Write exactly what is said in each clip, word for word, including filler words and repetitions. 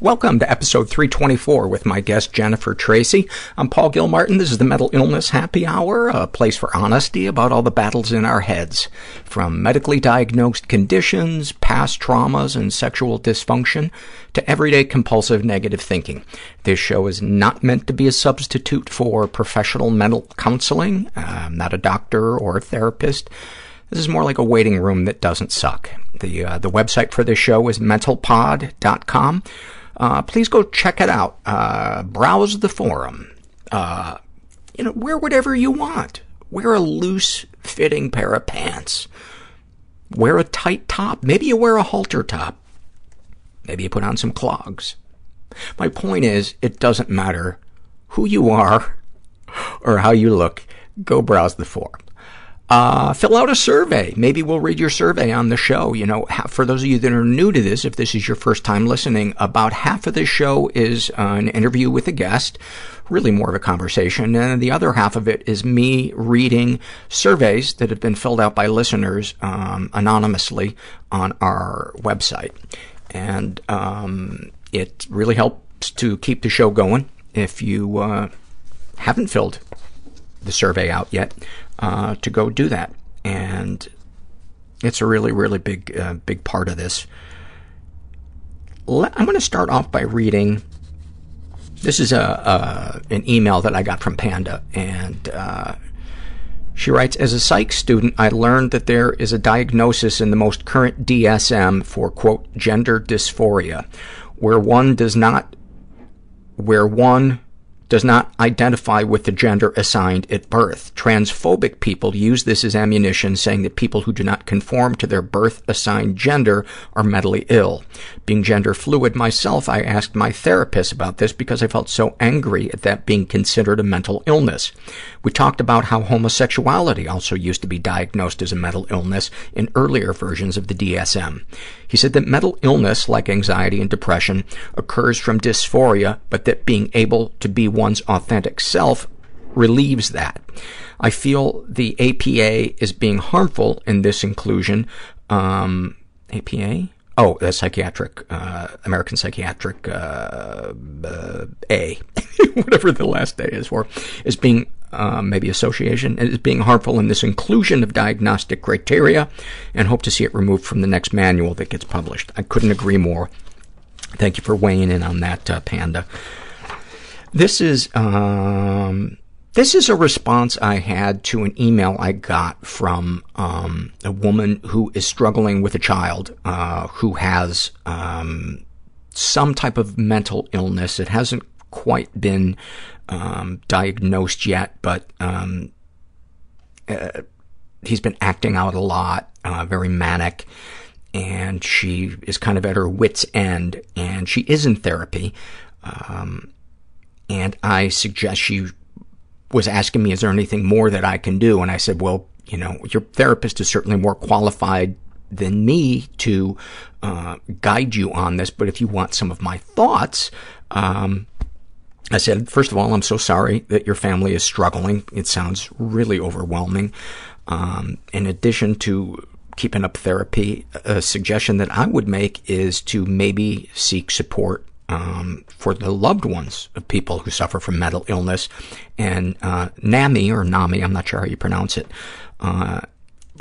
Welcome to episode three twenty-four with my guest, Jennifer Tracy. I'm Paul Gilmartin. This is the Mental Illness Happy Hour, a place for honesty about all the battles in our heads, from medically diagnosed conditions, past traumas, and sexual dysfunction, to everyday compulsive negative thinking. This show is not meant to be a substitute for professional mental counseling. I'm not a doctor or a therapist. This is more like a waiting room that doesn't suck. The, uh, the website for this show is mental pod dot com. Uh, please go check it out. Uh, browse the forum. Uh, you know, wear whatever you want. Wear a loose-fitting pair of pants. Wear a tight top. Maybe you wear a halter top. Maybe you put on some clogs. My point is, it doesn't matter who you are or how you look. Go browse the forum. Uh, fill out a survey. Maybe we'll read your survey on the show. You know, for those of you that are new to this, if this is your first time listening, about half of this show is uh, an interview with a guest, really more of a conversation, and the other half of it is me reading surveys that have been filled out by listeners um, anonymously on our website. And um, it really helps to keep the show going. If you uh, haven't filled the survey out yet, Uh, to go do that. And it's a really, really big, uh, big part of this. Let, I'm going to start off by reading. This is a, a an email that I got from Panda, and uh, she writes, as a psych student, I learned that there is a diagnosis in the most current D S M for, quote, gender dysphoria, where one does not, where one does not identify with the gender assigned at birth. Transphobic people use this as ammunition, saying that people who do not conform to their birth-assigned gender are mentally ill. Being gender fluid myself, I asked my therapist about this because I felt so angry at that being considered a mental illness. We talked about how homosexuality also used to be diagnosed as a mental illness in earlier versions of the D S M. He said that mental illness, like anxiety and depression, occurs from dysphoria, but that being able to be one's authentic self relieves that. I feel the A P A is being harmful in this inclusion. Um, A P A? Oh, the psychiatric, uh, American Psychiatric uh, uh, A, whatever the last A is for, is being Uh, maybe association, is being harmful in this inclusion of diagnostic criteria, and hope to see it removed from the next manual that gets published. I couldn't agree more. Thank you for weighing in on that, uh, Panda. This is um, this is a response I had to an email I got from um, a woman who is struggling with a child uh, who has um, some type of mental illness. It hasn't quite been um, diagnosed yet, but um, uh, he's been acting out a lot, uh, very manic, and she is kind of at her wit's end, and she is in therapy. Um, and I suggest, she was asking me, is there anything more that I can do? And I said, well, you know, your therapist is certainly more qualified than me to uh, guide you on this, but if you want some of my thoughts, um, I said, first of all, I'm so sorry that your family is struggling. It sounds really overwhelming. Um, in addition to keeping up therapy, a suggestion that I would make is to maybe seek support Um, for the loved ones of people who suffer from mental illness. And uh, NAMI, or NAMI, I'm not sure how you pronounce it, uh,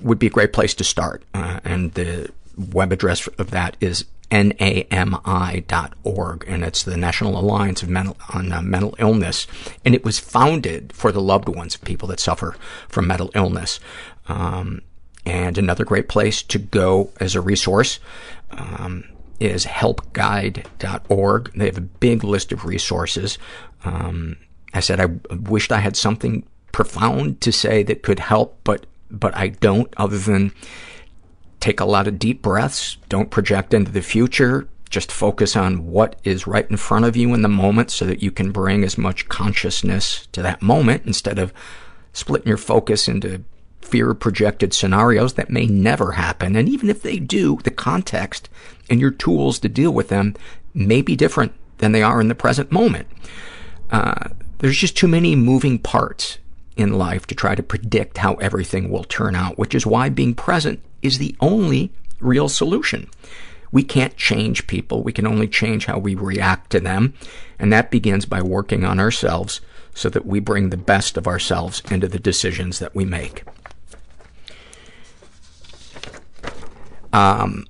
would be a great place to start. Uh, and the web address of that is N A M I dot org, and it's the National Alliance of Mental, on uh, Mental Illness. And it was founded for the loved ones of people that suffer from mental illness. Um, and another great place to go as a resource um is help guide dot org. They have a big list of resources. Um, I said I wished I had something profound to say that could help, but but I don't, other than take a lot of deep breaths, don't project into the future, just focus on what is right in front of you in the moment so that you can bring as much consciousness to that moment instead of splitting your focus into fear-projected scenarios that may never happen. And even if they do, the context and your tools to deal with them may be different than they are in the present moment. Uh, there's just too many moving parts in life to try to predict how everything will turn out, which is why being present is the only real solution. We can't change people. We can only change how we react to them. And that begins by working on ourselves so that we bring the best of ourselves into the decisions that we make. Um,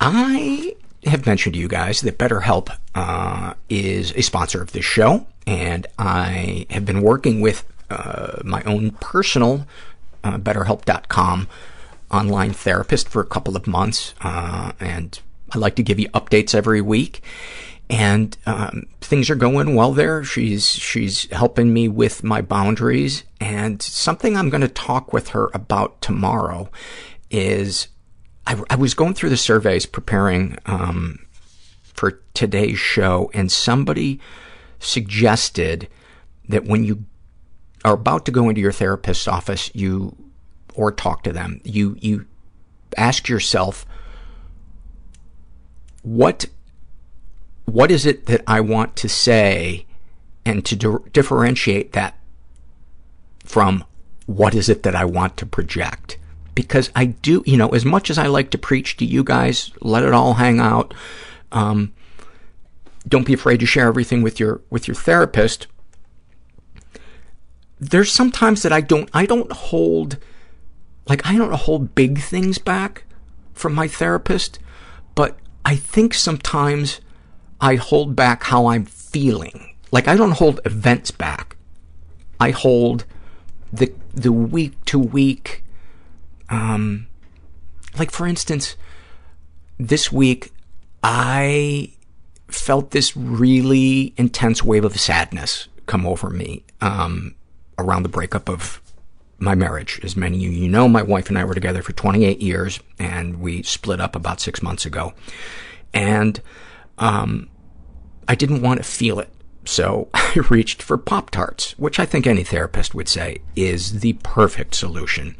I have mentioned to you guys that BetterHelp uh, is a sponsor of this show, and I have been working with uh, my own personal uh, BetterHelp dot com online therapist for a couple of months, uh, and I like to give you updates every week. And um, things are going well there. She's she's helping me with my boundaries, and something I'm going to talk with her about tomorrow is, I, I was going through the surveys preparing um, for today's show, and somebody suggested that when you are about to go into your therapist's office, you or talk to them, you you ask yourself, what what is it that I want to say, and to di- differentiate that from what is it that I want to project. Because I do, you know, as much as I like to preach to you guys, let it all hang out, um, don't be afraid to share everything with your with your therapist, there's sometimes that I don't, I don't hold, like, I don't hold big things back from my therapist, but I think sometimes I hold back how I'm feeling. Like, I don't hold events back. I hold the the week-to-week. Um, like, for instance, this week I felt this really intense wave of sadness come over me um, around the breakup of my marriage. As many of you know, my wife and I were together for twenty-eight years, and we split up about six months ago. And um, I didn't want to feel it, so I reached for Pop-Tarts, which I think any therapist would say is the perfect solution.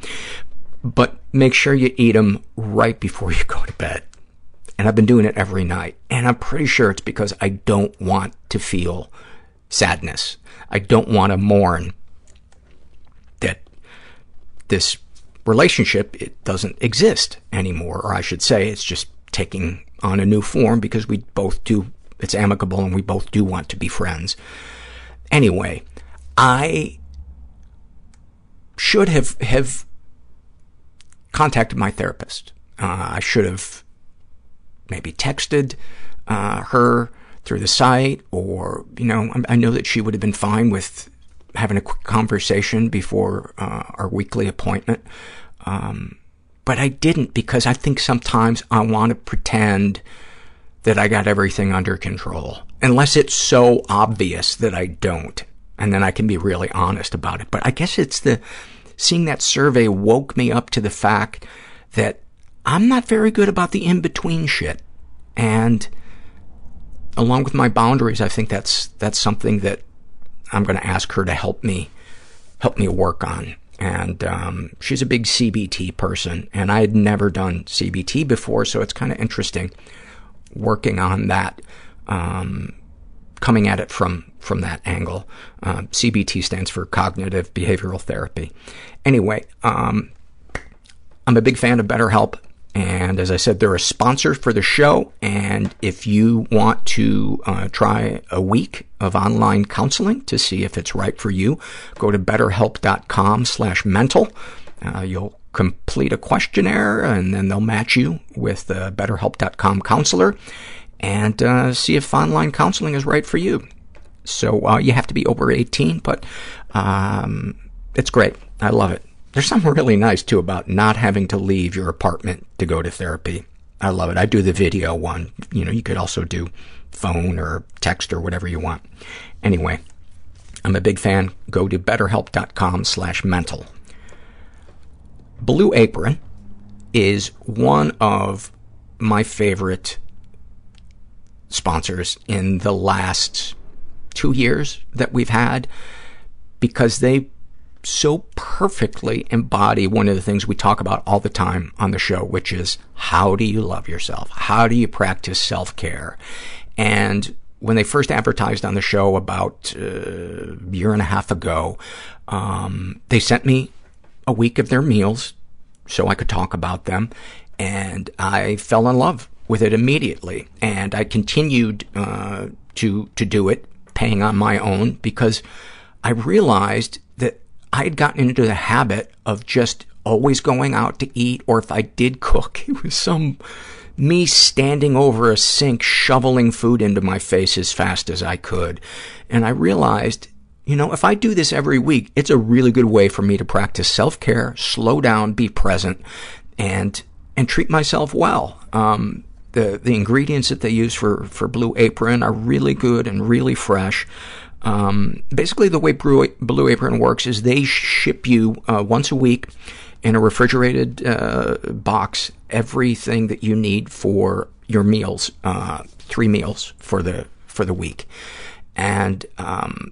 But make sure you eat them right before you go to bed. And I've been doing it every night. And I'm pretty sure it's because I don't want to feel sadness. I don't want to mourn that this relationship, it doesn't exist anymore. Or I should say it's just taking on a new form, because we both do, it's amicable and we both do want to be friends. Anyway, I should have, have, contacted my therapist. Uh, I should have maybe texted uh, her through the site, or, you know, I, I know that she would have been fine with having a quick conversation before uh, our weekly appointment. Um, but I didn't, because I think sometimes I want to pretend that I got everything under control, unless it's so obvious that I don't. And then I can be really honest about it. But I guess it's the, seeing that survey woke me up to the fact that I'm not very good about the in-between shit. And along with my boundaries, I think that's that's something that I'm going to ask her to help me help me work on. And um, she's a big C B T person, and I had never done C B T before, so it's kind of interesting working on that, um, coming at it from, from that angle. Uh, C B T stands for Cognitive Behavioral Therapy. Anyway, um, I'm a big fan of BetterHelp, and as I said, they're a sponsor for the show, and if you want to uh, try a week of online counseling to see if it's right for you, go to betterhelp.com slash mental. Uh, you'll complete a questionnaire, and then they'll match you with a betterhelp dot com counselor and uh, see if online counseling is right for you. So uh, you have to be over eighteen, but um, it's great. I love it. There's something really nice, too, about not having to leave your apartment to go to therapy. I love it. I do the video one. You know, you could also do phone or text or whatever you want. Anyway, I'm a big fan. Go to betterhelp.com slash mental. Blue Apron is one of my favorite sponsors in the last two years that we've had, because they so perfectly embody one of the things we talk about all the time on the show, which is how do you love yourself? How do you practice self-care? And when they first advertised on the show about uh, a year and a half ago, um, they sent me a week of their meals so I could talk about them, and I fell in love with it immediately. And I continued uh, to to do it, paying on my own, because I realized that I had gotten into the habit of just always going out to eat, or if I did cook, it was some me standing over a sink, shoveling food into my face as fast as I could. And I realized, you know, if I do this every week, it's a really good way for me to practice self-care, slow down, be present, and and treat myself well. Um, the, the ingredients that they use for, for Blue Apron are really good and really fresh. Um, basically, the way Blue Apron works is they ship you uh, once a week in a refrigerated uh, box everything that you need for your meals, uh, three meals for the for the week, and um,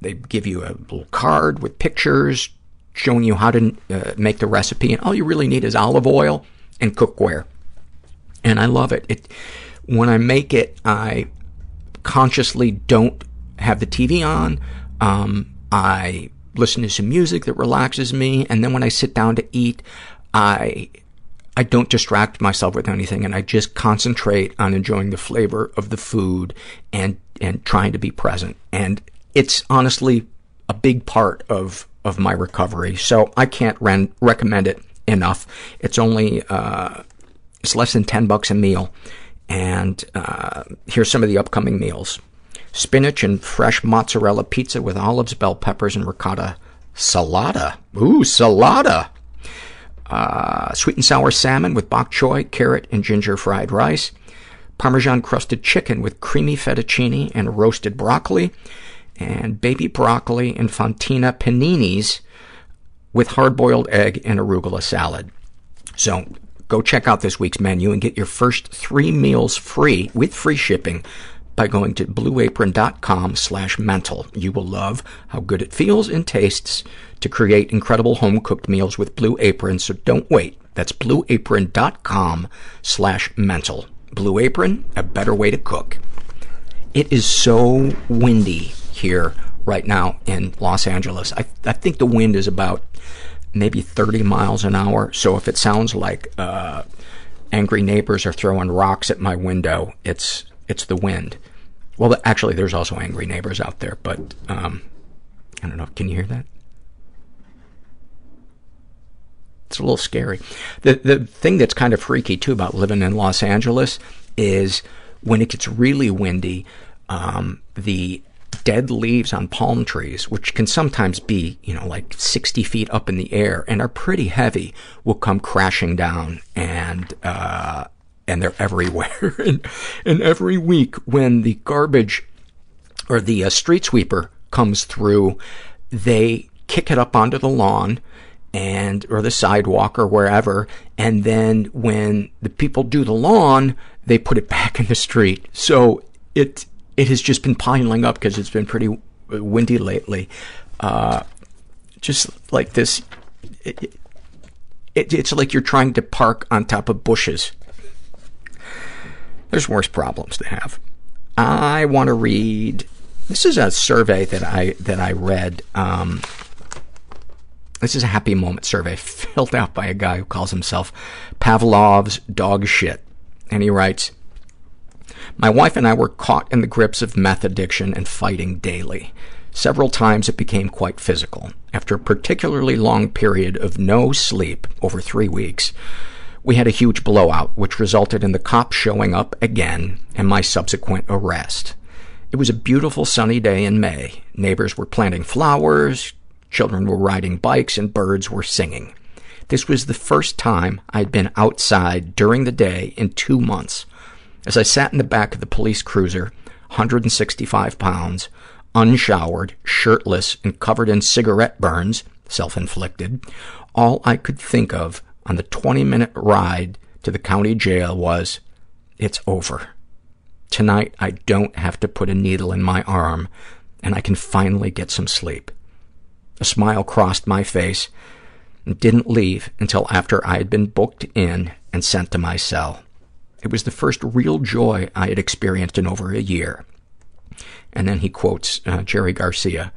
they give you a little card with pictures showing you how to uh, make the recipe, and all you really need is olive oil and cookware. And I love it. It when I make it, I consciously don't have the T V on. Um, I listen to some music that relaxes me, and then when I sit down to eat, I I don't distract myself with anything, and I just concentrate on enjoying the flavor of the food and and trying to be present. And it's honestly a big part of of my recovery. So I can't re- recommend it enough. It's only uh, it's less than ten bucks a meal, and uh, here's some of the upcoming meals. Spinach and fresh mozzarella pizza with olives, bell peppers, and ricotta salata. Ooh, salata! Uh, sweet and sour salmon with bok choy, carrot, and ginger fried rice. Parmesan-crusted chicken with creamy fettuccine and roasted broccoli. And baby broccoli and fontina paninis with hard-boiled egg and arugula salad. So go check out this week's menu and get your first three meals free with free shipping by going to blueapron.com slash mental. You will love how good it feels and tastes to create incredible home-cooked meals with Blue Apron, so don't wait. That's blueapron.com slash mental. Blue Apron, a better way to cook. It is so windy here right now in Los Angeles. I, I think the wind is about maybe thirty miles an hour, so if it sounds like uh, angry neighbors are throwing rocks at my window, it's... It's the wind. Well, actually, there's also angry neighbors out there, but um, I don't know. Can you hear that? It's a little scary. The the thing that's kind of freaky, too, about living in Los Angeles is when it gets really windy, um, the dead leaves on palm trees, which can sometimes be, you know, like sixty feet up in the air and are pretty heavy, will come crashing down and... uh and they're everywhere. and, and every week when the garbage or the uh, street sweeper comes through, they kick it up onto the lawn and or the sidewalk or wherever, and then when the people do the lawn, they put it back in the street. So it it has just been piling up because it's been pretty windy lately. Uh, just like this, it, it, it's like you're trying to park on top of bushes. There's worse problems to have. I want to read, this is a survey that I that I read, um, this is a happy moment survey filled out by a guy who calls himself Pavlov's Dog Shit. And he writes, my wife and I were caught in the grips of meth addiction and fighting daily. Several times it became quite physical. After a particularly long period of no sleep, over three weeks, we had a huge blowout, which resulted in the cops showing up again and my subsequent arrest. It was a beautiful sunny day in May. Neighbors were planting flowers, children were riding bikes, and birds were singing. This was the first time I'd been outside during the day in two months. As I sat in the back of the police cruiser, one hundred sixty-five pounds, unshowered, shirtless, and covered in cigarette burns, self-inflicted, all I could think of on the twenty-minute ride to the county jail was, it's over. Tonight I don't have to put a needle in my arm, and I can finally get some sleep. A smile crossed my face and didn't leave until after I had been booked in and sent to my cell. It was the first real joy I had experienced in over a year. And then he quotes uh, Jerry Garcia,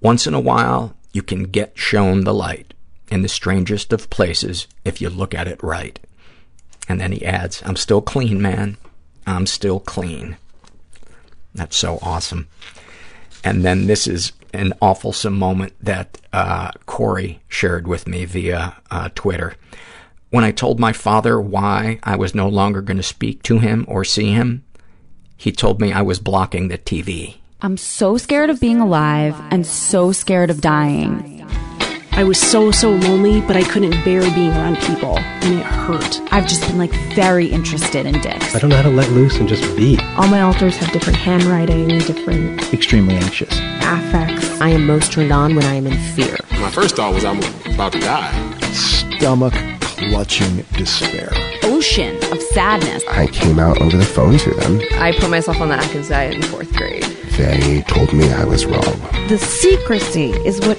once in a while you can get shown the light in the strangest of places if you look at it right. And then he adds, I'm still clean, man. I'm still clean. That's so awesome. And then this is an awfulsome moment that uh, Corey shared with me via uh, Twitter. When I told my father why I was no longer going to speak to him or see him, he told me I was blocking the T V. I'm so scared of being alive and so scared of dying. I was so, so lonely, but I couldn't bear being around people, and it hurt. I've just been, like, very interested in dicks. I don't know how to let loose and just be. All my alters have different handwriting and different... Extremely anxious. Affects. I am most turned on when I am in fear. My first thought was I'm about to die. Stomach clutching despair. Ocean of sadness. I came out over the phone to them. I put myself on the Atkins diet in fourth grade. They told me I was wrong. The secrecy is what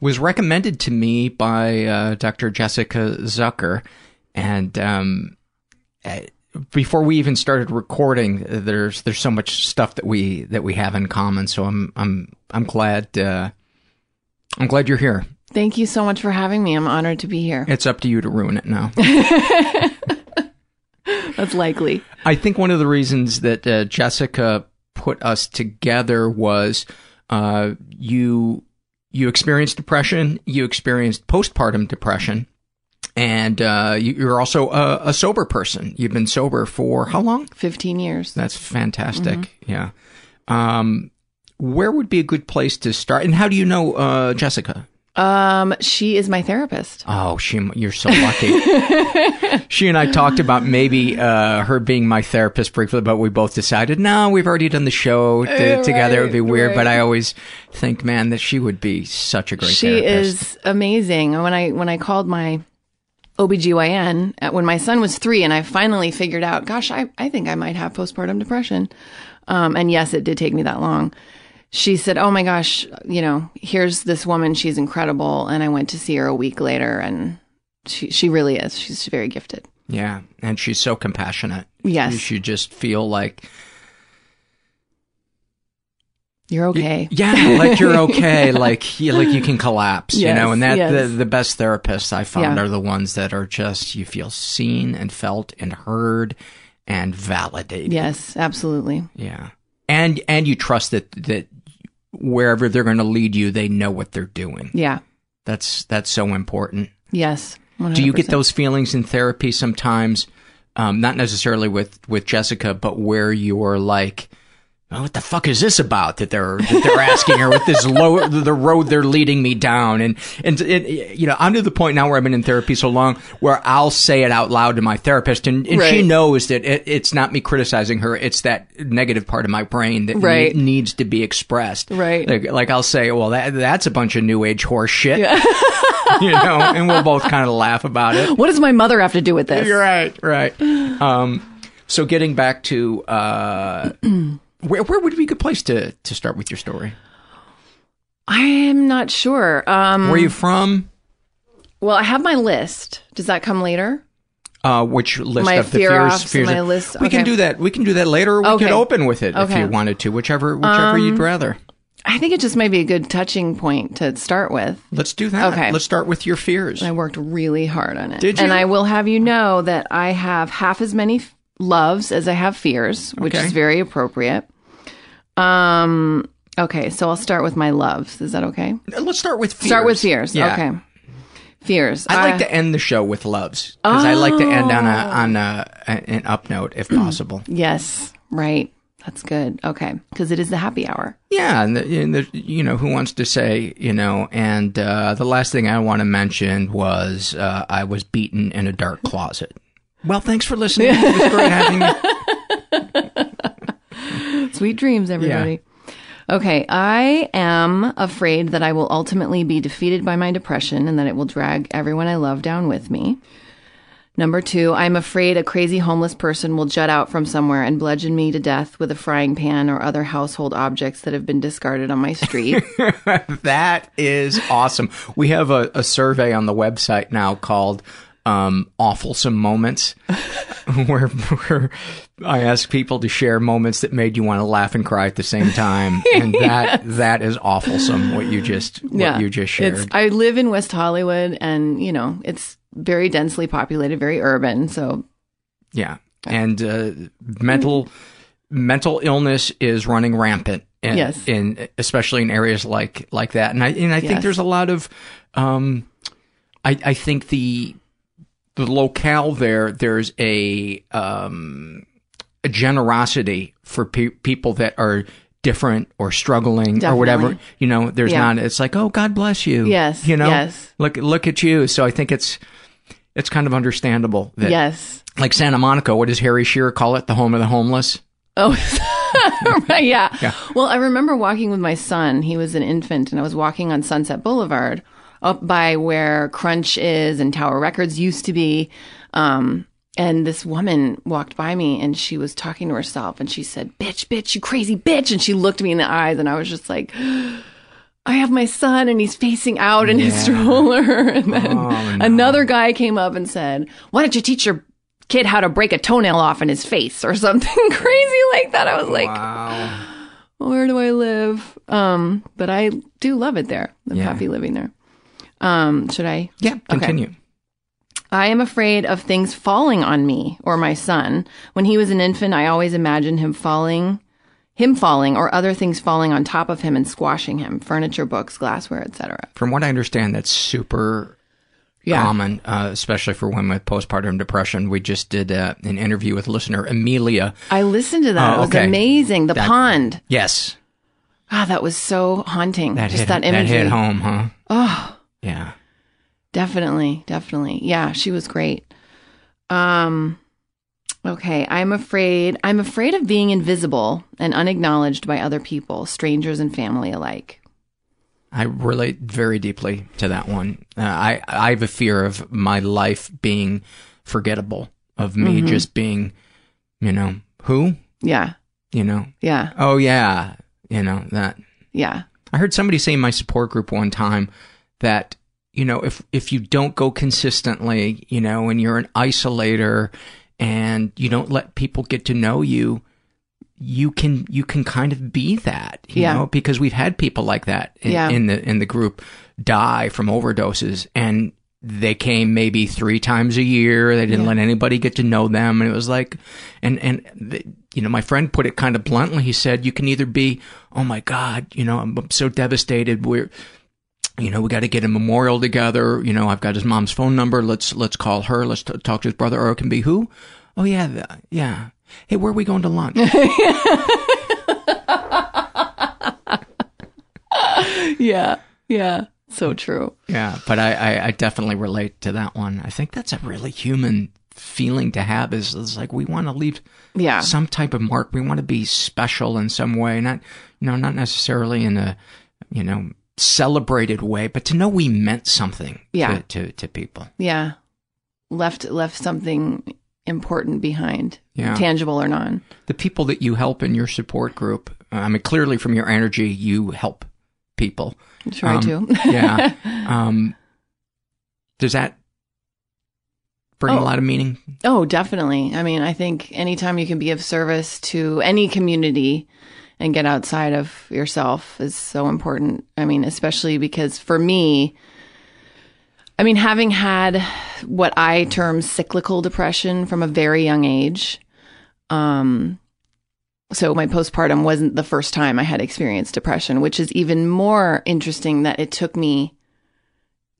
was recommended to me by uh, Doctor Jessica Zucker. And um, before we even started recording, there's there's so much stuff that we that we have in common. So I'm I'm I'm glad uh, I'm glad you're here. Thank you so much for having me. I'm honored to be here. It's up to you to ruin it now. That's likely. I think one of the reasons that uh, Jessica put us together was uh, you you experienced depression, you experienced postpartum depression, and uh, you, you're also a, a sober person. You've been sober for how long? fifteen years. That's fantastic. Mm-hmm. Yeah. Um, where would be a good place to start? And how do you know uh, Jessica? Um, she is my therapist. Oh, she, you're so lucky. She and I talked about maybe, uh, her being my therapist briefly, but we both decided, no, we've already done the show to, right, together. It would be weird, right. But I always think, man, that she would be such a great she therapist. She is amazing. When I, when I called my O B G Y N at, when my son was three and I finally figured out, gosh, I, I think I might have postpartum depression. Um, and yes, it did take me that long. She said, oh my gosh, you know, here's this woman. She's incredible. And I went to see her a week later, and she she really is. She's very gifted. Yeah. And she's so compassionate. Yes. You just feel like... You're okay. Yeah, like you're okay. like, you, like you can collapse, yes, you know, and that yes. the, the best therapists I found yeah. are the ones that are just, you feel seen and felt and heard and validated. Yes, absolutely. Yeah. And and you trust that that wherever they're going to lead you, they know what they're doing. Yeah. That's that's so important. Yes. one hundred percent. Do you get those feelings in therapy sometimes? Um, not necessarily with, with Jessica, but where you're like, oh, what the fuck is this about that they're that they're asking her with this low the road they're leading me down? And and it, you know, I'm to the point now where I've been in therapy so long where I'll say it out loud to my therapist, and, and right. she knows that it, it's not me criticizing her; it's that negative part of my brain that right. ne- needs to be expressed. Right? Like, like I'll say, well, that that's a bunch of new age horse shit. Yeah. You know, and we'll both kind of laugh about it. What does my mother have to do with this? You're right, right. Um, so getting back to uh, where, where would be a good place to, to start with your story? I am not sure. Um, where are you from? Well, I have my list. Does that come later? Uh, which list my of the fear fears? fears my of, list. We okay. can do that. We can do that later. Or we okay. could open with it okay. if you wanted to. Whichever, whichever um, you'd rather. I think it just might be a good touching point to start with. Let's do that. Okay. Let's start with your fears. I worked really hard on it. Did you? And I will have you know that I have half as many f- loves as I have fears, which okay. is very appropriate. Um. Okay, so I'll start with my loves. Is that okay? Let's start with fears. Start with fears. Yeah. Okay. Fears. I uh, like to end the show with loves, because oh. I like to end on a on a, an up note if possible. Yes. Right. That's good. Okay. Because it is the happy hour. Yeah. And, the, and the, you know, who wants to say, you know, and uh, the last thing I want to mention was uh, I was beaten in a dark closet. Well, thanks for listening. It was great having you. Sweet dreams, everybody. Yeah. Okay. I am afraid that I will ultimately be defeated by my depression and that it will drag everyone I love down with me. Number two, I'm afraid a crazy homeless person will jut out from somewhere and bludgeon me to death with a frying pan or other household objects that have been discarded on my street. That is awesome. We have a, a survey on the website now called um, Awfulsome Moments, where, where I ask people to share moments that made you want to laugh and cry at the same time. And that yes. that is awfulsome, what you just, what yeah, you just shared. It's, I live in West Hollywood, and, you know, it's very densely populated, very urban. So, yeah, and uh, mental mental illness is running rampant. In, yes, in especially in areas like like that, and I and I yes. think there's a lot of, um, I I think the the locale there there's a um a generosity for pe- people that are different or struggling Definitely. or whatever. You know, there's yeah. not. It's like, oh, God bless you. Yes, you know, yes. look look at you. So I think it's. It's kind of understandable. That, yes. Like Santa Monica, what does Harry Shearer call it? The home of the homeless? Oh, right, yeah. yeah. Well, I remember walking with my son. He was an infant, and I was walking on Sunset Boulevard up by where Crunch is and Tower Records used to be. Um, and this woman walked by me, and she was talking to herself, and she said, bitch, bitch, you crazy bitch. And she looked me in the eyes, and I was just like... I have my son and he's facing out in yeah. his stroller. And then oh, no. another guy came up and said, why don't you teach your kid how to break a toenail off in his face or something crazy like that? I was like, wow. Well, where do I live? Um, but I do love it there. I'm yeah. happy living there. Um, should I? Yeah, continue. Okay. I am afraid of things falling on me or my son. When he was an infant, I always imagined him falling Him falling or other things falling on top of him and squashing him, furniture, books, glassware, et cetera. From what I understand, that's super yeah. common, uh, especially for women with postpartum depression. We just did uh, an interview with listener Amelia. I listened to that. Oh, it was okay. amazing. The that, pond. Yes. Ah, that was so haunting. That just hit, that imagery. That hit home, huh? Oh. Yeah. Definitely. Definitely. Yeah, she was great. Um... Okay, I'm afraid I'm afraid of being invisible and unacknowledged by other people, strangers and family alike. I relate very deeply to that one. Uh, I I have a fear of my life being forgettable, of me mm-hmm. just being, you know, who? Yeah. You know? Yeah. Oh, yeah. You know, that. Yeah. I heard somebody say in my support group one time that, you know, if if you don't go consistently, you know, and you're an isolator... and you don't let people get to know you, you can you can kind of be that, you yeah. know, because we've had people like that in, yeah. in the in the group die from overdoses, and they came maybe three times a year. They didn't yeah. let anybody get to know them, and it was like, and and the, you know, my friend put it kind of bluntly. He said, "You can either be, oh my God, you know, I'm so devastated. We're you know, we got to get a memorial together. You know, I've got his mom's phone number. Let's let's call her. Let's t- talk to his brother. Or it can be who? Oh, yeah. The, yeah. Hey, where are we going to lunch? Yeah. Yeah. So true. Yeah. But I, I, I definitely relate to that one. I think that's a really human feeling to have, is, is like we want to leave yeah. some type of mark. We want to be special in some way. Not, you know, not necessarily in a, you know, celebrated way, but to know we meant something yeah. to, to, to people. Yeah. Left, left something important behind, yeah. tangible or non. The people that you help in your support group, I mean, clearly from your energy, you help people. Try um, to. Yeah. Um, does that bring oh. a lot of meaning? Oh, definitely. I mean, I think anytime you can be of service to any community and get outside of yourself is so important. I mean, especially because for me, I mean, having had what I term cyclical depression from a very young age, um, so my postpartum wasn't the first time I had experienced depression, which is even more interesting that it took me,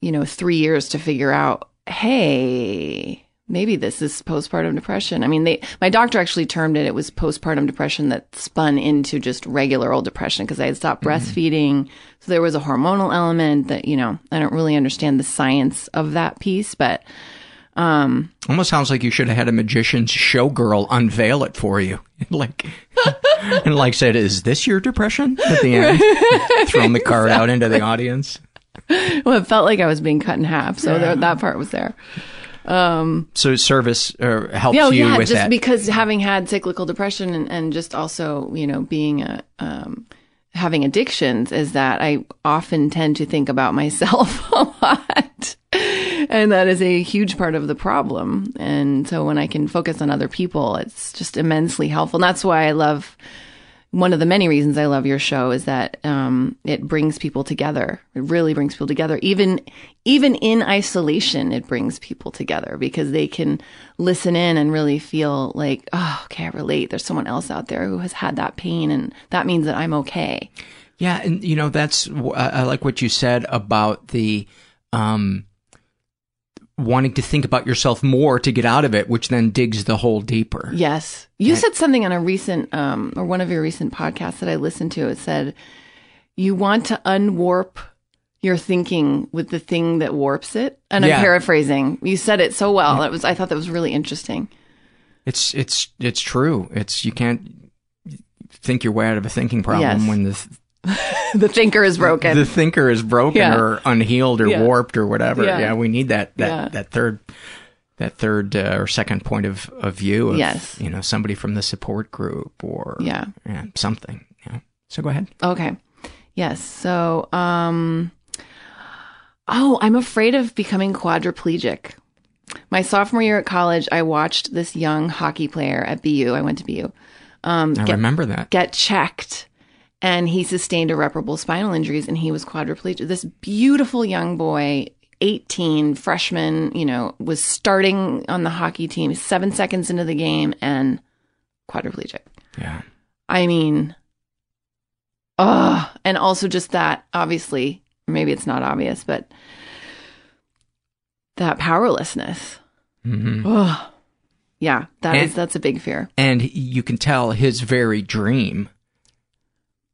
you know, three years to figure out, hey, maybe this is postpartum depression. I mean, they, my doctor actually termed it, it was postpartum depression that spun into just regular old depression because I had stopped breastfeeding. So there was a hormonal element that, you know, I don't really understand the science of that piece, but... Um, almost sounds like you should have had a magician's showgirl unveil it for you. And like, and like said, is this your depression? At the end, right. Throwing the card exactly. out into the audience. Well, it felt like I was being cut in half. So yeah. there, that part was there. Um, so service uh, helps yeah, you yeah, with just that. Because having had cyclical depression and, and just also, you know, being a, um, having addictions is that I often tend to think about myself a lot. And that is a huge part of the problem. And so when I can focus on other people, it's just immensely helpful. And that's why I love, one of the many reasons I love your show is that um, it brings people together. It really brings people together. Even even in isolation, it brings people together because they can listen in and really feel like, oh, okay, I relate. There's someone else out there who has had that pain, and that means that I'm okay. Yeah, and you know, that's, I like what you said about the... Um, wanting to think about yourself more to get out of it, which then digs the hole deeper. Yes. You right. said something on a recent, um, or one of your recent podcasts that I listened to. It said, you want to unwarp your thinking with the thing that warps it. And yeah. I'm paraphrasing. You said it so well. Yeah. It was, I thought that was really interesting. It's, it's, it's true. It's, you can't think your way out of a thinking problem yes. when the th- the thinker is broken. The thinker is broken yeah. or unhealed or yeah. warped or whatever. Yeah. yeah, we need that that, yeah. that third that third uh, or second point of, of view of yes. you know, somebody from the support group or yeah. yeah something. Yeah. So go ahead. Okay. Yes. So um oh, I'm afraid of becoming quadriplegic. My sophomore year at college, I watched this young hockey player at B U. I went to B U. Um I get, remember that. Get checked. And he sustained irreparable spinal injuries, and he was quadriplegic. This beautiful young boy, eighteen, freshman, you know, was starting on the hockey team seven seconds into the game and quadriplegic. Yeah. I mean, ugh. And also just that, obviously, maybe it's not obvious, but that powerlessness. Mm-hmm. Ugh. Yeah, that and, is, that's a big fear. And you can tell his very dream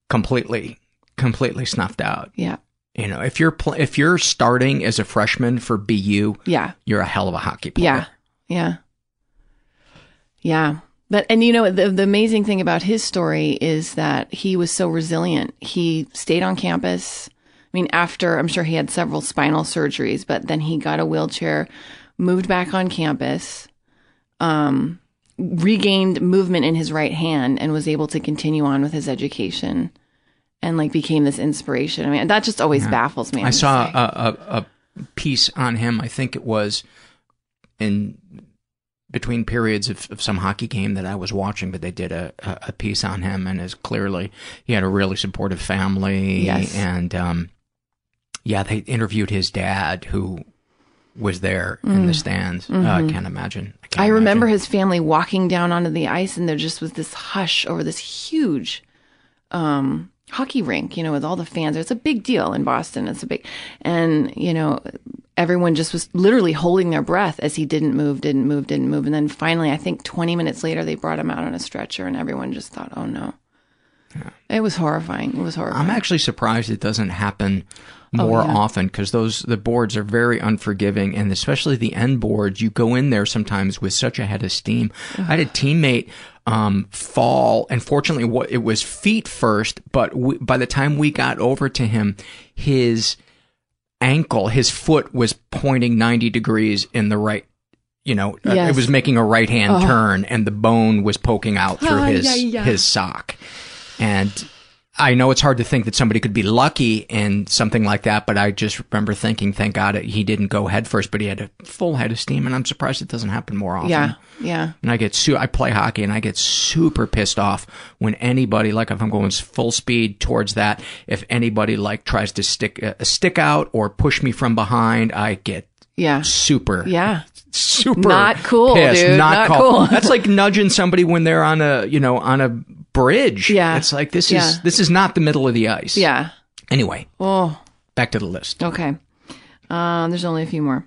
completely completely snuffed out. Yeah. You know, if you're pl- if you're starting as a freshman for B U, yeah. you're a hell of a hockey player. Yeah. Yeah. Yeah. But and you know, the the amazing thing about his story is that he was so resilient. He stayed on campus. I mean, after I'm sure he had several spinal surgeries, but then he got a wheelchair, moved back on campus. Um regained movement in his right hand and was able to continue on with his education and like became this inspiration. I mean, that just always yeah. baffles me. I'm I saw a, a, a piece on him. I think it was in between periods of, of some hockey game that I was watching, but they did a, a piece on him, and as clearly he had a really supportive family. Yes. And, um, yeah, they interviewed his dad who was there mm. in the stands. Mm-hmm. Uh, I can't imagine. I, can't I remember imagine. His family walking down onto the ice, and there just was this hush over this huge um, hockey rink, you know, with all the fans. It's a big deal in Boston. It's a big, and, you know, everyone just was literally holding their breath as he didn't move, didn't move, didn't move. And then finally, I think twenty minutes later, they brought him out on a stretcher and everyone just thought, oh no. Yeah. It was horrifying. It was horrifying. I'm actually surprised it doesn't happen more oh, yeah. often, because those the boards are very unforgiving, and especially the end boards, you go in there sometimes with such a head of steam. Ugh. I had a teammate um, fall, and fortunately it was feet first, but we, by the time we got over to him, his ankle, his foot was pointing ninety degrees in the right, you know, yes. uh, it was making a right-hand oh. turn, and the bone was poking out through oh, his yeah, yeah. his sock. And I know it's hard to think that somebody could be lucky in something like that, but I just remember thinking, thank God he didn't go head first, but he had a full head of steam, and I'm surprised it doesn't happen more often. Yeah, yeah. And I get, su- I play hockey, and I get super pissed off when anybody, like if I'm going full speed towards that, if anybody like tries to stick a stick out or push me from behind, I get yeah. super yeah. super not cool, pissed. Dude. Not, not cool. cool. That's like nudging somebody when they're on a, you know, on a bridge. Yeah. It's like, this yeah. is, this is not the middle of the ice. Yeah. Anyway. Oh. Back to the list. Okay. Uh, there's only a few more.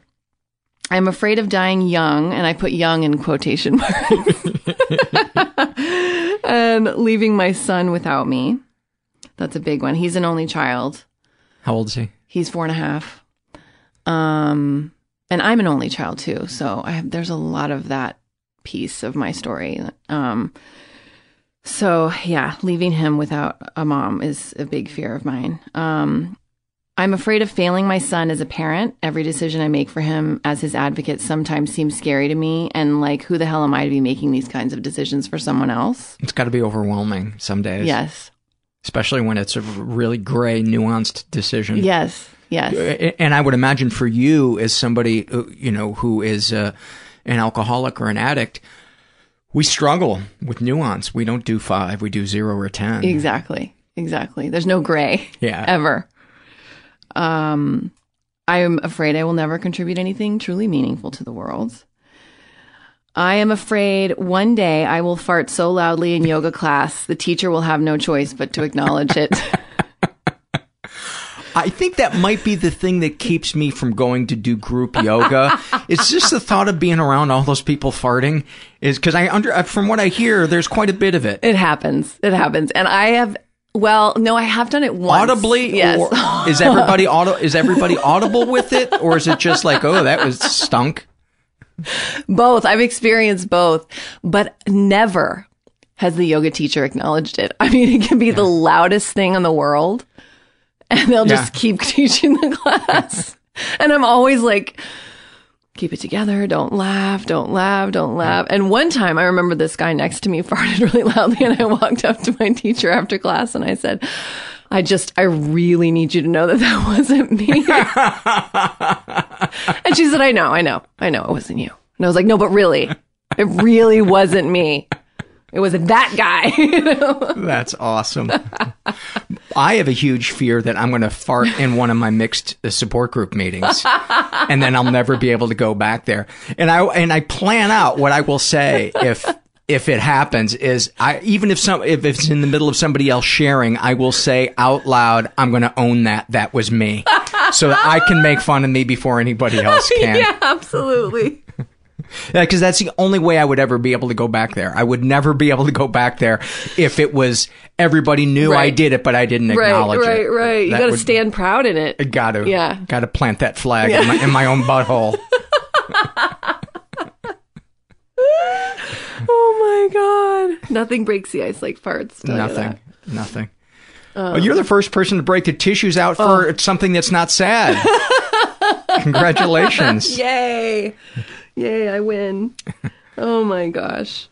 I'm afraid of dying young, and I put young in quotation marks. And leaving my son without me. That's a big one. He's an only child. How old is he? He's four and a half. Um, and I'm an only child too. So I have, there's a lot of that piece of my story. Um, So, yeah, leaving him without a mom is a big fear of mine. Um, I'm afraid of failing my son as a parent. Every decision I make for him as his advocate sometimes seems scary to me. And, like, who the hell am I to be making these kinds of decisions for someone else? It's got to be overwhelming some days. Yes. Especially when it's a really gray, nuanced decision. Yes, yes. And I would imagine for you, as somebody, you know, who is uh, an alcoholic or an addict, we struggle with nuance. We don't do five. We do zero or ten. Exactly. Exactly. There's no gray. Yeah. Ever. Um, I am afraid I will never contribute anything truly meaningful to the world. I am afraid one day I will fart so loudly in yoga class, the teacher will have no choice but to acknowledge it. I think that might be the thing that keeps me from going to do group yoga. It's just the thought of being around all those people farting, is because I under from what I hear, there's quite a bit of it. It happens. It happens. And I have, well, no, I have done it once. Audibly? Yes. Or is everybody auto, is everybody audible with it? Or is it just like, oh, that was stunk? Both. I've experienced both, but never has the yoga teacher acknowledged it. I mean, it can be yeah. the loudest thing in the world. And they'll yeah. just keep teaching the class. And I'm always like, keep it together. Don't laugh. Don't laugh. Don't laugh. And one time I remember this guy next to me farted really loudly. And I walked up to my teacher after class and I said, I just, I really need you to know that that wasn't me. And she said, I know, I know, I know it wasn't you. And I was like, no, but really, it really wasn't me. It was that guy. You know? That's awesome. I have a huge fear that I'm going to fart in one of my mixed support group meetings, and then I'll never be able to go back there. And I and I plan out what I will say if if it happens. Is I even if some if it's in the middle of somebody else sharing, I will say out loud, I'm going to own that that was me, so that I can make fun of me before anybody else can. Yeah, absolutely. Yeah, because that's the only way I would ever be able to go back there. I would never be able to go back there if it was everybody knew right. I did it, but I didn't acknowledge right, right, it. Right, right, right. You got to stand proud in it. Got to. Yeah. Got to plant that flag yeah. in, my, in my own butthole. Oh my God. Nothing breaks the ice like farts. Nothing. Nothing. Um, well, you're the first person to break the tissues out for oh. something that's not sad. Congratulations. Yay. Yay, I win. Oh, my gosh.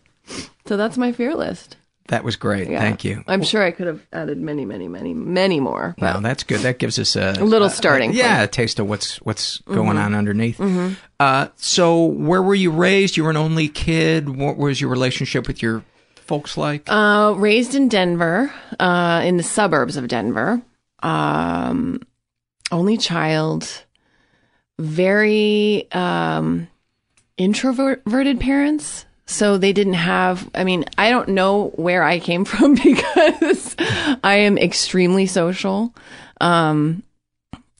So that's my fear list. That was great. Yeah. Thank you. I'm sure I could have added many, many, many, many more. Wow, that's good. That gives us a, a little starting a, a, yeah, point. A taste of what's what's going mm-hmm. on underneath. Mm-hmm. Uh, so where were you raised? You were an only kid. What was your relationship with your folks like? Uh, raised in Denver, uh, in the suburbs of Denver. Um, only child. Very... Um, introverted parents, So they didn't have, I mean, I don't know where I came from because I am extremely social. Um,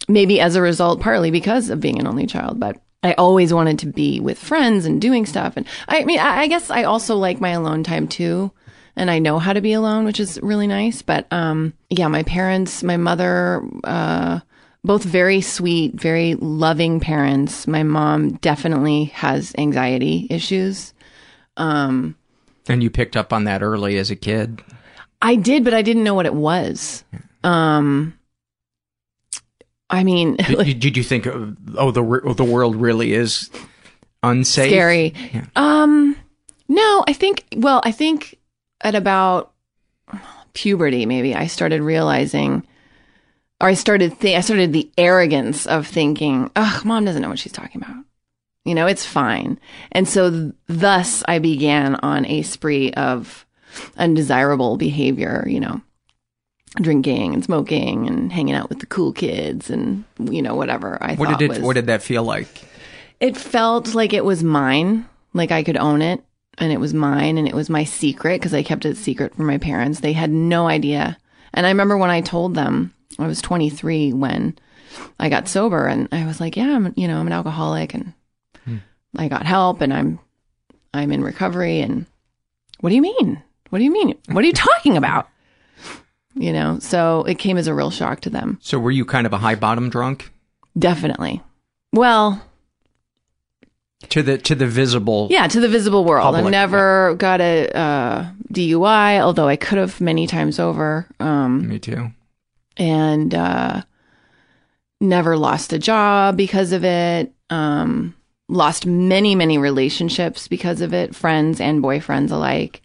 maybe as a result, partly because of being an only child, but I always wanted to be with friends and doing stuff. And I, I mean, I, I guess I also like my alone time too. And I know how to be alone, which is really nice. But um, yeah, my parents, my mother, uh, both very sweet, very loving parents. My mom definitely has anxiety issues. Um, and you picked up on that early as a kid? I did, but I didn't know what it was. Um, I mean... did, did you think, oh, the oh, the world really is unsafe? Scary. Yeah. Um, no, I think, well, I think at about puberty, maybe, I started realizing, or I started, th- I started the arrogance of thinking, ugh, mom doesn't know what she's talking about. You know, it's fine. And so th- thus I began on a spree of undesirable behavior, you know, drinking and smoking and hanging out with the cool kids and, you know, whatever I what thought did it, was. What did that feel like? It felt like it was mine, like I could own it and it was mine and it was my secret because I kept it secret from my parents. They had no idea. And I remember when I told them, I was twenty-three when I got sober and I was like, yeah, I'm, you know, I'm an alcoholic and I got help and I'm, I'm in recovery. And what do you mean? What do you mean? What are you talking about? You know, so it came as a real shock to them. So were you kind of a high bottom drunk? Definitely. Well, to the, to the visible. Yeah. To the visible world. Public, I never yeah. got a, uh, D U I, although I could have many times over. Um, me too. And, uh, never lost a job because of it. Um, Lost many, many relationships because of it, friends and boyfriends alike.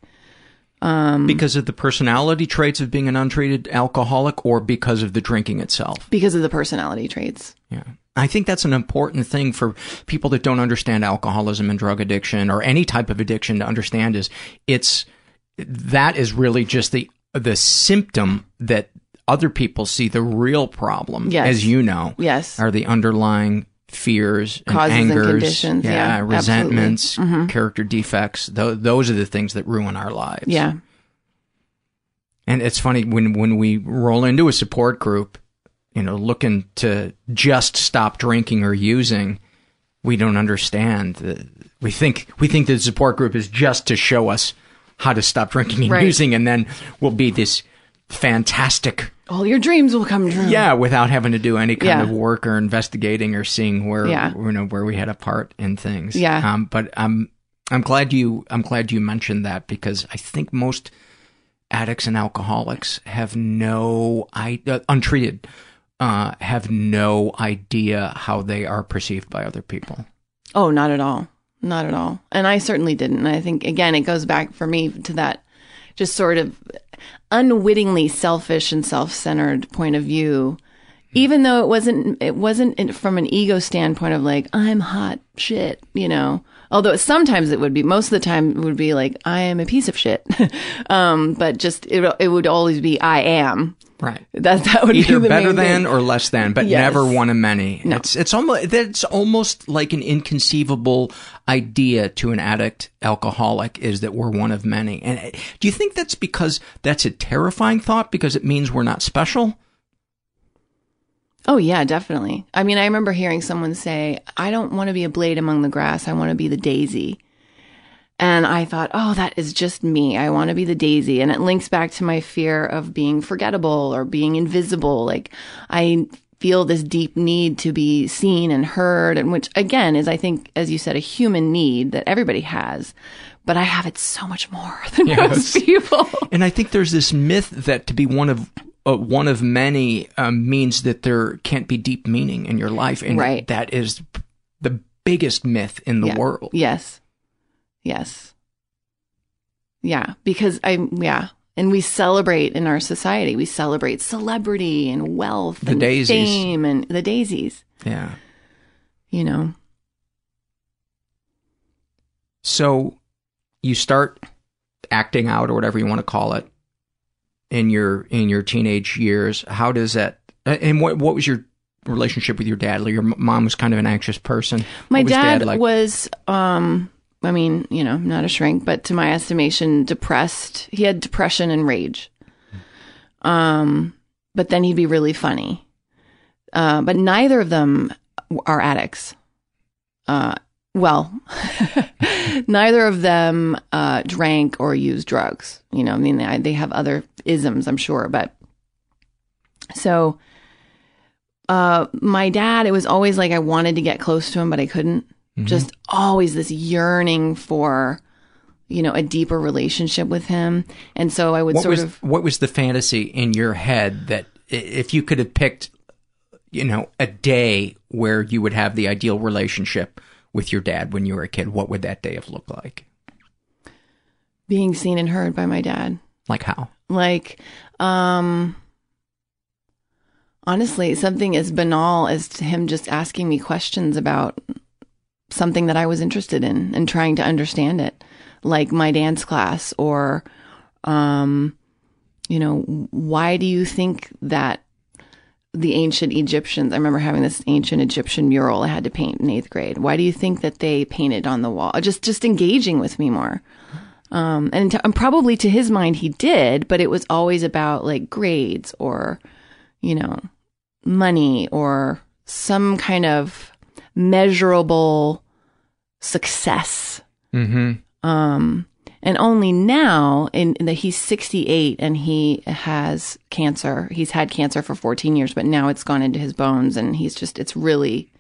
Um, because of the personality traits of being an untreated alcoholic or because of the drinking itself? Because of the personality traits. Yeah. I think that's an important thing for people that don't understand alcoholism and drug addiction or any type of addiction to understand is it's that is really just the the symptom that other people see. The real problem, yes. as you know, yes. are the underlying fears and causes angers, and conditions, yeah, yeah resentments, mm-hmm. character defects. Th- those are the things that ruin our lives. Yeah. And it's funny when, when we roll into a support group, you know, looking to just stop drinking or using, we don't understand. The, we think we think the support group is just to show us how to stop drinking and right. using, and then we'll be this fantastic. All your dreams will come true. Yeah, without having to do any kind yeah. of work or investigating or seeing where yeah. you know where we had a part in things. Yeah. Um, but I'm I'm glad you I'm glad you mentioned that because I think most addicts and alcoholics have no I uh, untreated uh, have no idea how they are perceived by other people. Oh, not at all, not at all. And I certainly didn't. And I think again, it goes back for me to that just sort of unwittingly selfish and self-centered point of view, even though it wasn't it wasn't from an ego standpoint of like I'm hot shit, you know. Although sometimes it would be, most of the time it would be like I am a piece of shit, um, but just it it would always be I am. Right. That that would either be better than thing. Or less than, but yes. never one of many. No. It's it's almost it's almost like an inconceivable idea to an addict alcoholic is that we're one of many. And do you think that's because that's a terrifying thought because it means we're not special? Oh yeah, definitely. I mean, I remember hearing someone say, "I don't want to be a blade among the grass. I want to be the daisy." And I thought, oh, that is just me. I want to be the daisy. And it links back to my fear of being forgettable or being invisible. Like I feel this deep need to be seen and heard. And which again is, I think, as you said, a human need that everybody has, but I have it so much more than yes. most people. And I think there's this myth that to be one of, uh, one of many um, means that there can't be deep meaning in your life. And right. that is the biggest myth in the yeah. world. Yes. Yes. Yeah, because I, yeah. And we celebrate in our society, we celebrate celebrity and wealth the and daisies. Fame and the daisies. Yeah. You know. So you start acting out or whatever you want to call it in your, in your teenage years. How does that, and what, what was your relationship with your dad? Like your mom was kind of an anxious person. My dad, dad like? was, um, I mean, you know, not a shrink, but to my estimation, depressed. He had depression and rage. Um, but then he'd be really funny. Uh, but neither of them are addicts. Uh, well, neither of them uh, drank or used drugs. You know, I mean, they, they have other isms, I'm sure. But so uh, my dad, it was always like I wanted to get close to him, but I couldn't. Mm-hmm. Just always this yearning for, you know, a deeper relationship with him. And so I would what sort was, of... What was the fantasy in your head that if you could have picked, you know, a day where you would have the ideal relationship with your dad when you were a kid, what would that day have looked like? Being seen and heard by my dad. Like how? Like, um... honestly, something as banal as him just asking me questions about... something that I was interested in and trying to understand it, like my dance class or, um, you know, why do you think that the ancient Egyptians, I remember having this ancient Egyptian mural I had to paint in eighth grade. Why do you think that they painted on the wall? Just, just engaging with me more. Um, and, to, and probably to his mind he did, but it was always about like grades or, you know, money or some kind of measurable success. Mm-hmm. Um, and only now, in, in that he's sixty-eight and he has cancer. He's had cancer for fourteen years, but now it's gone into his bones, and he's just, it's really,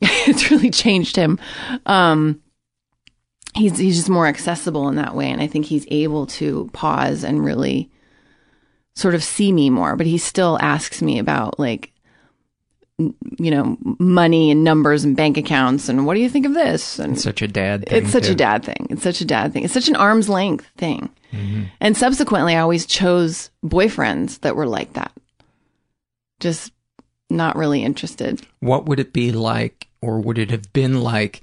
it's really changed him. Um, he's he's just more accessible in that way, and I think he's able to pause and really sort of see me more. But he still asks me about like, you know, money and numbers and bank accounts and what do you think of this? And it's such a dad thing. It's such too. a dad thing. It's such a dad thing. It's such an arm's length thing. Mm-hmm. And subsequently, I always chose boyfriends that were like that. Just not really interested. What would it be like, or would it have been like,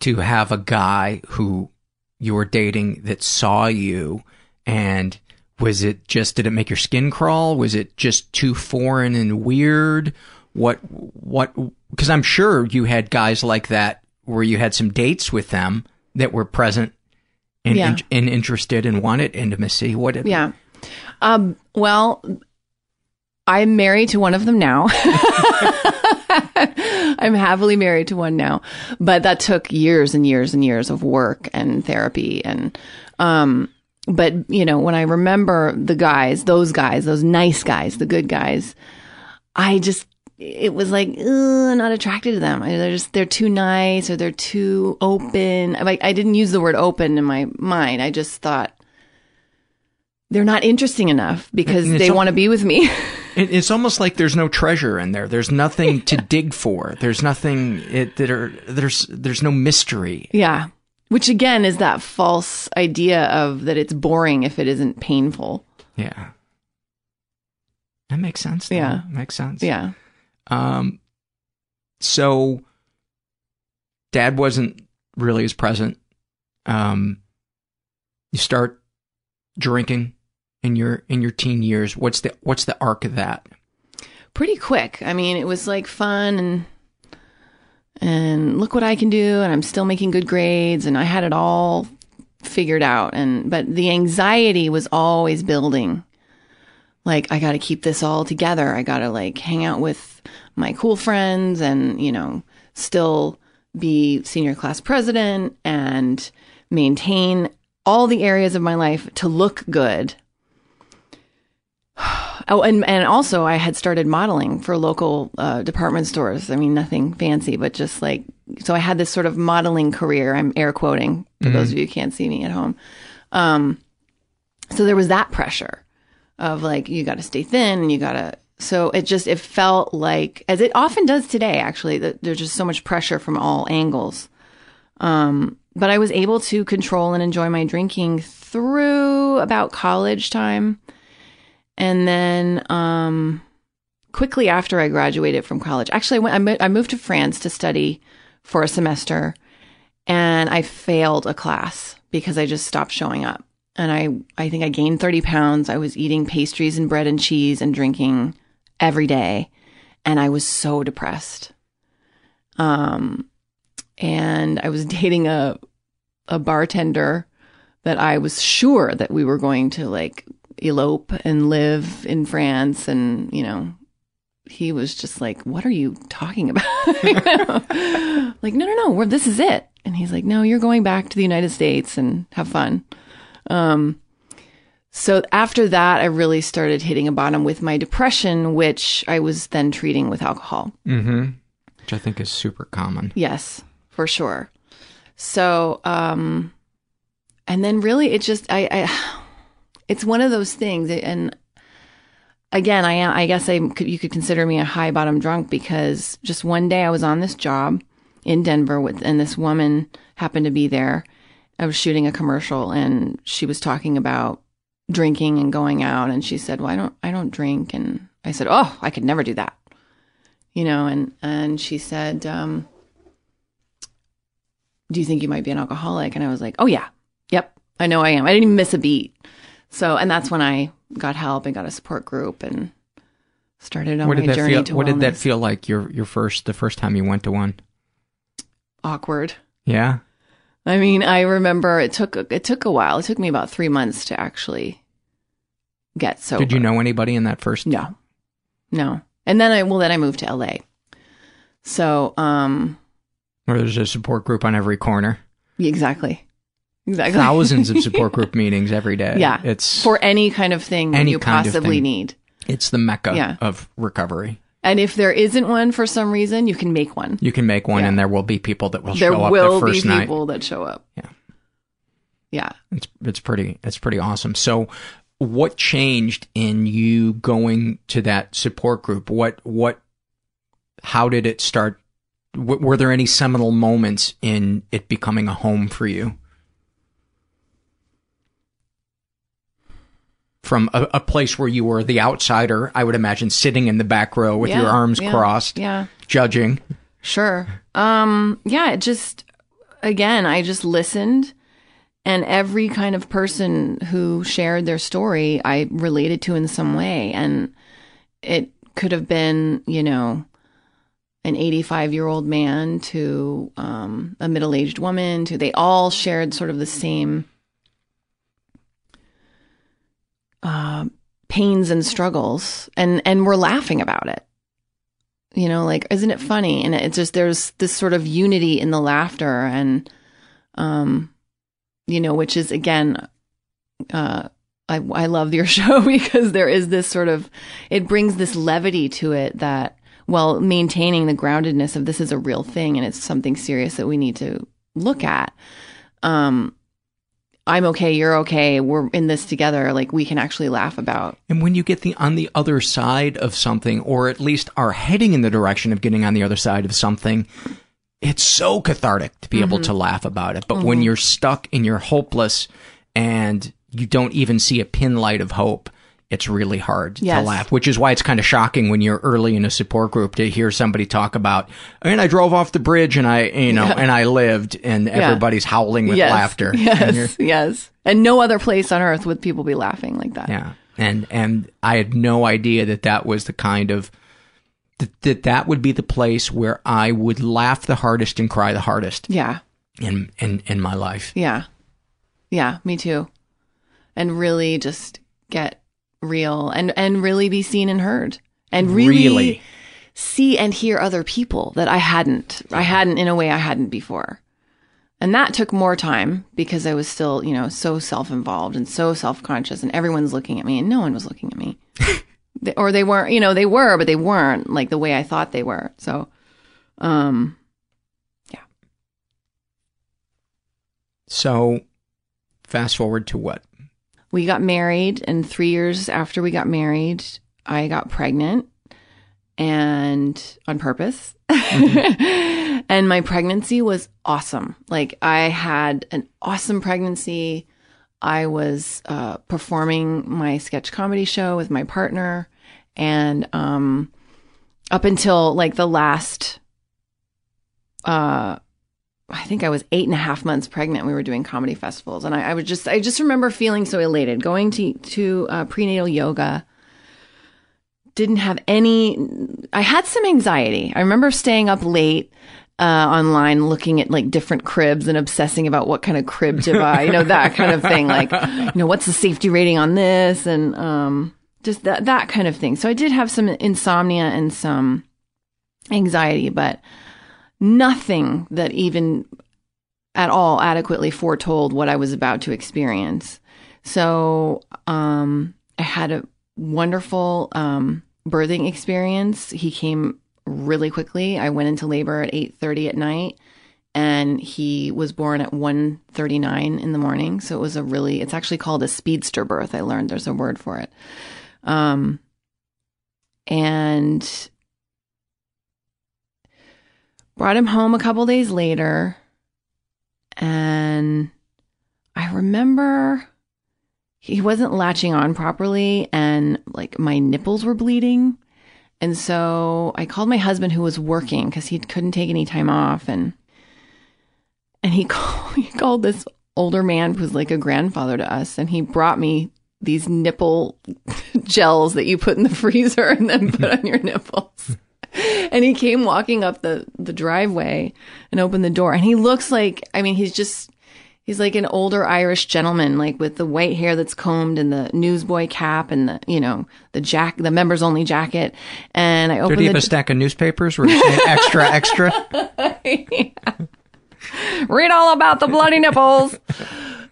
to have a guy who you were dating that saw you, and was it just, did it make your skin crawl? Was it just too foreign and weird? What, what, because I'm sure you had guys like that where you had some dates with them that were present and, yeah. and, and interested and wanted intimacy. What? It, yeah. Um, well, I'm married to one of them now. I'm happily married to one now, but that took years and years and years of work and therapy. And, um, but you know, when I remember the guys, those guys, those nice guys, the good guys, I just, it was like, ugh, not attracted to them. They're just, they're too nice or they're too open. Like, I didn't use the word open in my mind. I just thought they're not interesting enough because they al- want to be with me. It's almost like there's no treasure in there. There's nothing to dig for. There's nothing it, that are, there's, there's no mystery. Yeah. Which again is that false idea of that it's boring if it isn't painful. Yeah. That makes sense. Though. Yeah. Makes sense. Yeah. Um, so dad wasn't really as present. Um, you start drinking in your, in your teen years. What's the, what's the arc of that? Pretty quick. I mean, it was like fun and, and look what I can do. And I'm still making good grades and I had it all figured out. And, but the anxiety was always building. Like, I got to keep this all together. I got to, like, hang out with my cool friends and, you know, still be senior class president and maintain all the areas of my life to look good. Oh, and, and also I had started modeling for local uh, department stores. I mean, nothing fancy, but just, like, so I had this sort of modeling career. I'm air quoting for mm-hmm. those of you who can't see me at home. Um, so there was that pressure. Of like, you got to stay thin and you got to, so it just, it felt like, as it often does today, actually, that there's just so much pressure from all angles. Um, but I was able to control and enjoy my drinking through about college time. And then um, quickly after I graduated from college, actually, I, went, I, mo- I moved to France to study for a semester and I failed a class because I just stopped showing up. And I, I think I gained thirty pounds. I was eating pastries and bread and cheese and drinking every day. And I was so depressed. Um, and I was dating a a bartender that I was sure that we were going to like elope and live in France, and you know, he was just like, "What are you talking about?" You know? Like, no, no, no, we're, this is it. And he's like, "No, you're going back to the United States and have fun." Um, so after that, I really started hitting a bottom with my depression, which I was then treating with alcohol. Mm-hmm. Which I think is super common. Yes, for sure. So, um, and then really it just, I, I, it's one of those things. And again, I am, I guess I could, you could consider me a high bottom drunk, because just one day I was on this job in Denver with, and this woman happened to be there. I was shooting a commercial and she was talking about drinking and going out. And she said, well, I don't, I don't drink. And I said, oh, I could never do that. You know, and, and she said, um, do you think you might be an alcoholic? And I was like, oh yeah, yep, I know I am. I didn't even miss a beat. So, and that's when I got help and got a support group and started on my journey to wellness. What did that feel like your your first the first time you went to one? Awkward. Yeah. I mean, I remember it took it took a while. It took me about three months to actually get sober. Did you know anybody in that first? No. No. And then I well then I moved to L A. So, um where there's a support group on every corner. Exactly. Exactly. Thousands of support group meetings every day. Yeah. It's for any kind of thing any you kind possibly of thing. Need. It's the mecca yeah. of recovery. And if there isn't one for some reason, you can make one. You can make one yeah. and there will be people that will there show up will that first night. There will be people that show up. Yeah. Yeah. It's it's pretty it's pretty awesome. So what changed in you going to that support group? What what how did it start? W- were there any seminal moments in it becoming a home for you? From a, a place where you were the outsider, I would imagine, sitting in the back row with yeah, your arms yeah, crossed, yeah. judging. Sure. Um, yeah, it just, again, I just listened. And every kind of person who shared their story, I related to in some way. And it could have been, you know, an eighty-five-year-old man to um, a middle-aged woman. To They all shared sort of the same Uh, pains and struggles, and, and we're laughing about it. You know, like, isn't it funny? And it's just, there's this sort of unity in the laughter and, um, you know, which is, again, uh, I, I love your show because there is this sort of, it brings this levity to it that, while maintaining the groundedness of this is a real thing and it's something serious that we need to look at. Um, I'm okay, you're okay, we're in this together, like we can actually laugh about. And when you get the on the other side of something, or at least are heading in the direction of getting on the other side of something, it's so cathartic to be mm-hmm. able to laugh about it. But mm-hmm. when you're stuck and you're hopeless and you don't even see a pin light of hope, it's really hard yes. to laugh, which is why it's kind of shocking when you're early in a support group to hear somebody talk about, and I drove off the bridge and I, you know, yeah. and I lived, and yeah. everybody's howling with yes. laughter. Yes, and yes. And no other place on earth would people be laughing like that. Yeah. And, and I had no idea that that was the kind of, that, that that would be the place where I would laugh the hardest and cry the hardest. Yeah. In, in, in my life. Yeah. Yeah, me too. And really just get real and and really be seen and heard and really, really see and hear other people that I hadn't I hadn't in a way I hadn't before. And that took more time because I was still, you know, so self-involved and so self-conscious, and everyone's looking at me and no one was looking at me. they, or they weren't, you know, they were, but they weren't like the way I thought they were. So um yeah. So fast forward to what? We got married, and three years after we got married, I got pregnant, and on purpose. Mm-hmm. And my pregnancy was awesome. Like, I had an awesome pregnancy. I was uh, performing my sketch comedy show with my partner, and um, up until like the last, uh, I think I was eight and a half months pregnant. We were doing comedy festivals. And I, I would just, I just remember feeling so elated, going to, to uh, prenatal yoga. Didn't have any, I had some anxiety. I remember staying up late uh, online looking at like different cribs and obsessing about what kind of crib to buy, you know, that kind of thing. Like, you know, what's the safety rating on this? And um, just that, that kind of thing. So I did have some insomnia and some anxiety, but nothing that even at all adequately foretold what I was about to experience. So um, I had a wonderful um, birthing experience. He came really quickly. I went into labor at eight thirty at night, and he was born at one thirty-nine in the morning. So it was a really, it's actually called a speedster birth. I learned there's a word for it. Um, and brought him home a couple days later, and I remember he wasn't latching on properly, and like my nipples were bleeding. And so I called my husband, who was working because he couldn't take any time off. And and he called, he called this older man who was like a grandfather to us. And he brought me these nipple gels that you put in the freezer and then put on your nipples. And he came walking up the, the driveway and opened the door. And he looks like, I mean, he's just, he's like an older Irish gentleman, like with the white hair that's combed and the newsboy cap and the, you know, the jack, the members only jacket. And I opened the... Did he have a stack of newspapers where he said extra, extra? Yeah. Read all about the bloody nipples.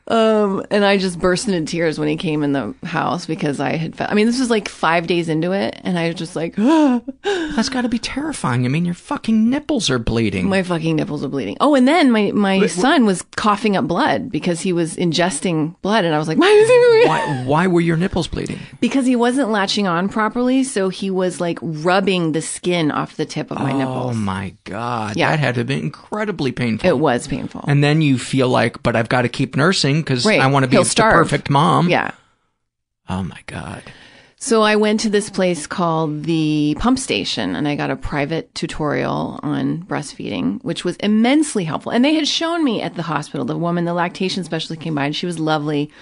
Um, and I just burst into tears when he came in the house because I had, fe- I mean, this was like five days into it, and I was just like, ah. That's gotta be terrifying. I mean, your fucking nipples are bleeding. My fucking nipples are bleeding. Oh, and then my, my but, son was coughing up blood because he was ingesting blood, and I was like, why is he why, why were your nipples bleeding? Because he wasn't latching on properly, so he was like rubbing the skin off the tip of my oh, nipples. Oh my God. Yeah. That had to have been incredibly painful. It was painful. And then you feel like, but I've got to keep nursing. Because right. I want to be the perfect mom. Yeah. Oh my God. So I went to this place called the Pump Station, and I got a private tutorial on breastfeeding, which was immensely helpful. And they had shown me at the hospital, the woman, the lactation specialist came by, and she was lovely.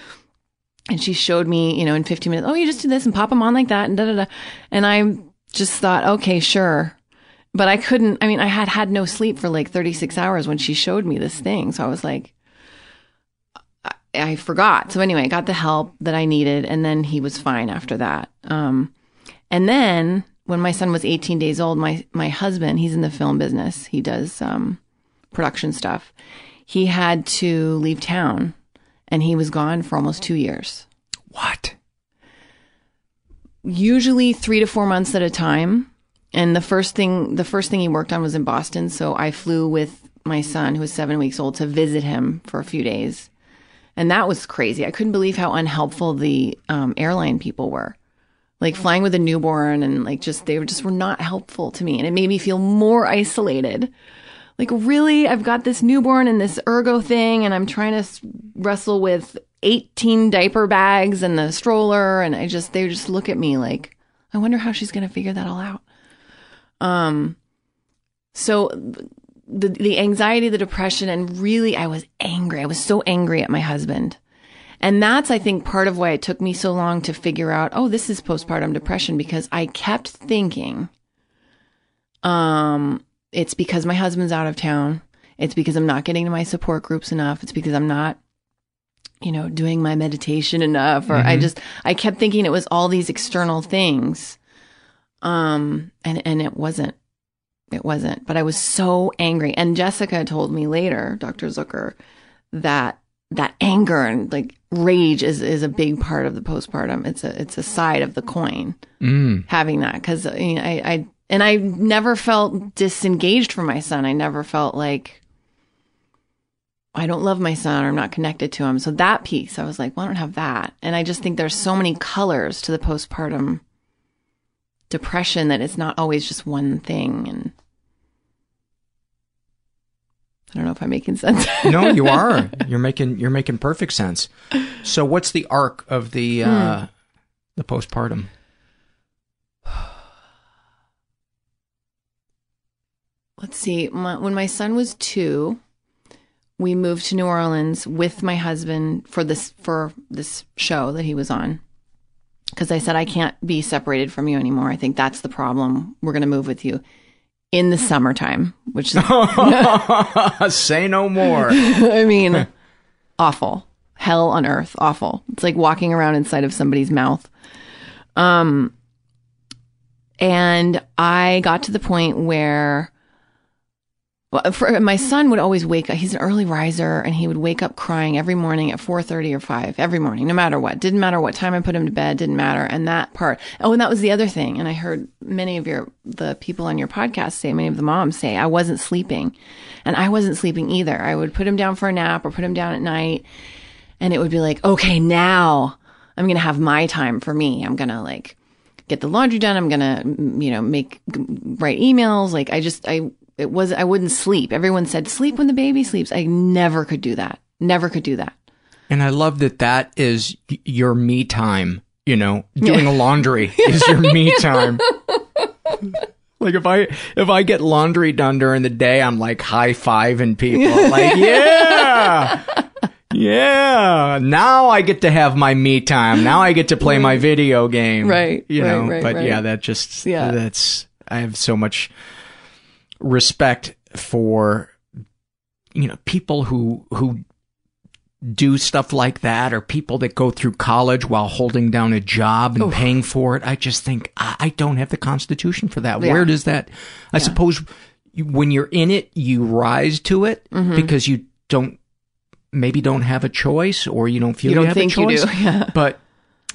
And she showed me, you know, in fifteen minutes, oh, you just do this and pop them on like that and da da da. And I just thought, okay, sure. But I couldn't, I mean, I had had no sleep for like thirty-six hours when she showed me this thing. So I was like, I forgot. So anyway, I got the help that I needed, and then he was fine after that. Um, and then when my son was eighteen days old, my, my husband, he's in the film business. He does um, production stuff. He had to leave town, and he was gone for almost two years. What? Usually three to four months at a time. And the first thing, the first thing he worked on was in Boston. So I flew with my son, who was seven weeks old, to visit him for a few days. And that was crazy. I couldn't believe how unhelpful the um, airline people were. Like flying with a newborn and like just, they were just were not helpful to me. And it made me feel more isolated. Like, really? I've got this newborn and this ergo thing, and I'm trying to wrestle with eighteen diaper bags and the stroller. And I just, they just look at me like, I wonder how she's going to figure that all out. Um, so... The, the anxiety, the depression, and really I was angry. I was so angry at my husband. And that's, I think, part of why it took me so long to figure out, oh, this is postpartum depression, because I kept thinking, um, it's because my husband's out of town. It's because I'm not getting to my support groups enough. It's because I'm not, you know, doing my meditation enough. Or mm-hmm. I just, I kept thinking it was all these external things. Um, and, and it wasn't. It wasn't, but I was so angry. And Jessica told me later, Doctor Zucker, that that anger and like rage is, is a big part of the postpartum. It's a it's a side of the coin, mm. having that, because you know, I, I and I never felt disengaged from my son. I never felt like I don't love my son or I'm not connected to him. So that piece, I was like, well, I don't have that. And I just think there's so many colors to the postpartum depression that it's not always just one thing. And I don't know if I'm making sense. No, you are. You're making you're making perfect sense. So, what's the arc of the mm. uh, the postpartum? Let's see. My, when my son was two, we moved to New Orleans with my husband for this for this show that he was on. Because I said, I can't be separated from you anymore. I think that's the problem. We're going to move with you. in the summertime, which is... Say no more. I mean, awful. Hell on earth. Awful. It's like walking around inside of somebody's mouth. Um, and I got to the point where... Well, for, my son would always wake up. He's an early riser, and he would wake up crying every morning at four thirty or five, every morning, no matter what. Didn't matter what time I put him to bed, didn't matter. And that part. Oh, and that was the other thing. And I heard many of your the people on your podcast say, many of the moms say, I wasn't sleeping. And I wasn't sleeping either. I would put him down for a nap or put him down at night, and it would be like, okay, now I'm going to have my time for me. I'm going to, like, get the laundry done. I'm going to, you know, make, write emails. Like, I just, I... It was, I wouldn't sleep. Everyone said, sleep when the baby sleeps. I never could do that. Never could do that. And I love that that is your me time, you know, doing the laundry is your me time. Like if I, if I get laundry done during the day, I'm like high-fiving people. Like, yeah, yeah. Now I get to have my me time. Now I get to play my video game. Right. You know, right, right, but right. yeah, that just, yeah. that's, I have so much respect for, you know, people who who do stuff like that, or people that go through college while holding down a job and Oof. paying for it. I just think I, I don't have the constitution for that. Yeah. Where does that? I yeah. suppose you, when you're in it, you rise to it mm-hmm. because you don't maybe don't have a choice, or you don't feel you, you don't have think a choice. You do. Yeah. But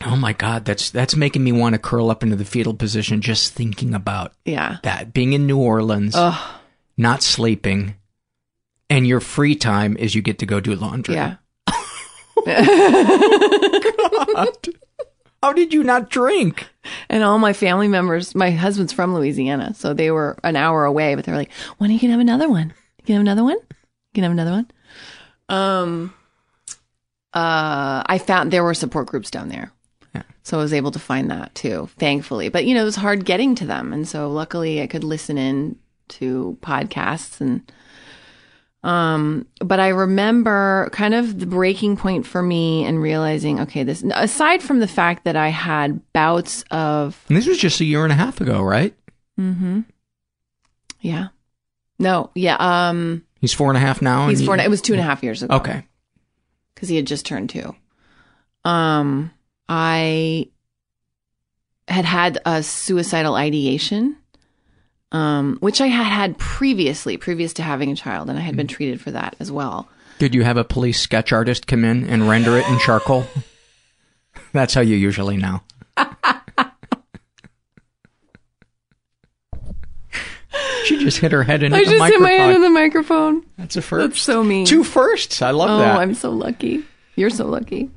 oh my God, that's that's making me want to curl up into the fetal position just thinking about yeah. that. Being in New Orleans, Ugh. not sleeping, and your free time is you get to go do laundry. Yeah. Oh, God. How did you not drink? And all my family members, my husband's from Louisiana, so they were an hour away, but they were like, when are you going to have another one? You can have another one? You can have another one? Um, uh, I found there were support groups down there. So I was able to find that too, thankfully. But, you know, it was hard getting to them. And so luckily I could listen in to podcasts. And, um, but I remember kind of the breaking point for me and realizing, okay, this, aside from the fact that I had bouts of. And this was just a year and a half ago, right? Mm-hmm. Yeah. No. Yeah. Um, he's four and a half now. He's and four. He, and, it was two and a half years ago. Okay. Because he had just turned two. Um. I had had a suicidal ideation, um, which I had had previously, previous to having a child, and I had been treated for that as well. Did you have a police sketch artist come in and render it in charcoal? That's how you usually know. She just hit her head into I the microphone. I just hit my head in the microphone. That's a first. That's so mean. Two firsts. I love oh, that. Oh, I'm so lucky. You're so lucky.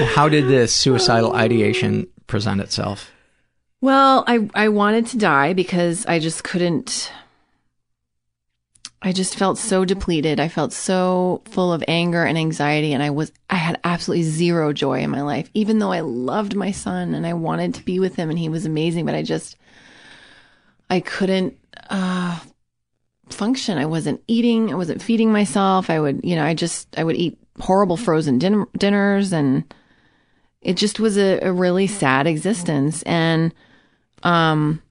Well, how did this suicidal ideation present itself? Well, I, I wanted to die because I just couldn't, I just felt so depleted. I felt so full of anger and anxiety, and I was, I had absolutely zero joy in my life, even though I loved my son and I wanted to be with him and he was amazing, but I just, I couldn't uh, function. I wasn't eating. I wasn't feeding myself. I would, you know, I just, I would eat horrible frozen din- dinners, and it just was a, a really sad existence. And um,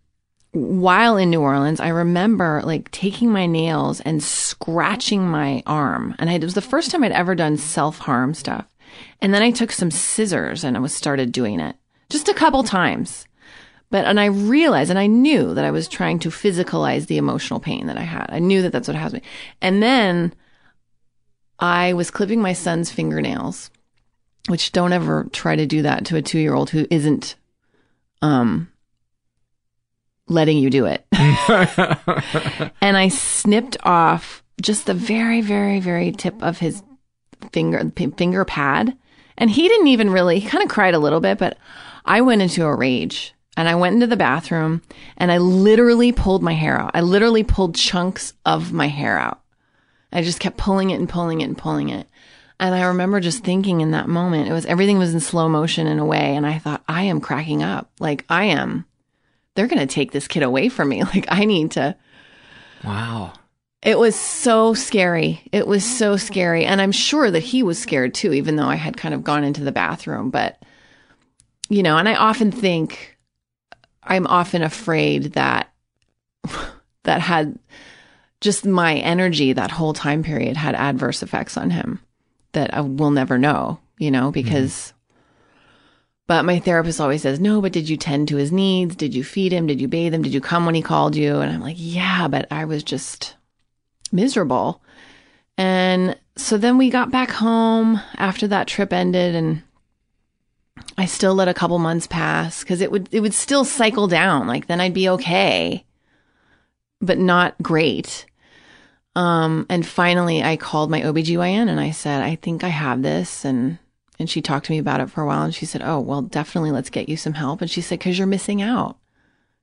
while in New Orleans, I remember like taking my nails and scratching my arm, and I, it was the first time I'd ever done self-harm stuff. And then I took some scissors and I was started doing it just a couple times. But and I realized, and I knew that I was trying to physicalize the emotional pain that I had. I knew that that's what happened. And then I was clipping my son's fingernails, which don't ever try to do that to a two-year-old who isn't um, letting you do it. And I snipped off just the very, very, very tip of his finger finger pad. And he didn't even really, he kind of cried a little bit, but I went into a rage. And I went into the bathroom and I literally pulled my hair out. I literally pulled chunks of my hair out. I just kept pulling it and pulling it and pulling it. And I remember just thinking in that moment, it was, everything was in slow motion in a way. And I thought, I am cracking up. Like I am, they're going to take this kid away from me. Like I need to. Wow. It was so scary. It was so scary. And I'm sure that he was scared too, even though I had kind of gone into the bathroom, but you know, and I often think I'm often afraid that that had just my energy that whole time period had adverse effects on him that I will never know, you know, because, mm. but my therapist always says, no, but did you tend to his needs? Did you feed him? Did you bathe him? Did you come when he called you? And I'm like, yeah, but I was just miserable. And so then we got back home after that trip ended, and I still let a couple months pass because it would, it would still cycle down. Like then I'd be okay, but not great. Um, and finally I called my O B G Y N and I said, I think I have this. And, and she talked to me about it for a while, and she said, oh, well, definitely let's get you some help. And she said, cause you're missing out.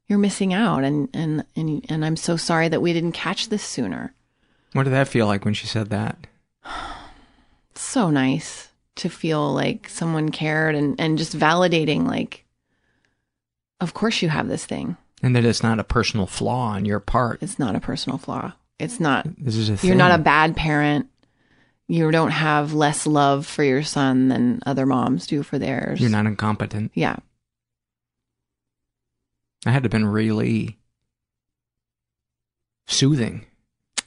You're missing out. And, and, and, and I'm so sorry that we didn't catch this sooner. What did that feel like when she said that? So nice to feel like someone cared and, and just validating, like, of course you have this thing. And that it's not a personal flaw on your part. It's not a personal flaw. It's not, this is a thing. You're not a bad parent. You don't have less love for your son than other moms do for theirs. You're not incompetent. Yeah. That had to have been really soothing.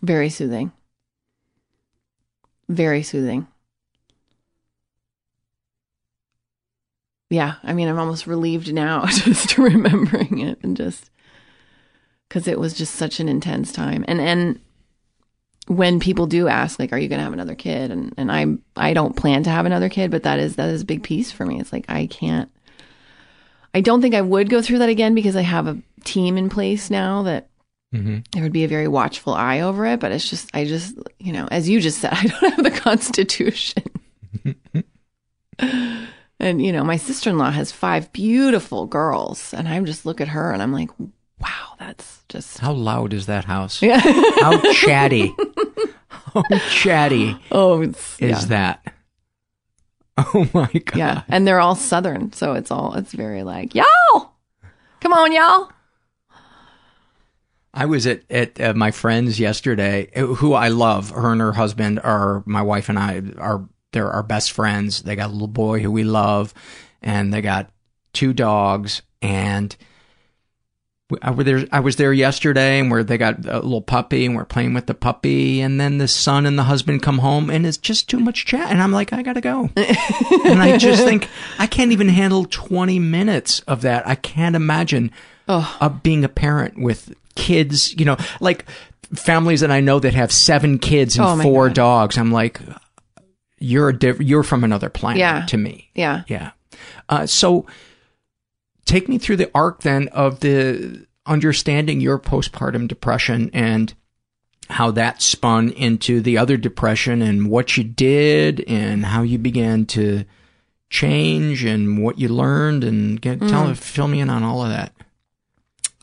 Very soothing. Very soothing. Yeah, I mean, I'm almost relieved now just remembering it, and just because it was just such an intense time. And and when people do ask, like, are you going to have another kid? And and I I don't plan to have another kid, but that is that is a big piece for me. It's like I can't. I don't think I would go through that again because I have a team in place now that. Mm-hmm. There would be a very watchful eye over it, but it's just, I just, you know, as you just said, I don't have the constitution. And, you know, my sister-in-law has five beautiful girls, and I just look at her and I'm like, wow, that's just... How loud is that house? Yeah. How chatty. How chatty oh, it's, is yeah. that? Oh, my God. Yeah, and they're all Southern, so it's all, it's very like, y'all, come on, y'all. I was at, at uh, my friend's yesterday, who I love. Her and her husband are, my wife and I, are they're our best friends. They got a little boy who we love, and they got two dogs. And I, were there, I was there yesterday, and where they got a little puppy, and we're playing with the puppy. And then the son and the husband come home, and it's just too much chat. And I'm like, I got to go. And I just think, I can't even handle twenty minutes of that. I can't imagine oh. uh, being a parent with kids, you know, like families that I know that have seven kids and oh four God. dogs. I'm like, you're a diff- you're from another planet yeah. to me. Yeah. Yeah. Uh, so take me through the arc then of the understanding your postpartum depression and how that spun into the other depression and what you did and how you began to change and what you learned and get, mm. tell, fill me in on all of that.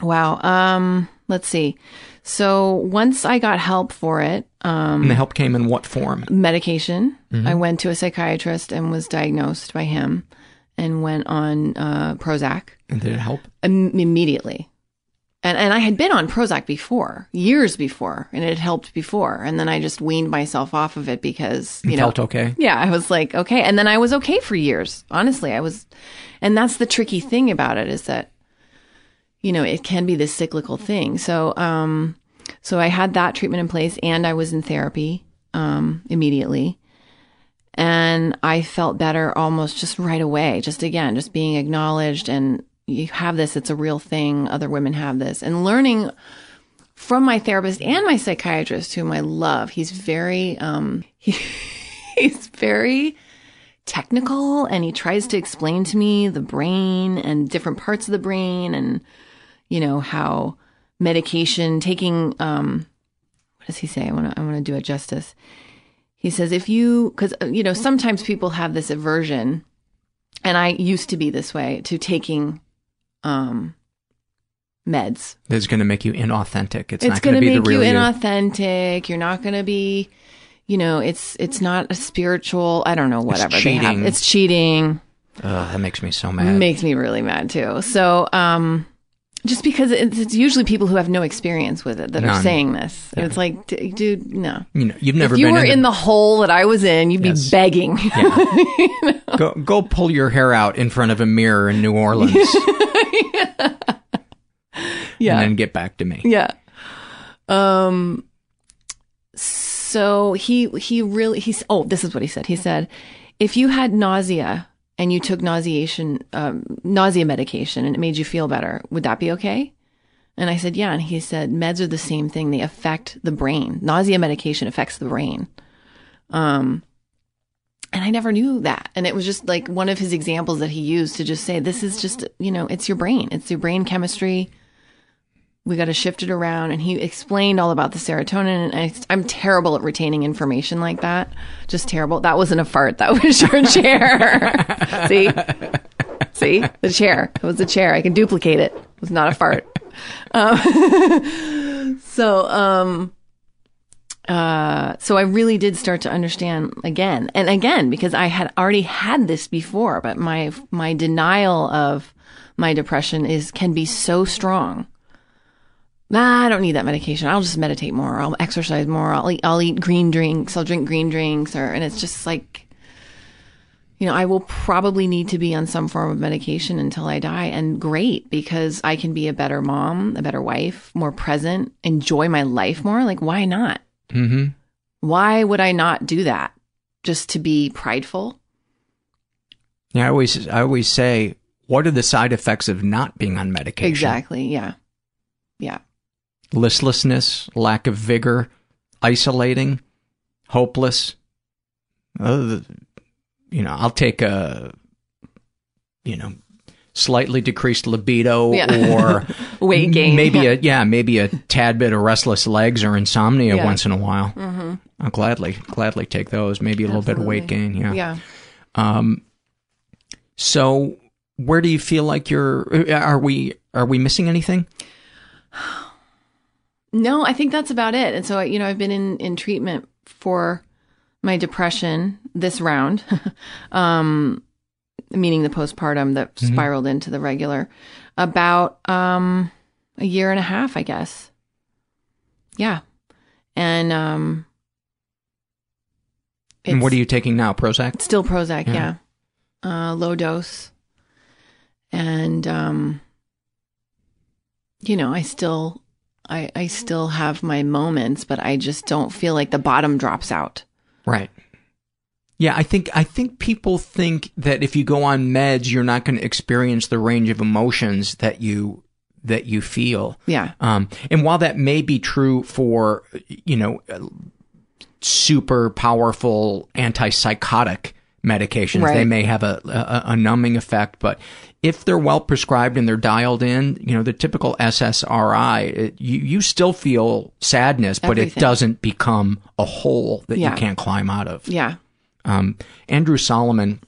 Wow. Um, let's see. So once I got help for it. Um, and the help came in what form? Medication. Mm-hmm. I went to a psychiatrist and was diagnosed by him and went on uh, Prozac. And did it help? Im- immediately. And and I had been on Prozac before, years before, and it helped before. And then I just weaned myself off of it because, you it know. Felt okay. Yeah. I was like, okay. And then I was okay for years. Honestly, I was. And that's the tricky thing about it is that, you know, it can be this cyclical thing. So, um, so I had that treatment in place and I was in therapy, um, immediately. And I felt better almost just right away. Just again, just being acknowledged and you have this, it's a real thing. Other women have this, and learning from my therapist and my psychiatrist, whom I love. He's very, um, he, he's very technical, and he tries to explain to me the brain and different parts of the brain and, you know, how medication taking, um, what does he say? I want to, I want to do it justice. He says, if you, cause you know, sometimes people have this aversion, and I used to be this way, to taking, um, meds. It's going to make you inauthentic. It's, it's not going to be the real you. It's going to make you inauthentic. You're not going to be, you know, it's, it's not a spiritual, I don't know, whatever it's they have. It's cheating. Ugh, that makes me so mad. Makes me really mad too. So, um, just because it's, it's usually people who have no experience with it that None. are saying this. Yeah. And it's like, d- dude, no. You know, you've never if you been were in the, in the hole that I was in, you'd yes. be begging. Yeah. You know? Go, go pull your hair out in front of a mirror in New Orleans. Yeah. Yeah. And then get back to me. Yeah. Um, so he, he really, he's, oh, this is what he said. He said, if you had nausea and you took nauseation, um, nausea medication and it made you feel better, would that be okay? And I said, yeah. And he said, meds are the same thing. They affect the brain. Nausea medication affects the brain. Um, and I never knew that. And it was just like one of his examples that he used to just say, this is just, you know, it's your brain. It's your brain chemistry. We got to shift it around. And he explained all about the serotonin. And I, I'm terrible at retaining information like that. Just terrible. That wasn't a fart. That was your chair. See? See? The chair. It was the chair. I can duplicate it. It was not a fart. Um, so, um, uh, so I really did start to understand again and again, because I had already had this before, but my, my denial of my depression is, can be so strong. Nah, I don't need that medication. I'll just meditate more. I'll exercise more. I'll eat, I'll eat green drinks. I'll drink green drinks or, and it's just like, you know, I will probably need to be on some form of medication until I die. And great, because I can be a better mom, a better wife, more present, enjoy my life more. Like, why not? Mm-hmm. Why would I not do that? Just to be prideful? Yeah, I always, I always say, what are the side effects of not being on medication? Exactly, yeah. Yeah. Listlessness, lack of vigor, isolating, hopeless. Uh, You know, I'll take a, you know, slightly decreased libido yeah. or weight gain. Maybe yeah. a yeah, maybe a tad bit of restless legs or insomnia yeah. once in a while. Mm-hmm. I'll gladly gladly take those. Maybe a Absolutely. little bit of weight gain. Yeah. Yeah. Um. So, where do you feel like you're? Are we are we missing anything? No, I think that's about it. And so, you know, I've been in in treatment for my depression this round, um, meaning the postpartum that mm-hmm. spiraled into the regular, about um, a year and a half, I guess. Yeah. And, um, and what are you taking now? Prozac? Still Prozac, yeah. yeah. Uh, low dose. And, um, you know, I still, I, I still have my moments, but I just don't feel like the bottom drops out. Right. Yeah, I think I think people think that if you go on meds, you're not going to experience the range of emotions that you that you feel. Yeah. Um, and while that may be true for, you know, super powerful antipsychotic medications, right. they may have a, a a numbing effect. But if they're well prescribed and they're dialed in, you know, the typical S S R I, it, you, you still feel sadness, Everything. but it doesn't become a hole that yeah. you can't climb out of. Yeah. Um, Andrew Solomon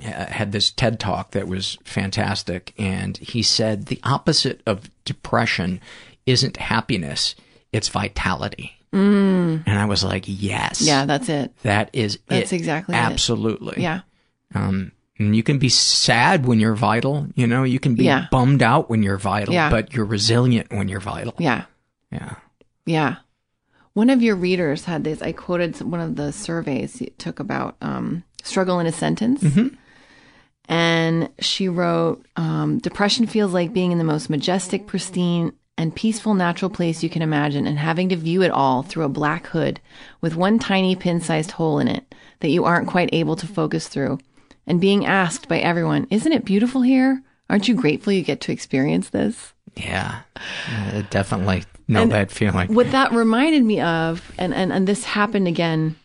uh, had this TED Talk that was fantastic, and he said the opposite of depression isn't happiness, it's vitality. Mm. And I was like, yes. Yeah, that's it. That is that's it. That's exactly Absolutely. it. Absolutely. Yeah. Um, and you can be sad when you're vital, you know, you can be yeah. bummed out when you're vital, yeah. but you're resilient when you're vital. Yeah. Yeah. Yeah. One of your readers had this, I quoted one of the surveys it took about um, struggle in a sentence. Mm-hmm. And she wrote, um, depression feels like being in the most majestic, pristine, and peaceful natural place you can imagine and having to view it all through a black hood with one tiny pin-sized hole in it that you aren't quite able to focus through. And being asked by everyone, isn't it beautiful here? Aren't you grateful you get to experience this? Yeah, I definitely know and that feeling. What that reminded me of, and, and, and this happened again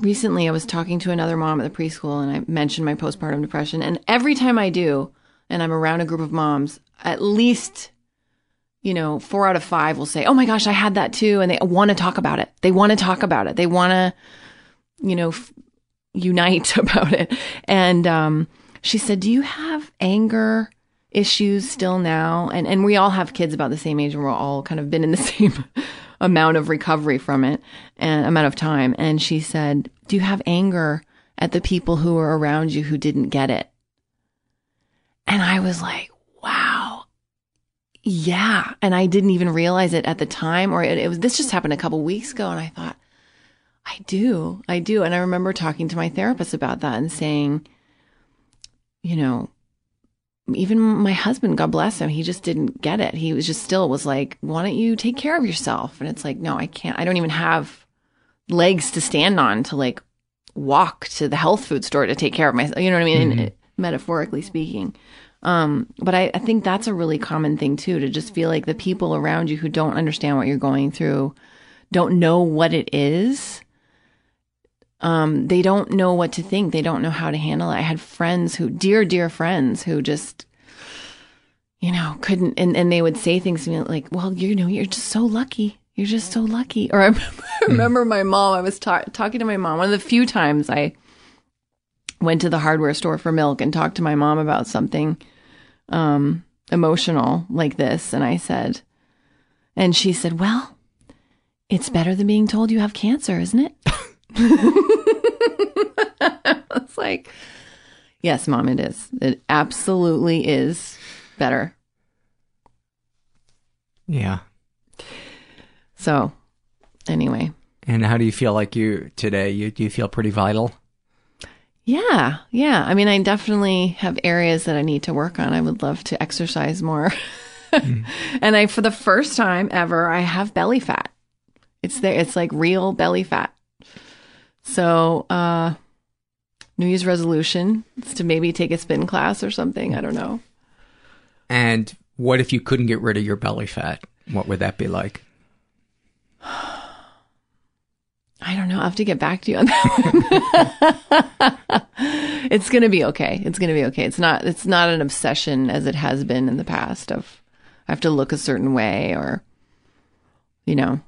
recently, I was talking to another mom at the preschool and I mentioned my postpartum depression. And every time I do, and I'm around a group of moms, at least, you know, four out of five will say, oh my gosh, I had that too. And they want to talk about it. They want to talk about it. They want to, you know, f- unite about it. And um, she said, do you have anger issues still now? And and we all have kids about the same age and we're all kind of been in the same amount of recovery from it and amount of time. And she said, do you have anger at the people who are around you who didn't get it? And I was like, wow. Yeah. And I didn't even realize it at the time, or it, it was, this just happened a couple weeks ago. And I thought, I do. I do. And I remember talking to my therapist about that and saying, you know, even my husband, God bless him, he just didn't get it. He was just still was like, why don't you take care of yourself? And it's like, no, I can't. I don't even have legs to stand on to like walk to the health food store to take care of myself. You know what I mean? Mm-hmm. Metaphorically speaking. Um, but I, I think that's a really common thing too, to just feel like the people around you who don't understand what you're going through, don't know what it is. Um, they don't know what to think. They don't know how to handle it. I had friends who, dear, dear friends who just, you know, couldn't, and, and they would say things to me like, well, you know, you're just so lucky. You're just so lucky. Or I remember, I remember my mom, I was ta- talking to my mom. One of the few times I went to the hardware store for milk and talked to my mom about something um, emotional like this. And I said, and she said, well, it's better than being told you have cancer, isn't it? It's like, yes, Mom, it is. It absolutely is better. Yeah. So anyway. And how do you feel like you today? You do you feel pretty vital? Yeah. Yeah. I mean, I definitely have areas that I need to work on. I would love to exercise more. Mm. And I, for the first time ever, I have belly fat. It's there. It's like real belly fat. So, uh, New Year's resolution is to maybe take a spin class or something. I don't know. And what if you couldn't get rid of your belly fat? What would that be like? I don't know. I'll have to get back to you on that one. It's going to be okay. It's going to be okay. It's not, it's not an obsession as it has been in the past of I have to look a certain way or, you know.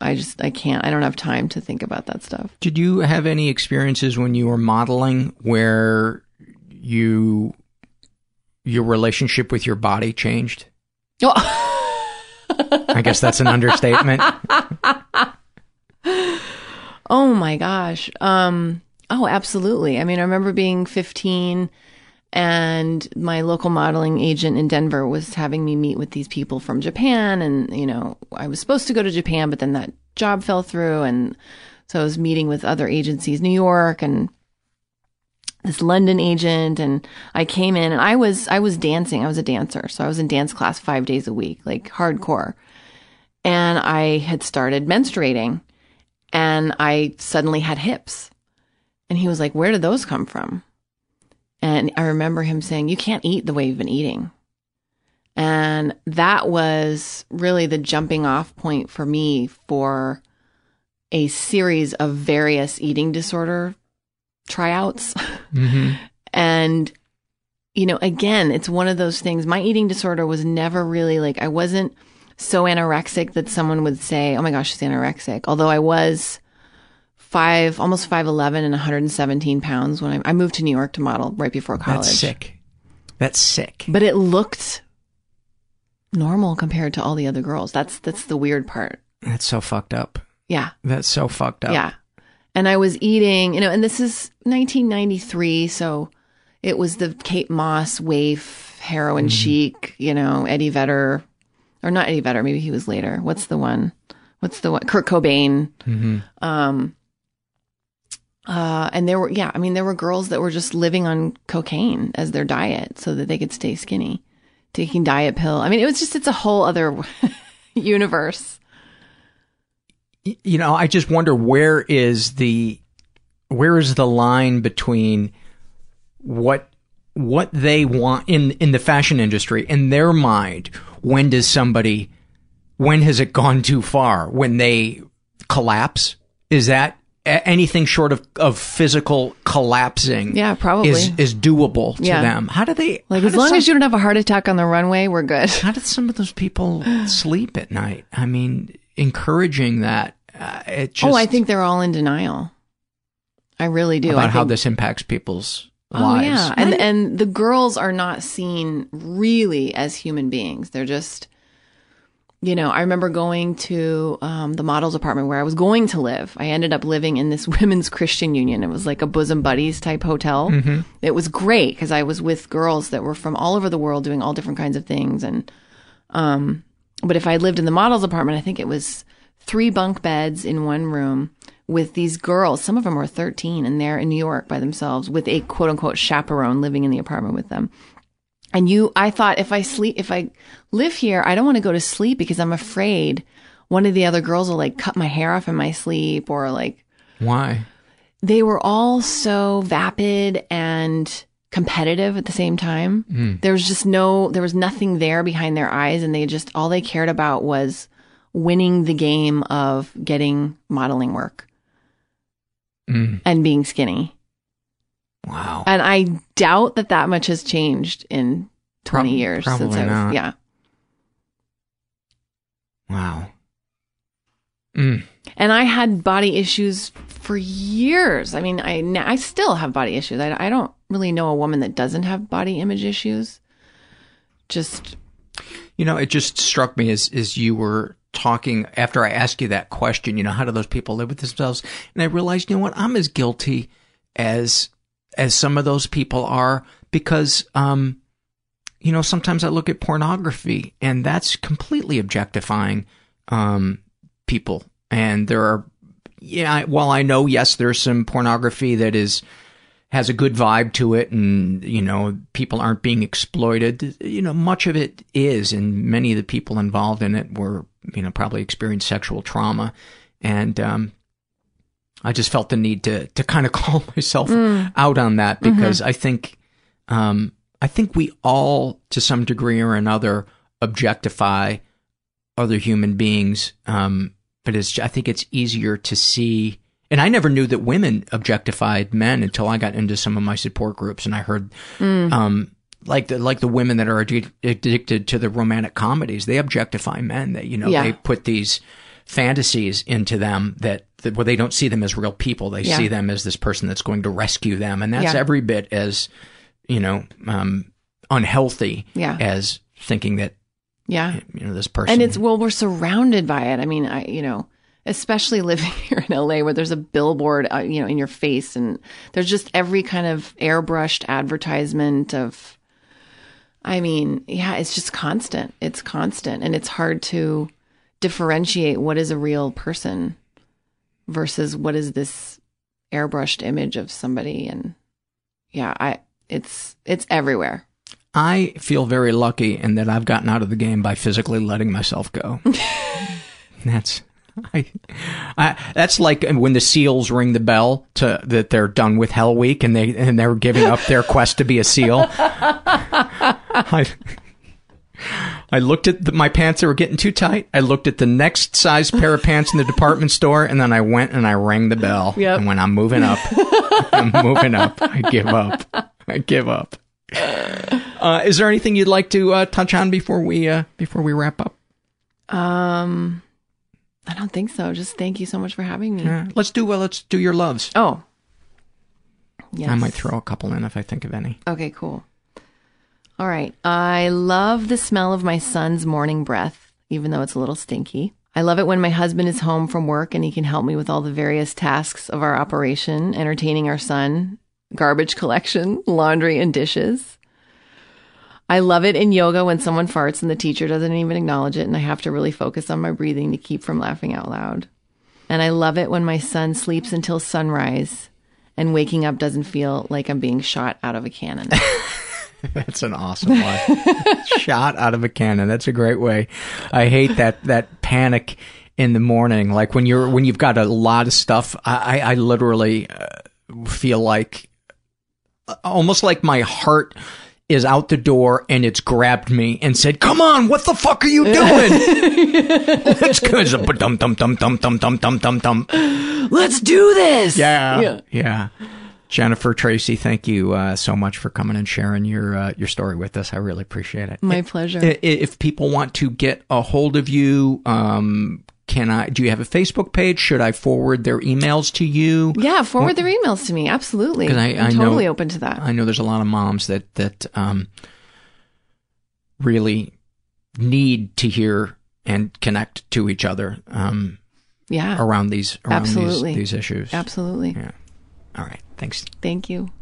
I just, I can't, I don't have time to think about that stuff. Did you have any experiences when you were modeling where you, your relationship with your body changed? Oh. I guess that's an understatement. Oh my gosh. Um, oh, absolutely. I mean, I remember being fifteen and my local modeling agent in Denver was having me meet with these people from Japan. And, you know, I was supposed to go to Japan, but then that job fell through. And so I was meeting with other agencies, New York and this London agent. And I came in and I was, I was dancing. I was a dancer. So I was in dance class five days a week, like hardcore. And I had started menstruating and I suddenly had hips. And he was like, where did those come from? And I remember him saying, you can't eat the way you've been eating. And that was really the jumping off point for me for a series of various eating disorder tryouts. Mm-hmm. And, you know, again, it's one of those things. My eating disorder was never really like, I wasn't so anorexic that someone would say, oh my gosh, she's anorexic. Although I was Five, almost five eleven and one hundred seventeen pounds when I, I moved to New York to model right before college. That's sick. That's sick. But it looked normal compared to all the other girls. That's that's the weird part. That's so fucked up. Yeah. That's so fucked up. Yeah. And I was eating, you know, and this is nineteen ninety-three, so it was the Kate Moss, Waif, heroin mm-hmm. chic, you know, Eddie Vedder, or not Eddie Vedder, maybe he was later. What's the one? What's the one? Kurt Cobain. Mm-hmm. Um. Uh, and there were, yeah, I mean, there were girls that were just living on cocaine as their diet so that they could stay skinny, taking diet pill. I mean, it was just, it's a whole other universe. You know, I just wonder where is the, where is the line between what, what they want in, in the fashion industry, in their mind, when does somebody, when has it gone too far? When they collapse? Is that? Anything short of, of physical collapsing yeah, probably. Is, is doable to yeah. them. How do they... Like, as long some, as you don't have a heart attack on the runway, we're good. How did some of those people sleep at night? I mean, encouraging that, uh, it just... Oh, I think they're all in denial. I really do. About I think, how this impacts people's oh, lives. Yeah, and, and the girls are not seen really as human beings. They're just... You know, I remember going to um, the model's apartment where I was going to live. I ended up living in this women's Christian union. It was like a bosom buddies type hotel. Mm-hmm. It was great because I was with girls that were from all over the world doing all different kinds of things. And um, but if I lived in the model's apartment, I think it was three bunk beds in one room with these girls. Some of them were thirteen and they're in New York by themselves with a quote unquote chaperone living in the apartment with them. And you, I thought if I sleep, if I live here, I don't want to go to sleep because I'm afraid one of the other girls will like cut my hair off in my sleep or like. Why? They were all so vapid and competitive at the same time. Mm. There was just no, there was nothing there behind their eyes. And they just, all they cared about was winning the game of getting modeling work mm. and being skinny. Wow. And I doubt that that much has changed in twenty Pro- years since I was, not. yeah. Wow. Mm. And I had body issues for years. I mean, I I still have body issues. I, I don't really know a woman that doesn't have body image issues. Just, you know, it just struck me as as you were talking after I asked you that question. You know, how do those people live with themselves? And I realized, you know what, I'm as guilty as as some of those people are because, um, you know, sometimes I look at pornography and that's completely objectifying um, people. And there are, yeah, while I know, yes, there's some pornography that is, has a good vibe to it and, you know, people aren't being exploited, you know, much of it is, and many of the people involved in it were, you know, probably experienced sexual trauma. And, um, I just felt the need to, to kind of call myself mm. out on that because mm-hmm. I think, um, I think we all, to some degree or another, objectify other human beings. Um, but it's, I think it's easier to see. And I never knew that women objectified men until I got into some of my support groups and I heard, mm. um, like the, like the women that are ad- addicted to the romantic comedies, they objectify men that, you know, yeah. they put these fantasies into them that, That, well, they don't see them as real people. They yeah. see them as this person that's going to rescue them. And that's yeah. every bit as, you know, um, unhealthy yeah. as thinking that, yeah, you know, this person. And it's, well, we're surrounded by it. I mean, I, you know, especially living here in L A where there's a billboard, uh, you know, in your face and there's just every kind of airbrushed advertisement of, I mean, yeah, it's just constant. It's constant. And it's hard to differentiate what is a real person versus what is this airbrushed image of somebody. And yeah, I it's it's everywhere. I feel very lucky in that I've gotten out of the game by physically letting myself go. that's I, I that's like when the SEALs ring the bell to that they're done with Hell Week and they and they're giving up their quest to be a SEAL. I, I looked at the, my pants that were getting too tight. I looked at the next size pair of pants in the department store, and then I went and I rang the bell. Yep. And when I'm moving up, I'm moving up. I give up. I give up. Uh, is there anything you'd like to uh, touch on before we uh, before we wrap up? Um, I don't think so. Just thank you so much for having me. Uh, let's do well. Let's do your loves. Oh, yes. I might throw a couple in if I think of any. Okay, cool. All right. I love the smell of my son's morning breath, even though it's a little stinky. I love it when my husband is home from work and he can help me with all the various tasks of our operation, entertaining our son, garbage collection, laundry, and dishes. I love it in yoga when someone farts and the teacher doesn't even acknowledge it, and I have to really focus on my breathing to keep from laughing out loud. And I love it when my son sleeps until sunrise and waking up doesn't feel like I'm being shot out of a cannon. That's an awesome one. Shot out of a cannon. That's a great way. I hate that that panic in the morning. Like when you're when you've got a lot of stuff. I I literally uh, feel like almost like my heart is out the door and it's grabbed me and said, "Come on, what the fuck are you doing?" It's because of dum dum dum dum dum dum dum dum dum. Let's do this. Yeah. Yeah. yeah. Jennifer Tracy, thank you uh, so much for coming and sharing your uh, your story with us. I really appreciate it. My if, pleasure. If people want to get a hold of you, um, can I? Do you have a Facebook page? Should I forward their emails to you? Yeah, forward what? their emails to me. Absolutely. I, I'm I totally know, open to that. I know there's a lot of moms that that um, really need to hear and connect to each other. Um, yeah. Around these around absolutely. These, these issues. Absolutely. Yeah. All right. Thanks. Thank you.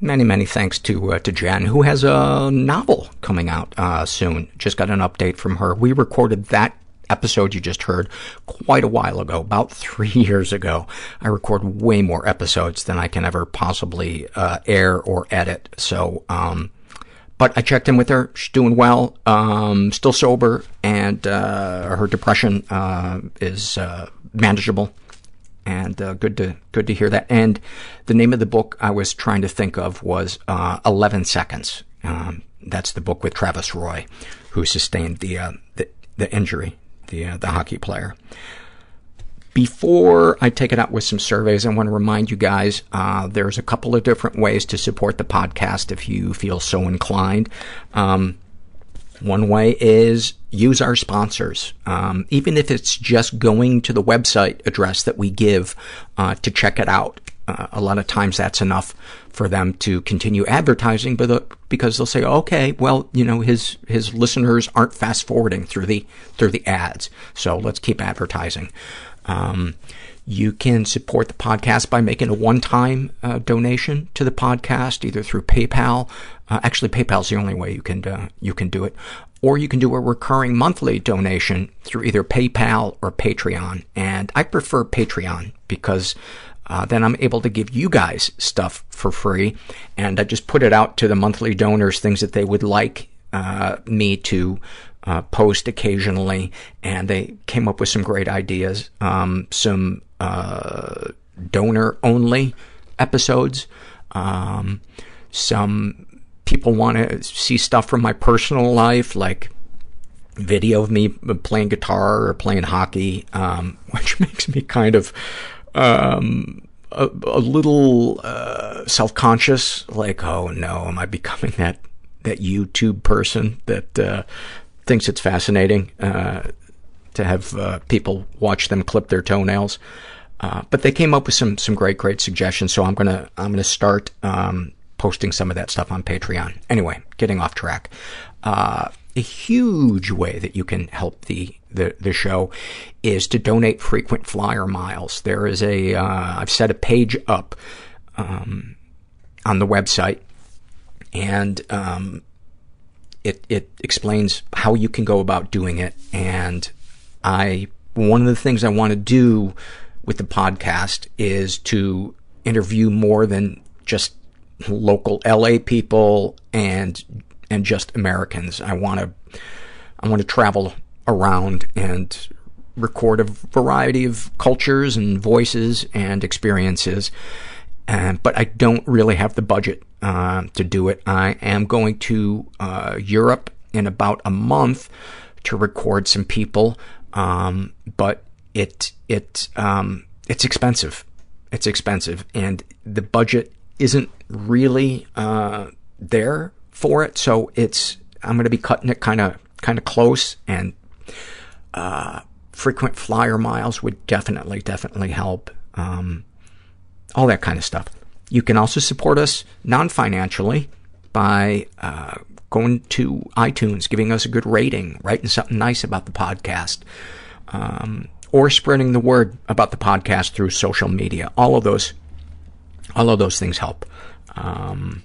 Many, many thanks to uh, to Jen, who has a novel coming out uh, soon. Just got an update from her. We recorded that episode you just heard quite a while ago, about three years ago. I record way more episodes than I can ever possibly uh, air or edit. So um, But I checked in with her. She's doing well, um, still sober, and uh, her depression uh, is uh, manageable. And uh, good to good to hear that. And the name of the book I was trying to think of was uh, eleven seconds. Um, that's the book with Travis Roy, who sustained the uh, the, the injury, the uh, the hockey player. Before I take it out with some surveys, I want to remind you guys, uh, there's a couple of different ways to support the podcast if you feel so inclined. Um, one way is use our sponsors. Um, even if it's just going to the website address that we give uh, to check it out, uh, a lot of times that's enough for them to continue advertising, but the, because they'll say, okay, well, you know, his his listeners aren't fast-forwarding through the through the ads, so let's keep advertising. Um, you can support the podcast by making a one-time uh, donation to the podcast, either through PayPal. Uh, actually, PayPal is the only way you can uh, you can do it, or you can do a recurring monthly donation through either PayPal or Patreon. And I prefer Patreon because uh, then I'm able to give you guys stuff for free, and I just put it out to the monthly donors, things that they would like uh, me to. Uh, post occasionally, and they came up with some great ideas, um, some uh, donor-only episodes. Um, some people want to see stuff from my personal life, like video of me playing guitar or playing hockey, um, which makes me kind of um, a, a little uh, self-conscious, like, oh, no, am I becoming that, that YouTube person that... Uh, thinks it's fascinating uh, to have uh, people watch them clip their toenails, uh, but they came up with some some great great suggestions. So I'm gonna I'm gonna start um, posting some of that stuff on Patreon. Anyway, getting off track. Uh, a huge way that you can help the the the show is to donate frequent flyer miles. There is a uh, I've set a page up um, on the website, and um, It, it explains how you can go about doing it. And I, one of the things I want to do with the podcast is to interview more than just local L A people and, and just Americans. I want to, I want to travel around and record a variety of cultures and voices and experiences. Um, but I don't really have the budget uh, to do it. I am going to uh, Europe in about a month to record some people, um, but it it um, it's expensive. It's expensive, and the budget isn't really uh, there for it. So it's I'm going to be cutting it kind of kind of close, and uh, frequent flyer miles would definitely definitely help. Um, all that kind of stuff. You can also support us non-financially by uh, going to iTunes, giving us a good rating, writing something nice about the podcast, um, or spreading the word about the podcast through social media. All of those, all of those things help. Um,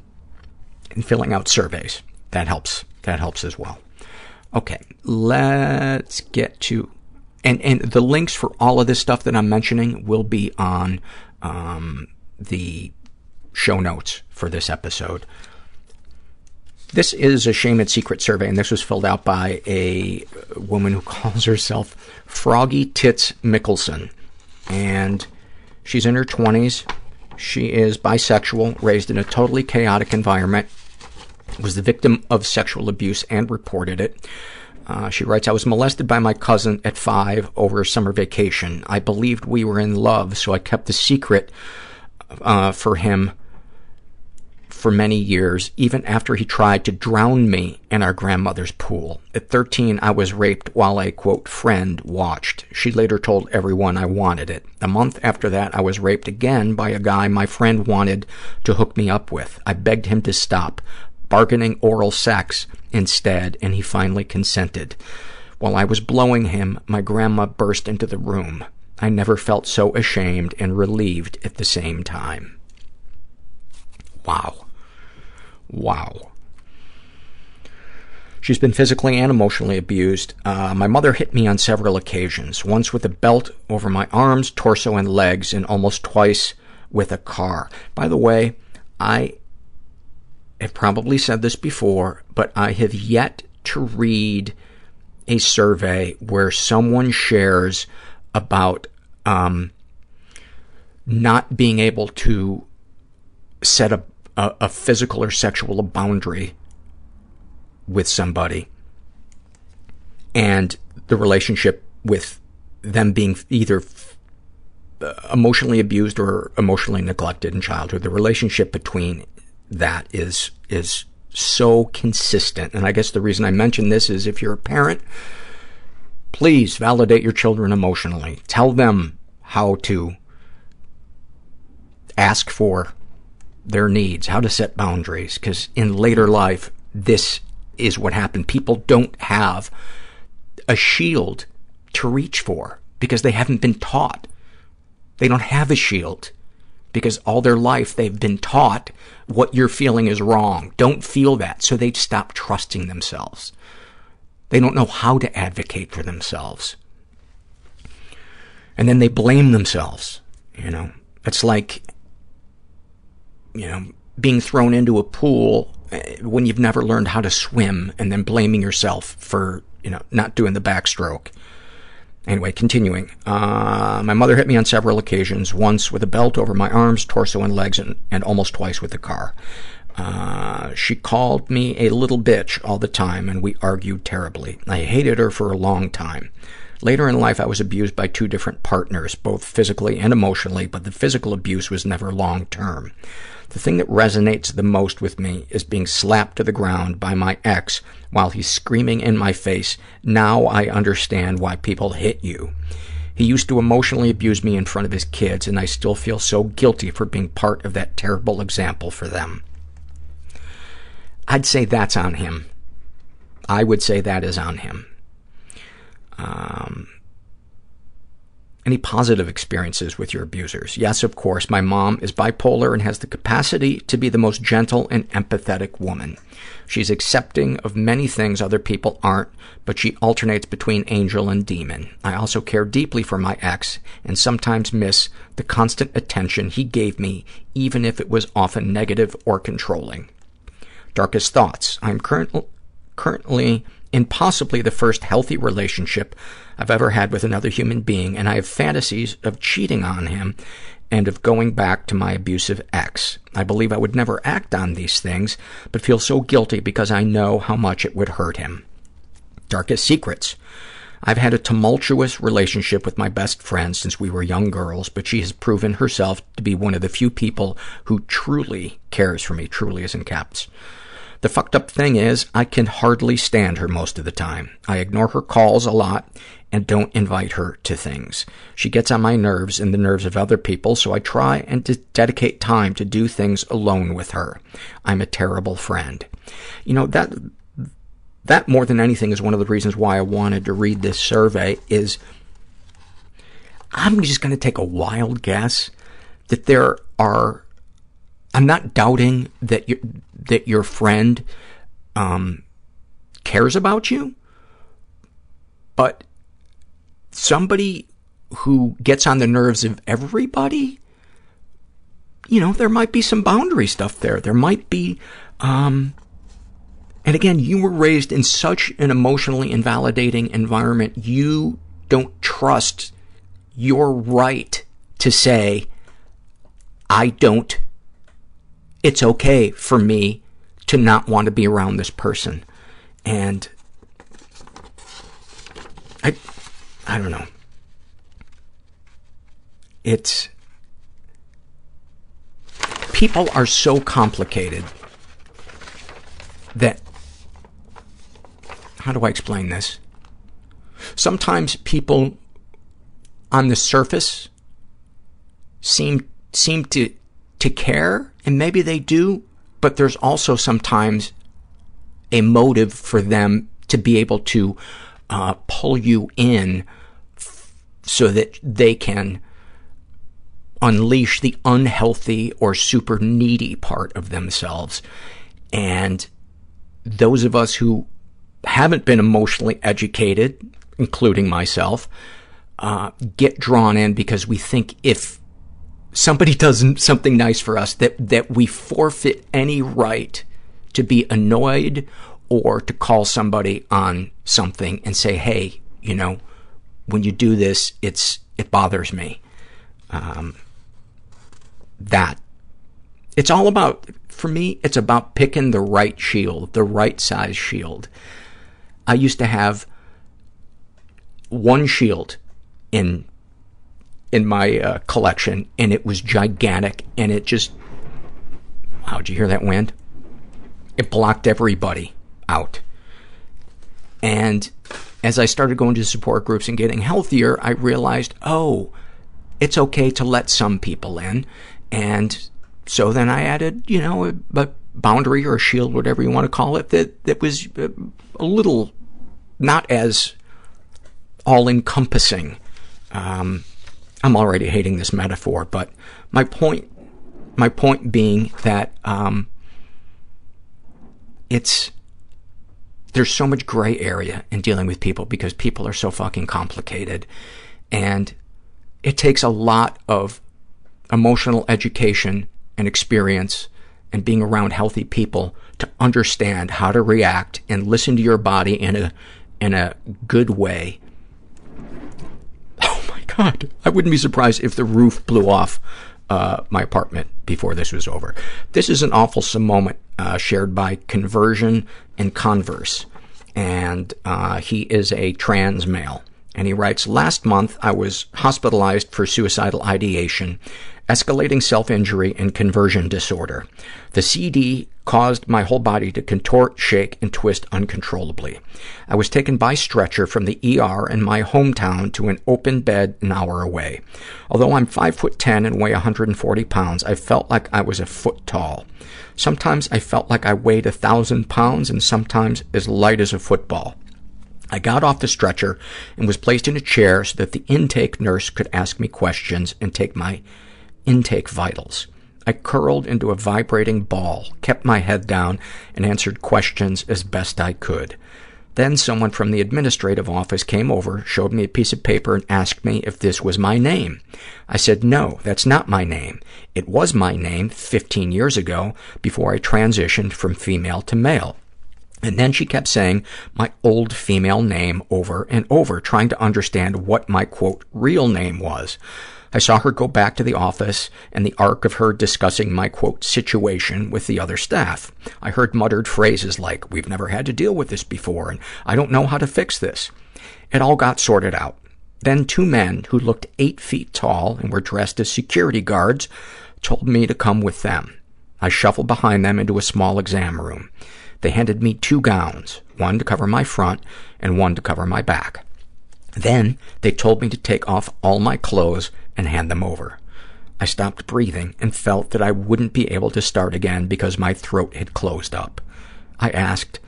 and filling out surveys, that helps. That helps as well. Okay, let's get to, and, and the links for all of this stuff that I'm mentioning will be on Um, the show notes for this episode. This is a Shame and Secret survey, and this was filled out by a woman who calls herself Froggy Tits Mickelson. And she's in her twenties. She is bisexual, raised in a totally chaotic environment, was the victim of sexual abuse and reported it. Uh, she writes, I was molested by my cousin at five over a summer vacation. I believed we were in love, so I kept the secret uh, for him for many years, even after he tried to drown me in our grandmother's pool. At thirteen, I was raped while a, quote, friend watched. She later told everyone I wanted it. A month after that, I was raped again by a guy my friend wanted to hook me up with. I begged him to stop, bargaining oral sex instead, and he finally consented. While I was blowing him, my grandma burst into the room. I never felt so ashamed and relieved at the same time. Wow. Wow. She's been physically and emotionally abused. Uh, my mother hit me on several occasions, once with a belt over my arms, torso, and legs, and almost twice with a car. By the way, I I've probably said this before, but I have yet to read a survey where someone shares about um, not being able to set a, a, a physical or sexual boundary with somebody and the relationship with them being either emotionally abused or emotionally neglected in childhood. The relationship between that is is so consistent. And I guess the reason I mention this is if you're a parent, please validate your children emotionally. Tell them how to ask for their needs, how to set boundaries, because in later life, this is what happened. People don't have a shield to reach for because they haven't been taught. They don't have a shield because all their life they've been taught what you're feeling is wrong. Don't feel that. So they stop trusting themselves. They don't know how to advocate for themselves. And then they blame themselves, you know. It's like, you know, being thrown into a pool when you've never learned how to swim and then blaming yourself for, you know, not doing the backstroke. Anyway, continuing. Uh, my mother hit me on several occasions, once with a belt over my arms, torso, and legs, and, and almost twice with the car. Uh, she called me a little bitch all the time, and we argued terribly. I hated her for a long time. Later in life, I was abused by two different partners, both physically and emotionally, but the physical abuse was never long-term. The thing that resonates the most with me is being slapped to the ground by my ex while he's screaming in my face, "Now I understand why people hit you." He used to emotionally abuse me in front of his kids, and I still feel so guilty for being part of that terrible example for them. I'd say that's on him. I would say that is on him. Um, any positive experiences with your abusers? Yes, of course. My mom is bipolar and has the capacity to be the most gentle and empathetic woman. She's accepting of many things other people aren't, but she alternates between angel and demon. I also care deeply for my ex and sometimes miss the constant attention he gave me, even if it was often negative or controlling. Darkest thoughts. I'm current- currently... in possibly the first healthy relationship I've ever had with another human being, and I have fantasies of cheating on him and of going back to my abusive ex. I believe I would never act on these things, but feel so guilty because I know how much it would hurt him. Darkest secrets. I've had a tumultuous relationship with my best friend since we were young girls, but she has proven herself to be one of the few people who truly cares for me, truly is in caps. The fucked up thing is, I can hardly stand her most of the time. I ignore her calls a lot and don't invite her to things. She gets on my nerves and the nerves of other people, so I try and de- dedicate time to do things alone with her. I'm a terrible friend. You know, that that more than anything is one of the reasons why I wanted to read this survey is I'm just going to take a wild guess that there are, I'm not doubting that you that your friend um, cares about you, but somebody who gets on the nerves of everybody, you know, there might be some boundary stuff there. There might be, um, and again, you were raised in such an emotionally invalidating environment, you don't trust your right to say, I don't it's okay for me to not want to be around this person. And I, I don't know. It's, people are so complicated that, how do I explain this? Sometimes people on the surface seem, seem to, to care, and maybe they do, but there's also sometimes a motive for them to be able to uh, pull you in f- so that they can unleash the unhealthy or super needy part of themselves. And those of us who haven't been emotionally educated, including myself, uh, get drawn in because we think if somebody does something nice for us that, that we forfeit any right to be annoyed or to call somebody on something and say, hey, you know, when you do this, it's it bothers me. Um, that. It's all about, for me, it's about picking the right shield, the right size shield. I used to have one shield in in my uh, collection, and it was gigantic, and it just, wow, did you hear that wind? It blocked everybody out. And as I started going to support groups and getting healthier, I realized, oh, it's okay to let some people in. And so then I added, you know, a, a boundary or a shield, whatever you want to call it, that, that was a little not as all-encompassing. Um, I'm already hating this metaphor, but my point, my point being that um, it's... there's so much gray area in dealing with people because people are so fucking complicated. And it takes a lot of emotional education and experience and being around healthy people to understand how to react and listen to your body in a in a good way. Oh, my God. I wouldn't be surprised if the roof blew off uh, my apartment before this was over. This is an awful moment uh, shared by Conversion and Converse, and uh, he is a trans male. And he writes, last month I was hospitalized for suicidal ideation, escalating self-injury, and conversion disorder. The C D caused my whole body to contort, shake, and twist uncontrollably. I was taken by stretcher from the E R in my hometown to an open bed an hour away. Although I'm five foot ten and weigh one hundred forty pounds, I felt like I was a foot tall. Sometimes I felt like I weighed a thousand pounds and sometimes as light as a football. I got off the stretcher and was placed in a chair so that the intake nurse could ask me questions and take my intake vitals. I curled into a vibrating ball, kept my head down, and answered questions as best I could. Then someone from the administrative office came over, showed me a piece of paper, and asked me if this was my name. I said, no, that's not my name. It was my name fifteen years ago before I transitioned from female to male. And then she kept saying my old female name over and over, trying to understand what my, quote, real name was. I saw her go back to the office and the arc of her discussing my, quote, situation with the other staff. I heard muttered phrases like, we've never had to deal with this before, and I don't know how to fix this. It all got sorted out. Then two men who looked eight feet tall and were dressed as security guards told me to come with them. I shuffled behind them into a small exam room. They handed me two gowns, one to cover my front and one to cover my back. Then they told me to take off all my clothes and hand them over. I stopped breathing and felt that I wouldn't be able to start again because my throat had closed up. I asked,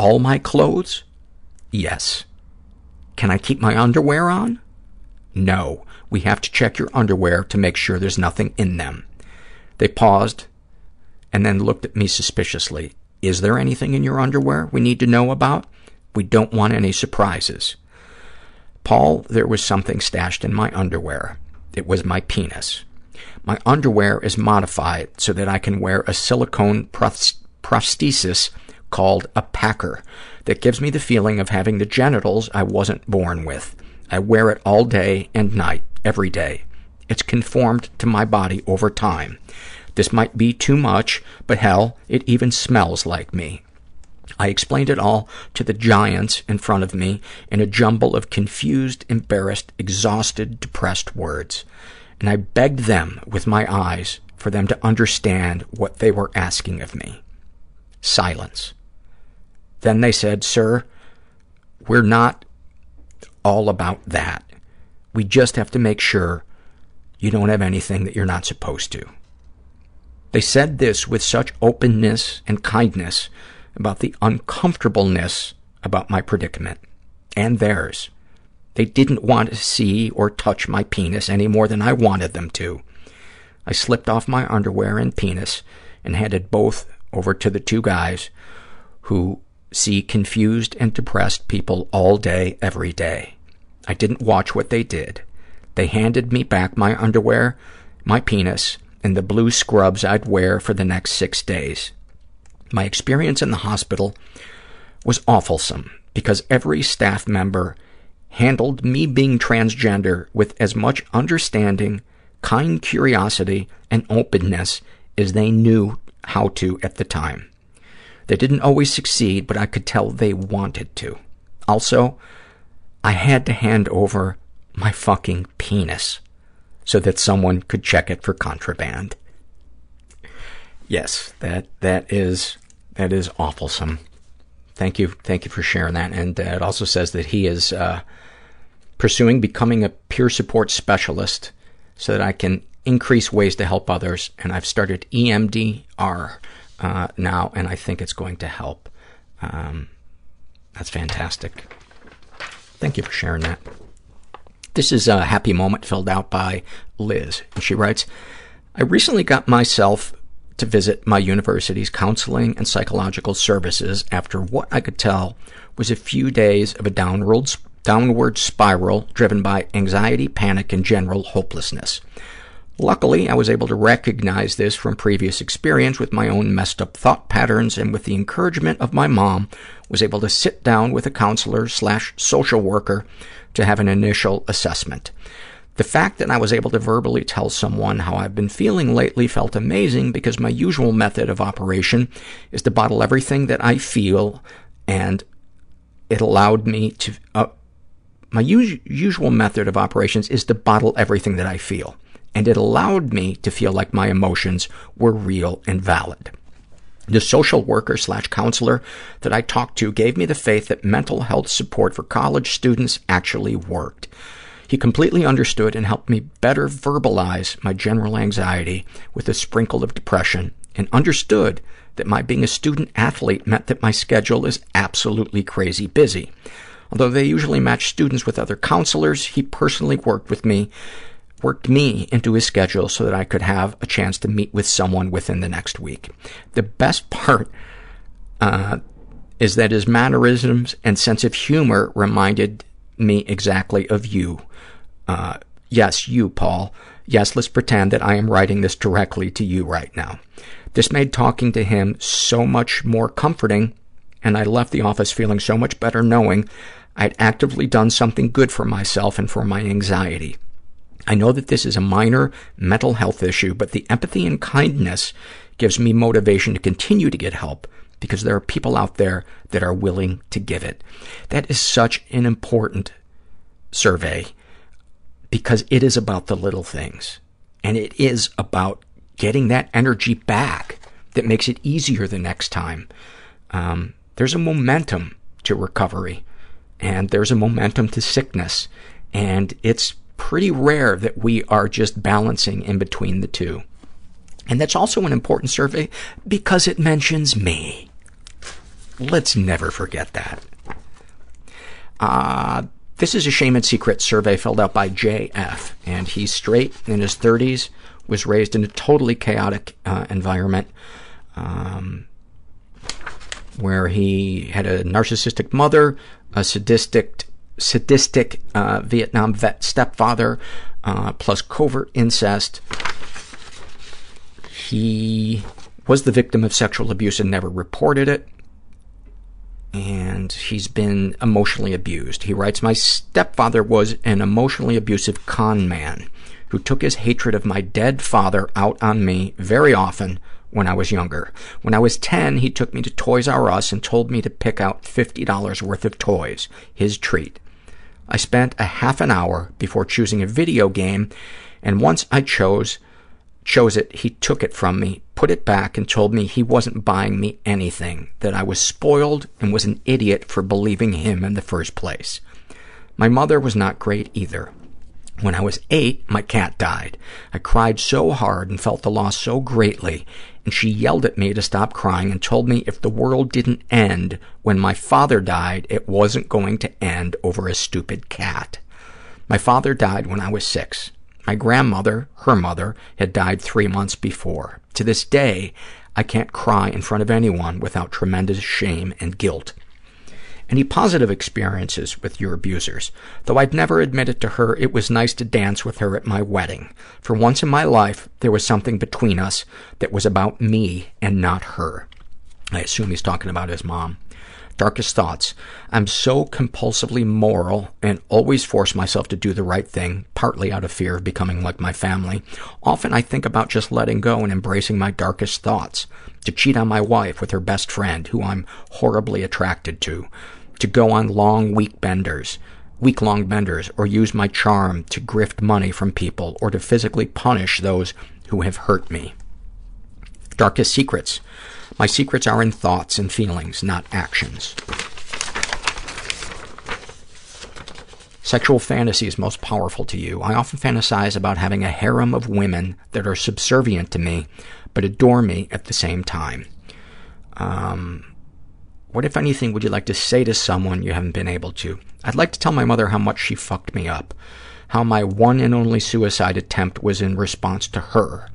all my clothes? Yes. Can I keep my underwear on? No, we have to check your underwear to make sure there's nothing in them. They paused and then looked at me suspiciously. Is there anything in your underwear we need to know about? We don't want any surprises. Paul, there was something stashed in my underwear. It was my penis. My underwear is modified so that I can wear a silicone prosthesis called a packer that gives me the feeling of having the genitals I wasn't born with. I wear it all day and night, every day. It's conformed to my body over time. This might be too much, but hell, it even smells like me. I explained it all to the giants in front of me in a jumble of confused, embarrassed, exhausted, depressed words, and I begged them with my eyes for them to understand what they were asking of me. Silence. Then they said, sir, we're not all about that. We just have to make sure you don't have anything that you're not supposed to. They said this with such openness and kindness about the uncomfortableness about my predicament and theirs. They didn't want to see or touch my penis any more than I wanted them to. I slipped off my underwear and penis and handed both over to the two guys who see confused and depressed people all day, every day. I didn't watch what they did. They handed me back my underwear, my penis, and the blue scrubs I'd wear for the next six days. My experience in the hospital was awfulsome because every staff member handled me being transgender with as much understanding, kind curiosity, and openness as they knew how to at the time. They didn't always succeed, but I could tell they wanted to. Also, I had to hand over my fucking penis so that someone could check it for contraband. Yes, that that is that is awfulsome. Thank you. Thank you for sharing that. And uh, it also says that he is uh, pursuing becoming a peer support specialist so that I can increase ways to help others. And I've started E M D R uh, now, and I think it's going to help. Um, that's fantastic. Thank you for sharing that. This is a happy moment filled out by Liz. And she writes, I recently got myself to visit my university's counseling and psychological services after what I could tell was a few days of a downward, downward spiral driven by anxiety, panic, and general hopelessness. Luckily, I was able to recognize this from previous experience with my own messed up thought patterns, and with the encouragement of my mom, was able to sit down with a counselor slash social worker to have an initial assessment. The fact that I was able to verbally tell someone how I've been feeling lately felt amazing because my usual method of operation is to bottle everything that I feel, and it allowed me to... Uh, my us- usual method of operations is to bottle everything that I feel, and it allowed me to feel like my emotions were real and valid. The social worker slash counselor that I talked to gave me the faith that mental health support for college students actually worked. He completely understood and helped me better verbalize my general anxiety with a sprinkle of depression, and understood that my being a student athlete meant that my schedule is absolutely crazy busy. Although they usually match students with other counselors, he personally worked with me, worked me into his schedule so that I could have a chance to meet with someone within the next week. The best part, uh, is that his mannerisms and sense of humor reminded me exactly of you. Uh, yes, you, Paul. Yes, let's pretend that I am writing this directly to you right now. This made talking to him so much more comforting, and I left the office feeling so much better knowing I'd actively done something good for myself and for my anxiety. I know that this is a minor mental health issue, but the empathy and kindness gives me motivation to continue to get help, because there are people out there that are willing to give it. That is such an important survey, because it is about the little things, and it is about getting that energy back that makes it easier the next time. Um, there's a momentum to recovery, and there's a momentum to sickness, and it's pretty rare that we are just balancing in between the two. And that's also an important survey because it mentions me. Let's never forget that. Uh, this is a shame and secret survey filled out by J F, and he's straight, in his thirties, was raised in a totally chaotic uh, environment um, where he had a narcissistic mother, a sadistic, sadistic uh, Vietnam vet stepfather, uh, plus covert incest. He was the victim of sexual abuse and never reported it, and he's been emotionally abused. He writes, my stepfather was an emotionally abusive con man who took his hatred of my dead father out on me very often when I was younger. When I was ten, he took me to Toys R Us and told me to pick out fifty dollars worth of toys, his treat. I spent a half an hour before choosing a video game, and once I chose chose it, he took it from me, put it back, and told me he wasn't buying me anything, that I was spoiled and was an idiot for believing him in the first place. My mother was not great either. When I was eight, my cat died. I cried so hard and felt the loss so greatly, and she yelled at me to stop crying and told me if the world didn't end when my father died, it wasn't going to end over a stupid cat. My father died when I was six. My grandmother, her mother, had died three months before. To this day, I can't cry in front of anyone without tremendous shame and guilt. Any positive experiences with your abusers? Though I'd never admit it to her, it was nice to dance with her at my wedding. For once in my life, there was something between us that was about me and not her. I assume he's talking about his mom. Darkest thoughts. I'm so compulsively moral and always force myself to do the right thing, partly out of fear of becoming like my family. Often I think about just letting go and embracing my darkest thoughts. To cheat on my wife with her best friend, who I'm horribly attracted to. To go on long week benders, week-long benders, or use my charm to grift money from people, or to physically punish those who have hurt me. Darkest secrets. My secrets are in thoughts and feelings, not actions. Sexual fantasy is most powerful to you. I often fantasize about having a harem of women that are subservient to me, but adore me at the same time. Um, what, if anything, would you like to say to someone you haven't been able to? I'd like to tell my mother how much she fucked me up, how my one and only suicide attempt was in response to her,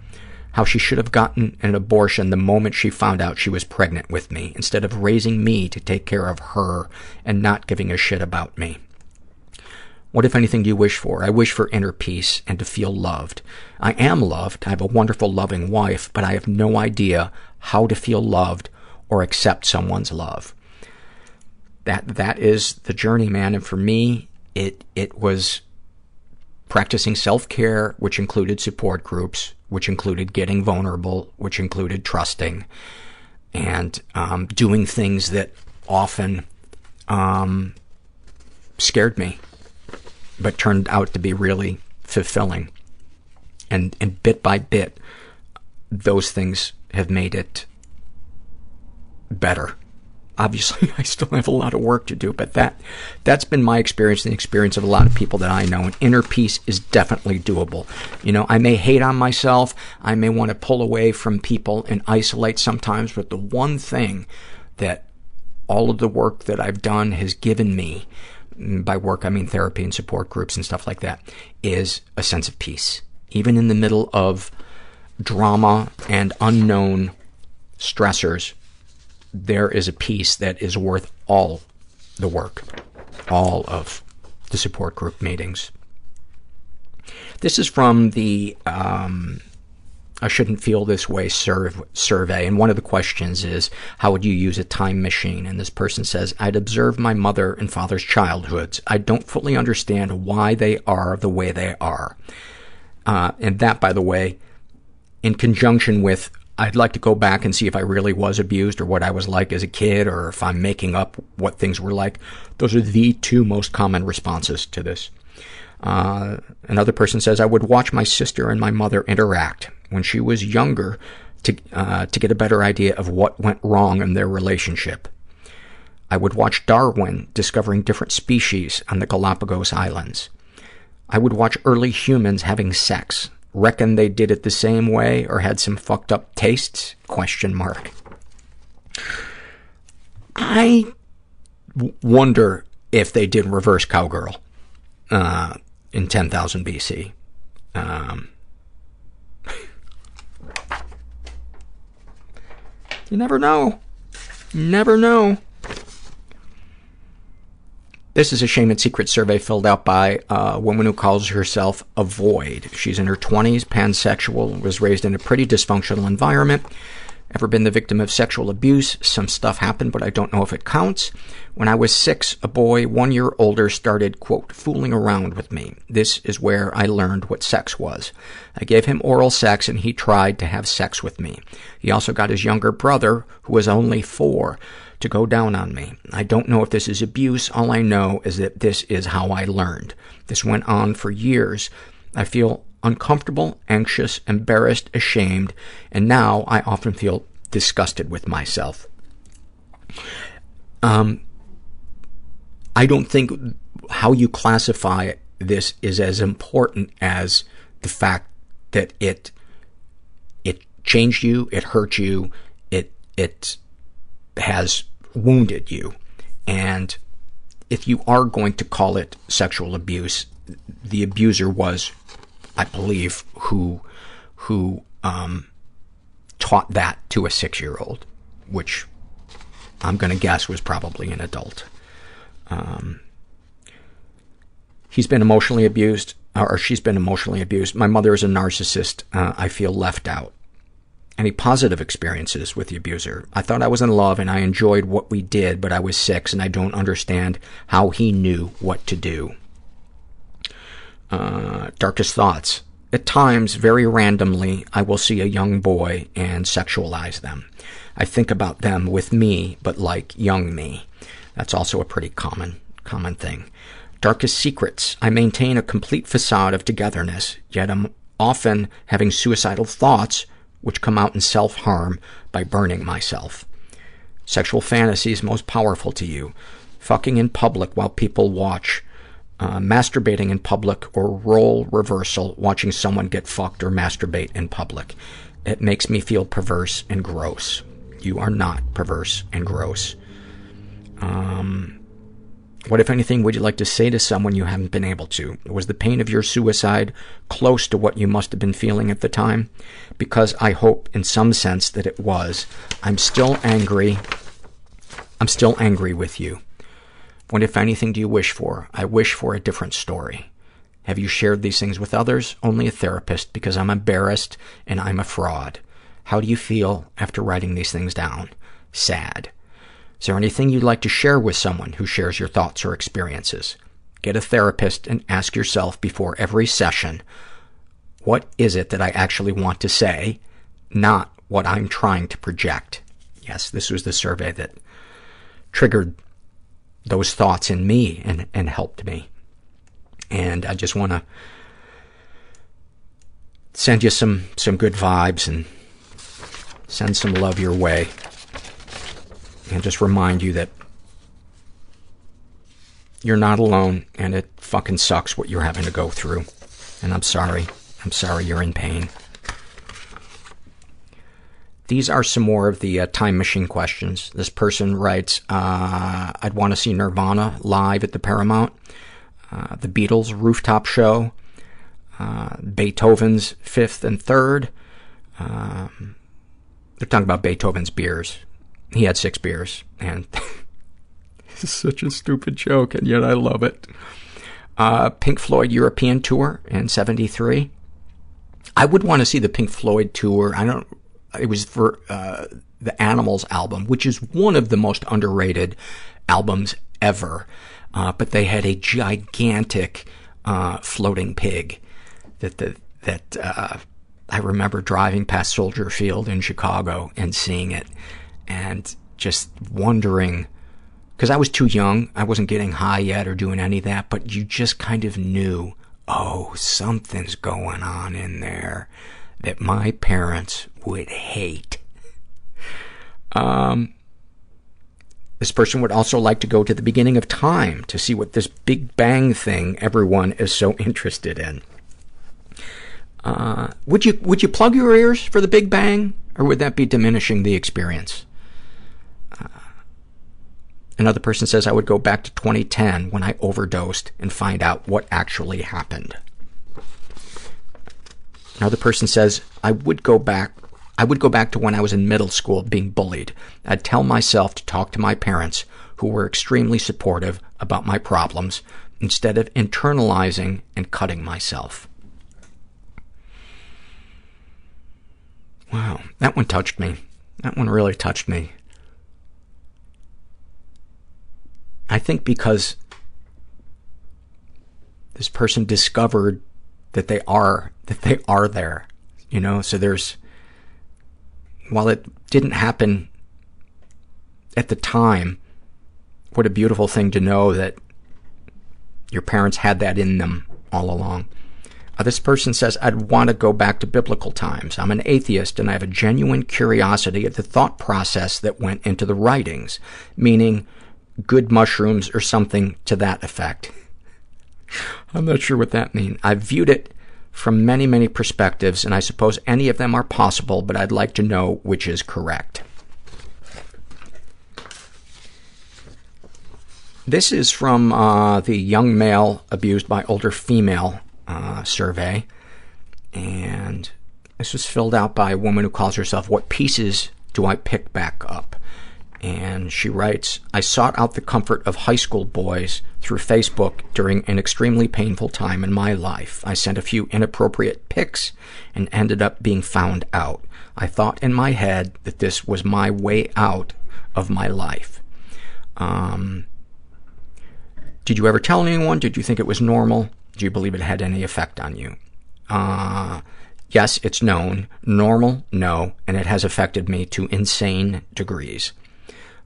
how she should have gotten an abortion the moment she found out she was pregnant with me, instead of raising me to take care of her and not giving a shit about me. What, if anything, do you wish for? I wish for inner peace and to feel loved. I am loved. I have a wonderful, loving wife, but I have no idea how to feel loved or accept someone's love. That that is the journey, man. And for me, it it was practicing self-care, which included support groups, which included getting vulnerable, which included trusting, and um, doing things that often um, scared me, but turned out to be really fulfilling. And, and bit by bit, those things have made it better. Obviously, I still have a lot of work to do, but that, that's been my experience and the experience of a lot of people that I know, and inner peace is definitely doable. You know, I may hate on myself, I may want to pull away from people and isolate sometimes, but the one thing that all of the work that I've done has given me, by work I mean therapy and support groups and stuff like that, is a sense of peace. Even in the middle of drama and unknown stressors, there is a piece that is worth all the work, all of the support group meetings. This is from the um, I Shouldn't Feel This Way serve, survey, and one of the questions is, how would you use a time machine? And this person says, I'd observe my mother and father's childhoods. I don't fully understand why they are the way they are. Uh, and that, by the way, in conjunction with, I'd like to go back and see if I really was abused or what I was like as a kid, or if I'm making up what things were like. Those are the two most common responses to this. Uh, another person says, I would watch my sister and my mother interact when she was younger to, uh, to get a better idea of what went wrong in their relationship. I would watch Darwin discovering different species on the Galapagos Islands. I would watch early humans having sex. Reckon they did it the same way or had some fucked up tastes? Question mark. I w- wonder if they did reverse cowgirl uh, in ten thousand B C. Um, you never know. Never know. This is a shame and secret survey filled out by a woman who calls herself Avoid. She's in her twenties, pansexual, was raised in a pretty dysfunctional environment. Ever been the victim of sexual abuse? Some stuff happened, but I don't know if it counts. When I was six, a boy one year older started, quote, fooling around with me. This is where I learned what sex was. I gave him oral sex, and he tried to have sex with me. He also got his younger brother, who was only four, to go down on me. I don't know if this is abuse. All I know is that this is how I learned. This went on for years. I feel uncomfortable, anxious, embarrassed, ashamed, and now I often feel disgusted with myself. Um, I don't think how you classify this is as important as the fact that it it changed you, it hurt you, it it has wounded you. And if you are going to call it sexual abuse, the abuser was, I believe, who who um, taught that to a six-year-old, which I'm going to guess was probably an adult. Um, he's been emotionally abused, or she's been emotionally abused. My mother is a narcissist. Uh, I feel left out. Any positive experiences with the abuser? I thought I was in love and I enjoyed what we did, but I was six and I don't understand how he knew what to do. Uh, darkest thoughts. At times, very randomly, I will see a young boy and sexualize them. I think about them with me, but like young me. That's also a pretty common, common thing. Darkest secrets. I maintain a complete facade of togetherness, yet I'm often having suicidal thoughts which come out in self-harm by burning myself. Sexual fantasies most powerful to you. Fucking in public while people watch, uh, masturbating in public, or role reversal, watching someone get fucked or masturbate in public. It makes me feel perverse and gross. You are not perverse and gross. Um, what, if anything, would you like to say to someone you haven't been able to? Was the pain of your suicide close to what you must have been feeling at the time? Because I hope in some sense that it was. I'm still angry. I'm still angry with you. What, if anything, do you wish for? I wish for a different story. Have you shared these things with others? Only a therapist, because I'm embarrassed and I'm a fraud. How do you feel after writing these things down? Sad. Is there anything you'd like to share with someone who shares your thoughts or experiences? Get a therapist and ask yourself before every session, what is it that I actually want to say, not what I'm trying to project? Yes, this was the survey that triggered those thoughts in me and, and helped me. And I just want to send you some, some good vibes and send some love your way. And just remind you that you're not alone and it fucking sucks what you're having to go through. And I'm sorry. I'm sorry you're in pain. These are some more of the uh, time machine questions. This person writes, uh, I'd want to see Nirvana live at the Paramount, uh, the Beatles' rooftop show, uh, Beethoven's Fifth and Third. Um, they're talking about Beethoven's beers. He had six beers, and this is such a stupid joke, and yet I love it. Uh, Pink Floyd European tour in seventy-three. I would want to see the Pink Floyd tour. I don't. It was for uh, the Animals album, which is one of the most underrated albums ever. Uh, but they had a gigantic uh, floating pig that the that uh, I remember driving past Soldier Field in Chicago and seeing it. And just wondering, because I was too young, I wasn't getting high yet or doing any of that, but you just kind of knew, oh, something's going on in there that my parents would hate. Um, this person would also like to go to the beginning of time to see what this Big Bang thing everyone is so interested in. Uh, would you would you plug your ears for the Big Bang, or would that be diminishing the experience? Another person says, I would go back to twenty ten when I overdosed and find out what actually happened. Another person says, I would go back I would go back to when I was in middle school being bullied. I'd tell myself to talk to my parents, who were extremely supportive about my problems, instead of internalizing and cutting myself. Wow, that one touched me. That one really touched me. I think because this person discovered that they are, that they are there, you know, so there's, while it didn't happen at the time, what a beautiful thing to know that your parents had that in them all along. Uh, this person says, I'd want to go back to biblical times. I'm an atheist and I have a genuine curiosity at the thought process that went into the writings, meaning good mushrooms or something to that effect. I'm not sure what that means. I've viewed it from many, many perspectives, and I suppose any of them are possible, but I'd like to know which is correct. This is from uh, the young male abused by older female Uh, survey, and this was filled out by a woman who calls herself, What Pieces Do I Pick Back Up? And she writes, I sought out the comfort of high school boys through Facebook during an extremely painful time in my life. I sent a few inappropriate pics and ended up being found out. I thought in my head that this was my way out of my life. Um, did you ever tell anyone? Did you think it was normal? Do you believe it had any effect on you? Uh, yes, it's known. Normal? No. And it has affected me to insane degrees.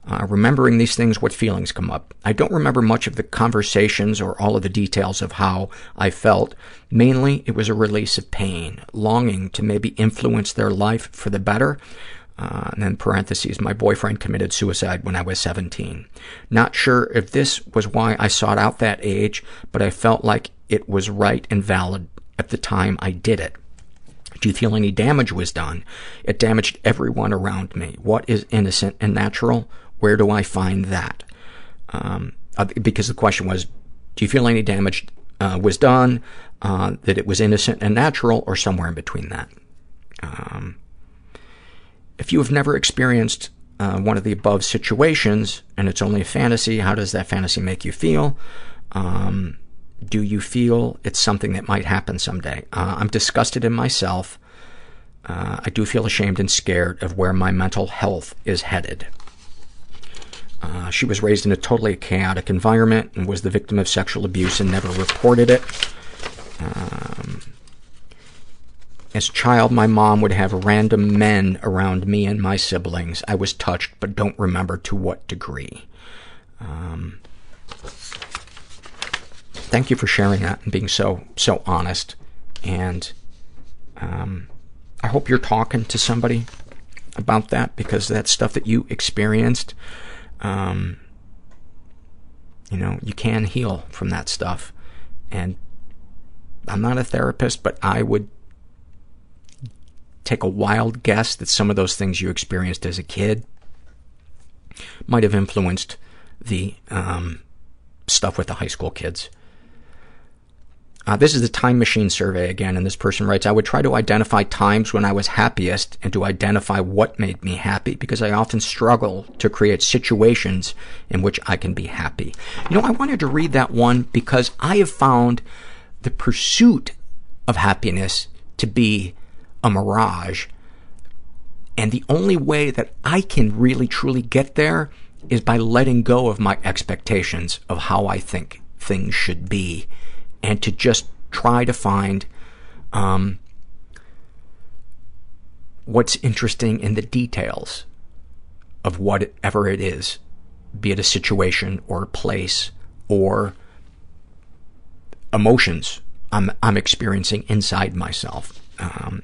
Uh, remembering these things, what feelings come up? I don't remember much of the conversations or all of the details of how I felt. Mainly, it was a release of pain, longing to maybe influence their life for the better. Uh, and then parentheses, my boyfriend committed suicide when I was seventeen. Not sure if this was why I sought out that age, but I felt like it was right and valid at the time I did it. Do you feel any damage was done? It damaged everyone around me. What is innocent and natural? Where do I find that? Um, because the question was, do you feel any damage uh, was done, uh, that it was innocent and natural, or somewhere in between that? Um, if you have never experienced uh, one of the above situations, and it's only a fantasy, how does that fantasy make you feel? Um, do you feel it's something that might happen someday? Uh, I'm disgusted in myself. Uh, I do feel ashamed and scared of where my mental health is headed. Uh, she was raised in a totally chaotic environment and was the victim of sexual abuse and never reported it. Um, as a child, my mom would have random men around me and my siblings. I was touched, but don't remember to what degree. Um, thank you for sharing that and being so, so honest. And um, I hope you're talking to somebody about that, because that stuff that you experienced, Um, you know, you can heal from that stuff. And I'm not a therapist, but I would take a wild guess that some of those things you experienced as a kid might have influenced the um, stuff with the high school kids. Uh, this is the Time Machine survey again, and this person writes, I would try to identify times when I was happiest and to identify what made me happy, because I often struggle to create situations in which I can be happy. You know, I wanted to read that one because I have found the pursuit of happiness to be a mirage, and the only way that I can really truly get there is by letting go of my expectations of how I think things should be, and to just try to find um, what's interesting in the details of whatever it is, be it a situation or a place or emotions I'm, I'm experiencing inside myself. Um,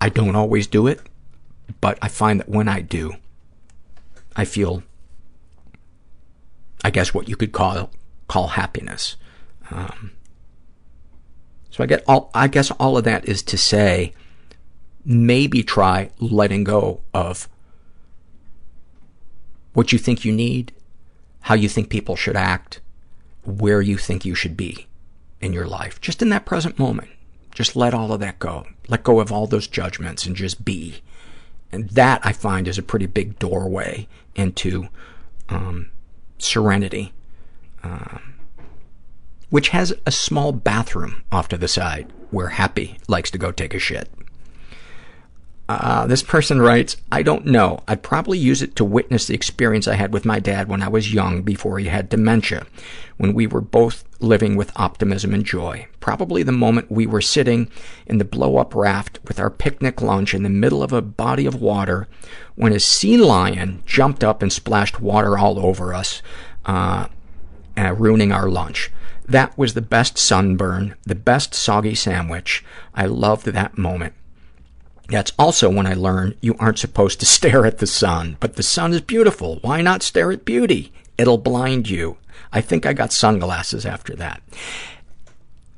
I don't always do it, but I find that when I do, I feel, I guess, what you could call call happiness. Um, so I get all, I guess all of that is to say, maybe try letting go of what you think you need, how you think people should act, where you think you should be in your life. Just in that present moment, just let all of that go. Let go of all those judgments and just be. And that, I find, is a pretty big doorway into um, serenity. Um, which has a small bathroom off to the side where Happy likes to go take a shit. Uh, this person writes, I don't know. I'd probably use it to witness the experience I had with my dad when I was young before he had dementia, when we were both living with optimism and joy. Probably the moment we were sitting in the blow-up raft with our picnic lunch in the middle of a body of water when a sea lion jumped up and splashed water all over us, uh, uh, ruining our lunch. That was the best sunburn, the best soggy sandwich. I loved that moment. That's also when I learned you aren't supposed to stare at the sun, but the sun is beautiful. Why not stare at beauty? It'll blind you. I think I got sunglasses after that.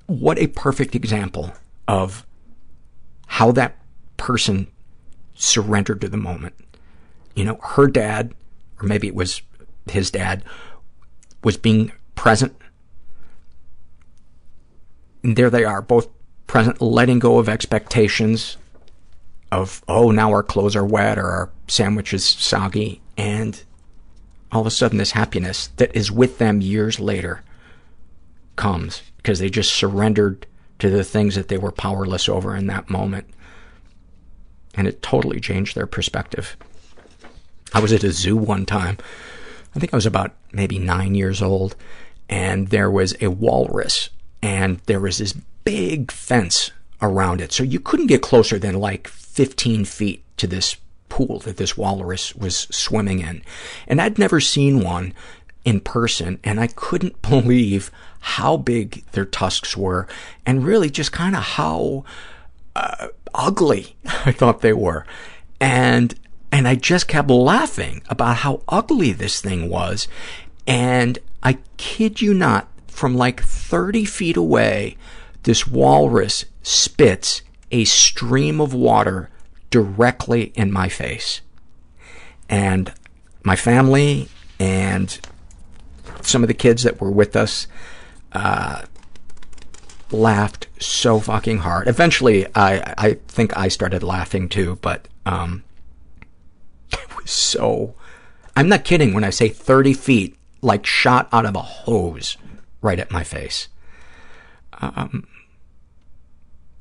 What a perfect example of how that person surrendered to the moment. You know, her dad, or maybe it was his dad, was being present. And there they are, both present, letting go of expectations of, oh, now our clothes are wet or our sandwich is soggy, and all of a sudden this happiness that is with them years later comes because they just surrendered to the things that they were powerless over in that moment. And it totally changed their perspective. I was at a zoo one time. I think I was about maybe nine years old, and there was a walrus, and there was this big fence around it. So you couldn't get closer than like fifteen feet to this pool that this walrus was swimming in. And I'd never seen one in person, and I couldn't believe how big their tusks were and really just kind of how uh, ugly I thought they were. And and I just kept laughing about how ugly this thing was. And I kid you not, from like thirty feet away, this walrus spits a stream of water directly in my face. And my family and some of the kids that were with us uh, laughed so fucking hard. Eventually, I, I think I started laughing too, but um, it was so... I'm not kidding when I say thirty feet, like shot out of a hose right at my face. Um,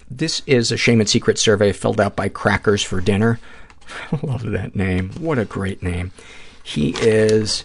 this is a Shame and Secret survey filled out by Crackers for Dinner. I love that name. What a great name. He is...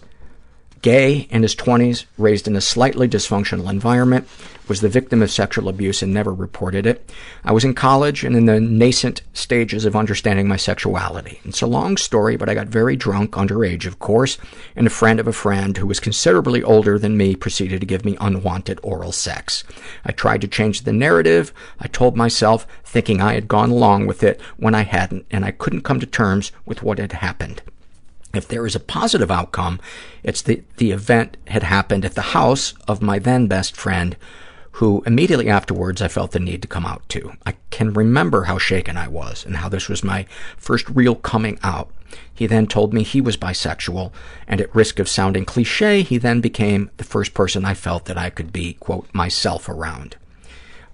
gay, in his twenties, raised in a slightly dysfunctional environment, was the victim of sexual abuse and never reported it. I was in college and in the nascent stages of understanding my sexuality. It's a long story, but I got very drunk, underage, of course, and a friend of a friend who was considerably older than me proceeded to give me unwanted oral sex. I tried to change the narrative. I told myself, thinking I had gone along with it when I hadn't, and I couldn't come to terms with what had happened. If there is a positive outcome, it's that the event had happened at the house of my then best friend, who immediately afterwards I felt the need to come out to. I can remember how shaken I was and how this was my first real coming out. He then told me he was bisexual, and at risk of sounding cliche, he then became the first person I felt that I could be, quote, myself around.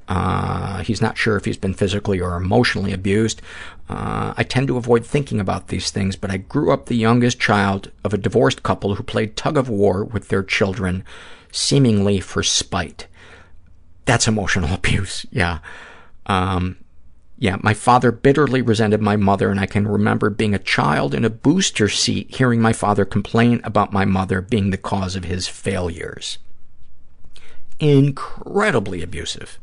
Uh, he's not sure if he's been physically or emotionally abused. Uh, I tend to avoid thinking about these things, but I grew up the youngest child of a divorced couple who played tug-of-war with their children, seemingly for spite. That's emotional abuse, yeah. Um, yeah, my father bitterly resented my mother, and I can remember being a child in a booster seat hearing my father complain about my mother being the cause of his failures. Incredibly abusive.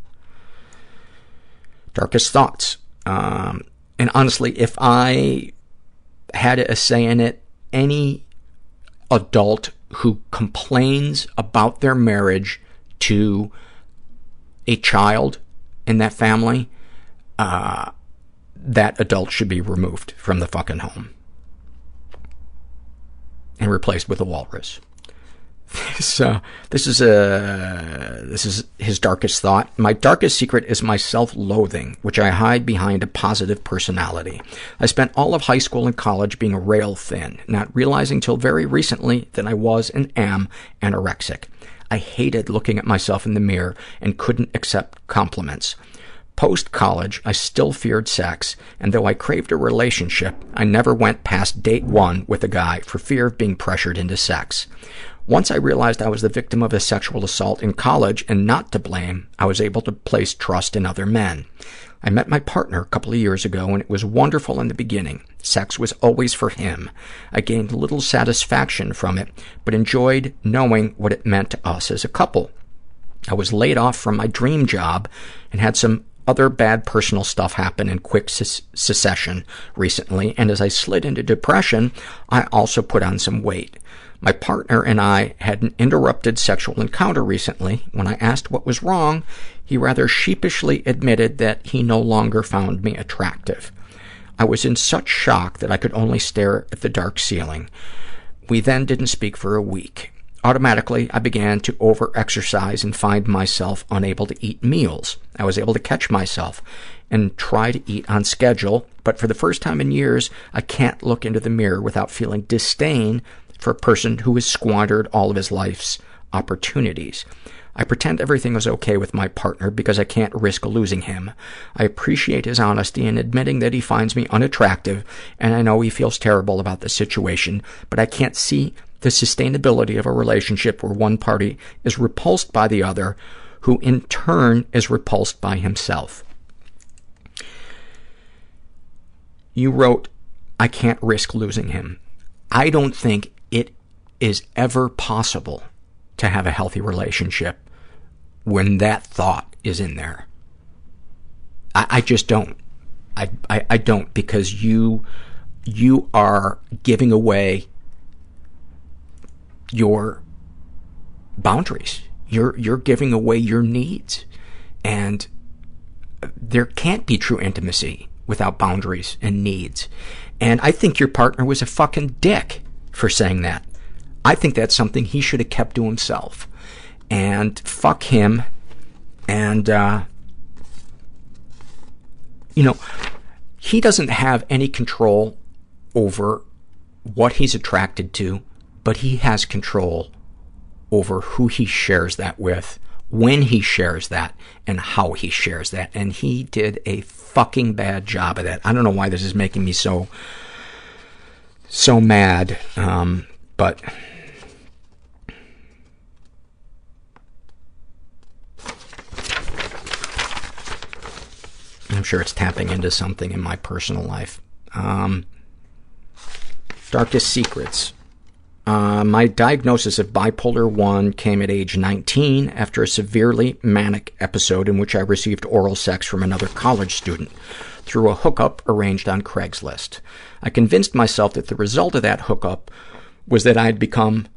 Darkest thoughts. Um, and honestly, if I had a say in it, any adult who complains about their marriage to a child in that family, uh, that adult should be removed from the fucking home and replaced with a walrus. So this is a this is his darkest thought. My darkest secret is my self-loathing, which I hide behind a positive personality. I spent all of high school and college being rail thin, not realizing till very recently that I was and am anorexic. I hated looking at myself in the mirror and couldn't accept compliments. Post-college, I still feared sex, and though I craved a relationship, I never went past date one with a guy for fear of being pressured into sex. Once I realized I was the victim of a sexual assault in college and not to blame, I was able to place trust in other men. I met my partner a couple of years ago, and it was wonderful in the beginning. Sex was always for him. I gained little satisfaction from it, but enjoyed knowing what it meant to us as a couple. I was laid off from my dream job and had some other bad personal stuff happened in quick succession recently, and as I slid into depression, I also put on some weight. My partner and I had an interrupted sexual encounter recently. When I asked what was wrong, he rather sheepishly admitted that he no longer found me attractive. I was in such shock that I could only stare at the dark ceiling. We then didn't speak for a week. Automatically, I began to over-exercise and find myself unable to eat meals. I was able to catch myself and try to eat on schedule, but for the first time in years, I can't look into the mirror without feeling disdain for a person who has squandered all of his life's opportunities. I pretend everything is okay with my partner because I can't risk losing him. I appreciate his honesty in admitting that he finds me unattractive, and I know he feels terrible about the situation, but I can't see the sustainability of a relationship where one party is repulsed by the other, who in turn is repulsed by himself. You wrote, I can't risk losing him. I don't think it is ever possible to have a healthy relationship when that thought is in there. I, I just don't. I, I I don't, because you you are giving away your boundaries. You're you're giving away your needs, and there can't be true intimacy without boundaries and needs. And I think your partner was a fucking dick for saying that. I think that's something he should have kept to himself. And fuck him. And, uh, you know, he doesn't have any control over what he's attracted to, but he has control over who he shares that with, when he shares that, and how he shares that. And he did a fucking bad job of that. I don't know why this is making me so, so mad. Um, but I'm sure it's tapping into something in my personal life. Um, darkest secrets. Uh, my diagnosis of bipolar one came at age nineteen after a severely manic episode in which I received oral sex from another college student through a hookup arranged on Craigslist. I convinced myself that the result of that hookup was that I had become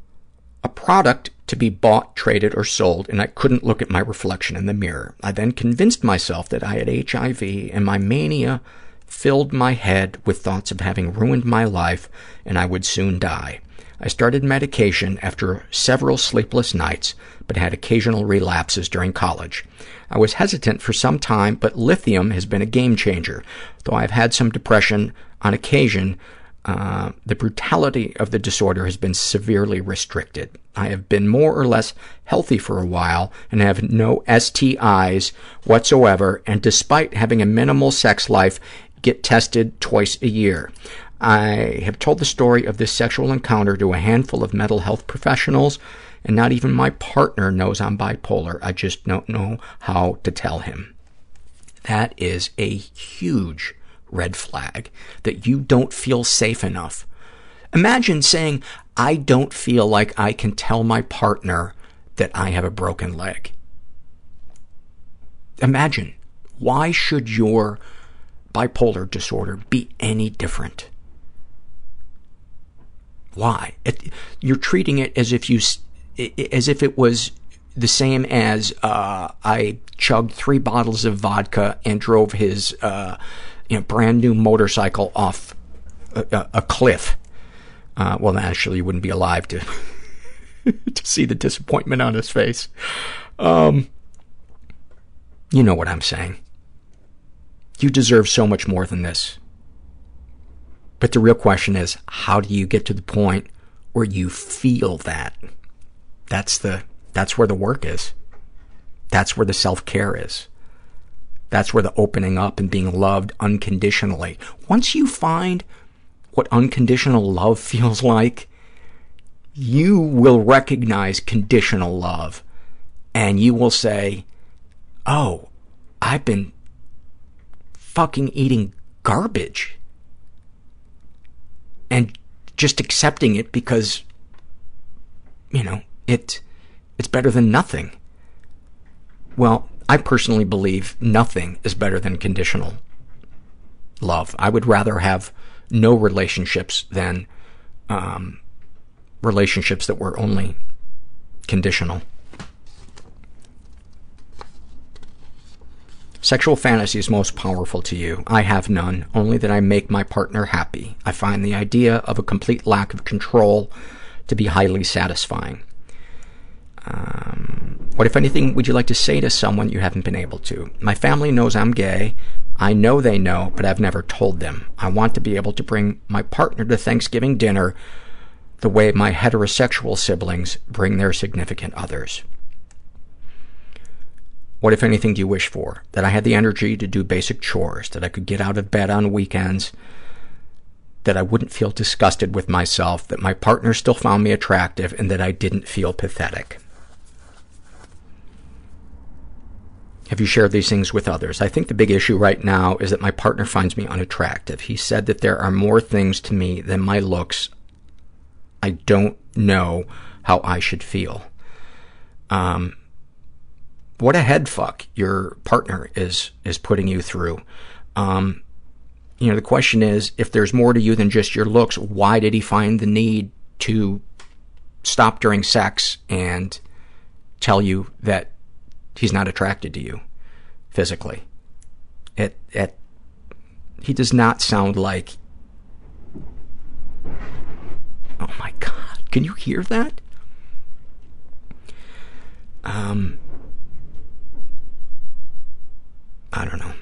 a product to be bought, traded, or sold, and I couldn't look at my reflection in the mirror. I then convinced myself that I had H I V, and my mania filled my head with thoughts of having ruined my life and I would soon die. I started medication after several sleepless nights, but had occasional relapses during college. I was hesitant for some time, but lithium has been a game changer. Though I've had some depression on occasion, uh, the brutality of the disorder has been severely restricted. I have been more or less healthy for a while and have no S T Is whatsoever, and despite having a minimal sex life, get tested twice a year. I have told the story of this sexual encounter to a handful of mental health professionals, and not even my partner knows I'm bipolar. I just don't know how to tell him. That is a huge red flag, that you don't feel safe enough. Imagine saying, I don't feel like I can tell my partner that I have a broken leg. Imagine, why should your bipolar disorder be any different? Why? It, you're treating it as if you, as if it was the same as uh, I chugged three bottles of vodka and drove his uh, you know, brand new motorcycle off a, a, a cliff. Uh, well, actually, you wouldn't be alive to to see the disappointment on his face. Um, you know what I'm saying. You deserve so much more than this. But the real question is, how do you get to the point where you feel that? That's the that's where the work is. That's where the self-care is. That's where the opening up and being loved unconditionally. Once you find what unconditional love feels like, you will recognize conditional love, and you will say, oh, I've been fucking eating garbage and just accepting it because, you know, it it's better than nothing. Well, I personally believe nothing is better than conditional love. I would rather have no relationships than um, relationships that were only conditional. Sexual fantasies most powerful to you. I have none, only that I make my partner happy. I find the idea of a complete lack of control to be highly satisfying. Um, what, if anything, would you like to say to someone you haven't been able to? My family knows I'm gay. I know they know, but I've never told them. I want to be able to bring my partner to Thanksgiving dinner the way my heterosexual siblings bring their significant others. What, if anything, do you wish for? That I had the energy to do basic chores, that I could get out of bed on weekends, that I wouldn't feel disgusted with myself, that my partner still found me attractive, and that I didn't feel pathetic. Have you shared these things with others? I think the big issue right now is that my partner finds me unattractive. He said that there are more things to me than my looks. I don't know how I should feel. Um, what a head fuck your partner is is putting you through. Um, you know, the question is, if there's more to you than just your looks, why did he find the need to stop during sex and tell you that he's not attracted to you physically? It, it, he does not sound like... Oh, my God. Can you hear that? Um, I don't know.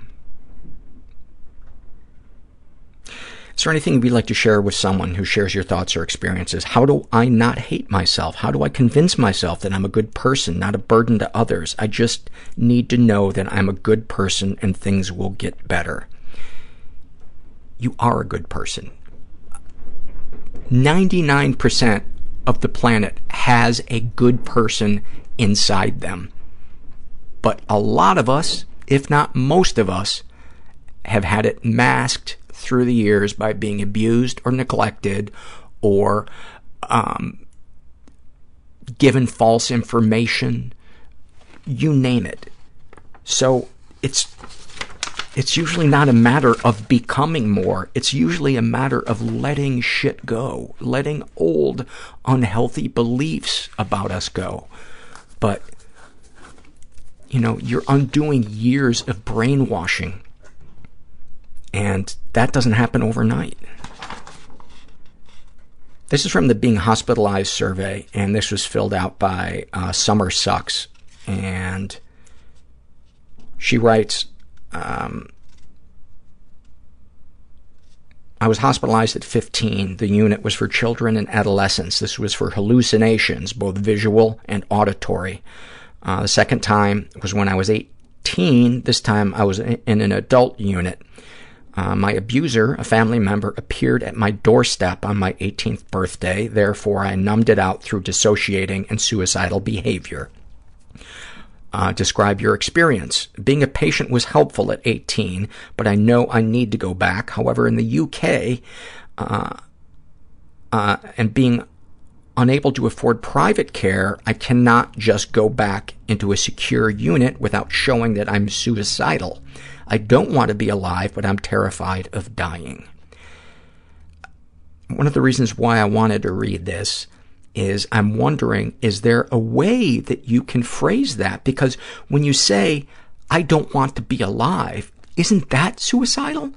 Is there anything you'd like to share with someone who shares your thoughts or experiences? How do I not hate myself? How do I convince myself that I'm a good person, not a burden to others? I just need to know that I'm a good person and things will get better. You are a good person. ninety-nine percent of the planet has a good person inside them. But a lot of us, if not most of us, have had it masked through the years by being abused or neglected or um, given false information, you name it. So it's it's usually not a matter of becoming more. It's usually a matter of letting shit go, letting old, unhealthy beliefs about us go. But, you know, you're undoing years of brainwashing. And that doesn't happen overnight. This is from the Being Hospitalized survey, and this was filled out by uh, Summer Sucks. And she writes, um, I was hospitalized at fifteen. The unit was for children and adolescents. This was for hallucinations, both visual and auditory. Uh, the second time was when I was eighteen. This time I was in an adult unit. Uh, my abuser, a family member, appeared at my doorstep on my eighteenth birthday. Therefore, I numbed it out through dissociating and suicidal behavior. Uh, describe your experience. Being a patient was helpful at eighteen, but I know I need to go back. However, in the U K, uh, uh, and being unable to afford private care, I cannot just go back into a secure unit without showing that I'm suicidal. I don't want to be alive, but I'm terrified of dying. One of the reasons why I wanted to read this is I'm wondering, is there a way that you can phrase that? Because when you say, I don't want to be alive, isn't that suicidal?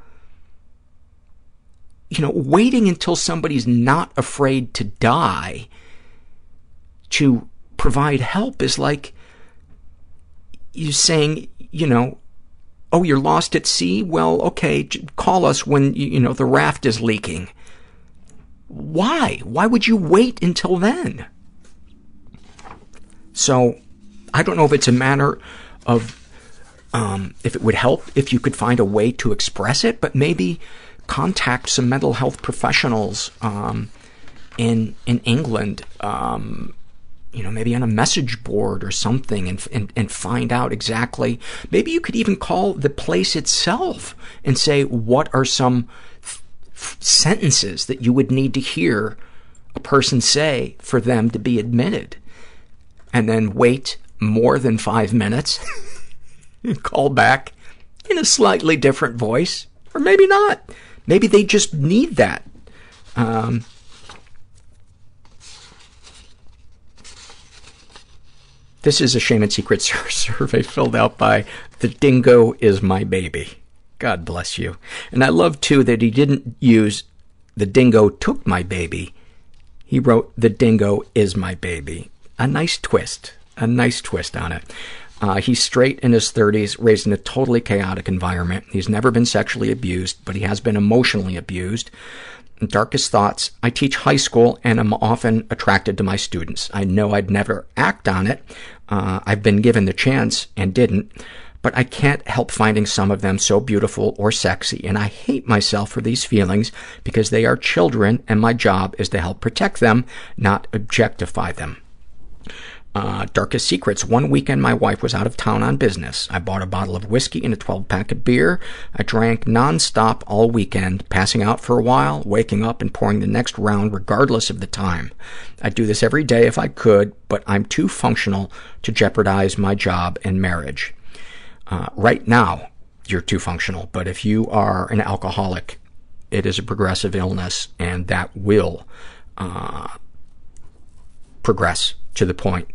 You know, waiting until somebody's not afraid to die to provide help is like you saying, you know, oh, you're lost at sea? Well, okay, call us when, you know, the raft is leaking. Why? Why would you wait until then? So I don't know if it's a matter of um, if it would help if you could find a way to express it, but maybe contact some mental health professionals um, in in England, um you know, maybe on a message board or something, and, and and find out exactly. Maybe you could even call the place itself and say, what are some f- f- sentences that you would need to hear a person say for them to be admitted? And then wait more than five minutes and call back in a slightly different voice, or maybe not. Maybe they just need that. Um This is a Shame and Secret survey filled out by The Dingo Is My Baby. God bless you. And I love, too, that he didn't use The Dingo Took My Baby. He wrote The Dingo Is My Baby. A nice twist. A nice twist on it. Uh, he's straight, in his thirties, raised in a totally chaotic environment. He's never been sexually abused, but he has been emotionally abused. and darkest thoughts. I teach high school and I'm often attracted to my students. I know I'd never act on it. Uh, I've been given the chance and didn't, but I can't help finding some of them so beautiful or sexy, and I hate myself for these feelings because they are children and my job is to help protect them, not objectify them. Uh, darkest secrets. One weekend, my wife was out of town on business. I bought a bottle of whiskey and a twelve-pack of beer. I drank nonstop all weekend, passing out for a while, waking up and pouring the next round regardless of the time. I'd do this every day if I could, but I'm too functional to jeopardize my job and marriage. Uh, right now, you're too functional, but if you are an alcoholic, it is a progressive illness, and that will uh, progress to the point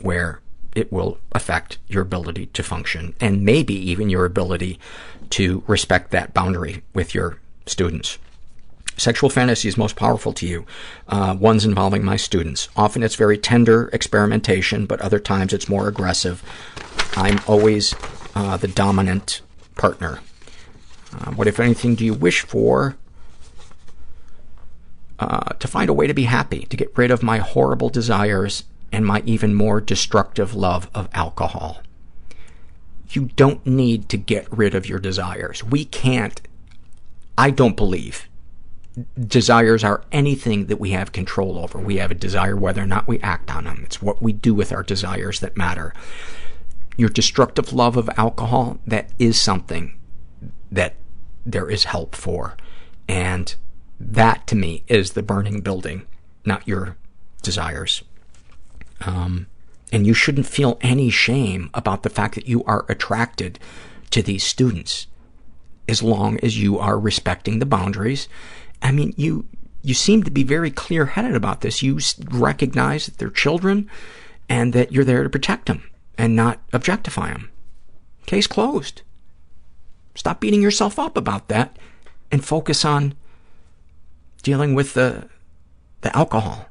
where it will affect your ability to function and maybe even your ability to respect that boundary with your students. Sexual fantasies most powerful to you, uh, ones involving my students. Often it's very tender experimentation, but other times it's more aggressive. I'm always uh, the dominant partner. Uh, what, if anything, do you wish for? Uh, to find a way to be happy, to get rid of my horrible desires and my even more destructive love of alcohol. You don't need to get rid of your desires. We can't, I don't believe, desires are anything that we have control over. We have a desire whether or not we act on them. It's what we do with our desires that matter. Your destructive love of alcohol, that is something that there is help for. And that, to me, is the burning building, not your desires. Um, and you shouldn't feel any shame about the fact that you are attracted to these students as long as you are respecting the boundaries. I mean, you you seem to be very clear-headed about this. You recognize that they're children and that you're there to protect them and not objectify them. Case closed. Stop beating yourself up about that and focus on dealing with the the alcohol.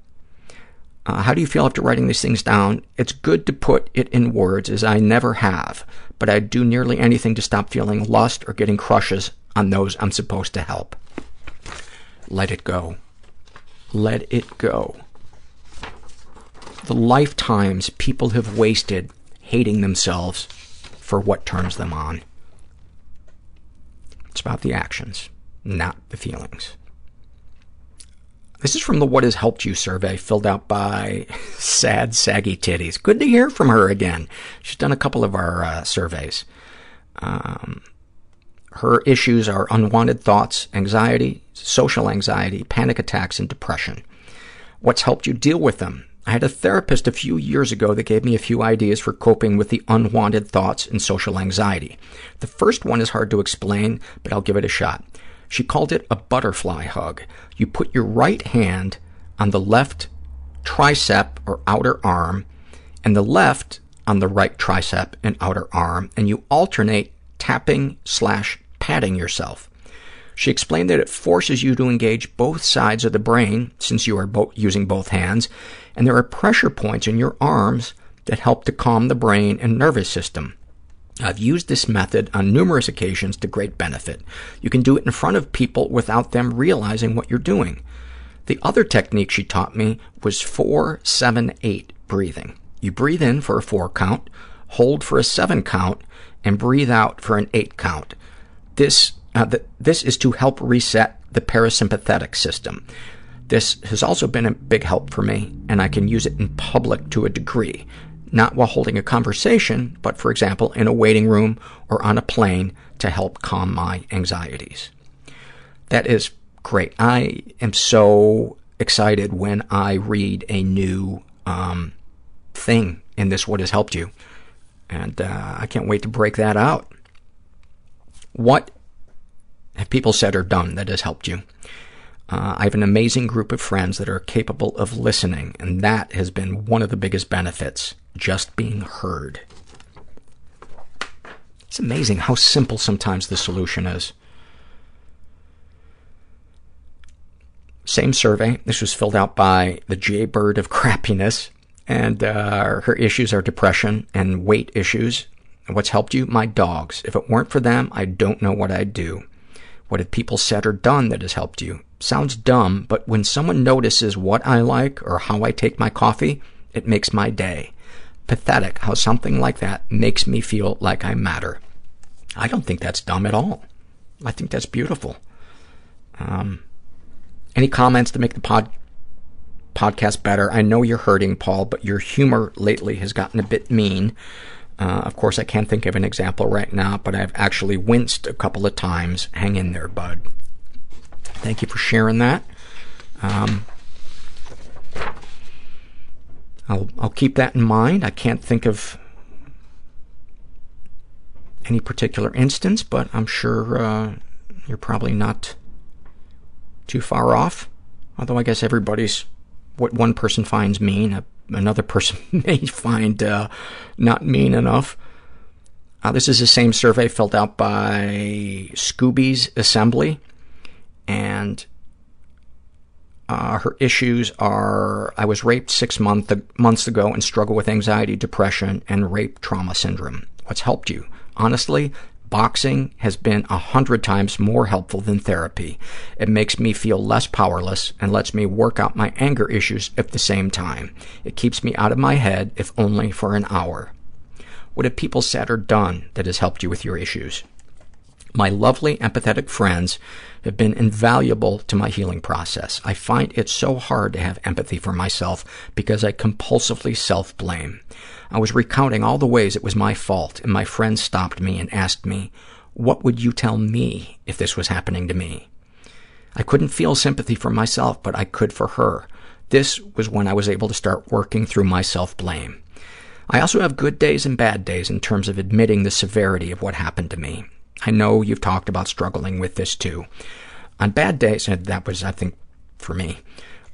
Uh, how do you feel after writing these things down? It's good to put it in words, as I never have, but I'd do nearly anything to stop feeling lust or getting crushes on those I'm supposed to help. Let it go. Let it go. The lifetimes people have wasted hating themselves for what turns them on. It's about the actions, not the feelings. This is from the What Has Helped You survey, filled out by Sad Saggy Titties. Good to hear from her again. She's done a couple of our uh, surveys. Um, her issues are unwanted thoughts, anxiety, social anxiety, panic attacks, and depression. What's helped you deal with them? I had a therapist a few years ago that gave me a few ideas for coping with the unwanted thoughts and social anxiety. The first one is hard to explain, but I'll give it a shot. She called it a butterfly hug. You put your right hand on the left tricep or outer arm and the left on the right tricep and outer arm, and you alternate tapping slash patting yourself. She explained that it forces you to engage both sides of the brain since you are bo- using both hands, and there are pressure points in your arms that help to calm the brain and nervous system. I've used this method on numerous occasions to great benefit. You can do it in front of people without them realizing what you're doing. The other technique she taught me was four seven eight breathing. You breathe in for a four count, hold for a seven count, and breathe out for an eight count. This, uh, the, this is to help reset the parasympathetic system. This has also been a big help for me, and I can use it in public to a degree. Not while holding a conversation, but, for example, in a waiting room or on a plane to help calm my anxieties. That is great. I am so excited when I read a new um, thing in this What Has Helped You, and uh, I can't wait to break that out. What have people said or done that has helped you? Uh, I have an amazing group of friends that are capable of listening, and that has been one of the biggest benefits, just being heard. It's amazing how simple sometimes the solution is. Same survey. This was filled out by the Jaybird of Crappiness, and uh, her issues are depression and weight issues. And what's helped you? My dogs. If it weren't for them, I don't know what I'd do. What have people said or done that has helped you? sounds dumb, but when someone notices what I like or how I take my coffee, it makes my day. Pathetic how something like that makes me feel like I matter. I don't think that's dumb at all. I think that's beautiful. Um, any comments to make the pod, podcast better? I know you're hurting, Paul, but your humor lately has gotten a bit mean. Uh, of course, I can't think of an example right now, but I've actually winced a couple of times. Hang in there, bud. Thank you for sharing that. Um, I'll, I'll keep that in mind. I can't think of any particular instance, but I'm sure uh, you're probably not too far off. Although I guess everybody's, what one person finds mean, a, another person may find uh, not mean enough. Uh, this is the same survey filled out by Scooby's Assembly, and uh, her issues are, I was raped six month, months ago and struggle with anxiety, depression, and rape trauma syndrome. What's helped you? Honestly, boxing has been a hundred times more helpful than therapy. It makes me feel less powerless and lets me work out my anger issues at the same time. It keeps me out of my head, if only for an hour. What have people said or done that has helped you with your issues? My lovely, empathetic friends have been invaluable to my healing process. I find it so hard to have empathy for myself because I compulsively self-blame. I was recounting all the ways it was my fault, and my friend stopped me and asked me, "What would you tell me if this was happening to me?" I couldn't feel sympathy for myself, but I could for her. This was when I was able to start working through my self-blame. I also have good days and bad days in terms of admitting the severity of what happened to me. I know you've talked about struggling with this too. On bad days, and that was, I think, for me,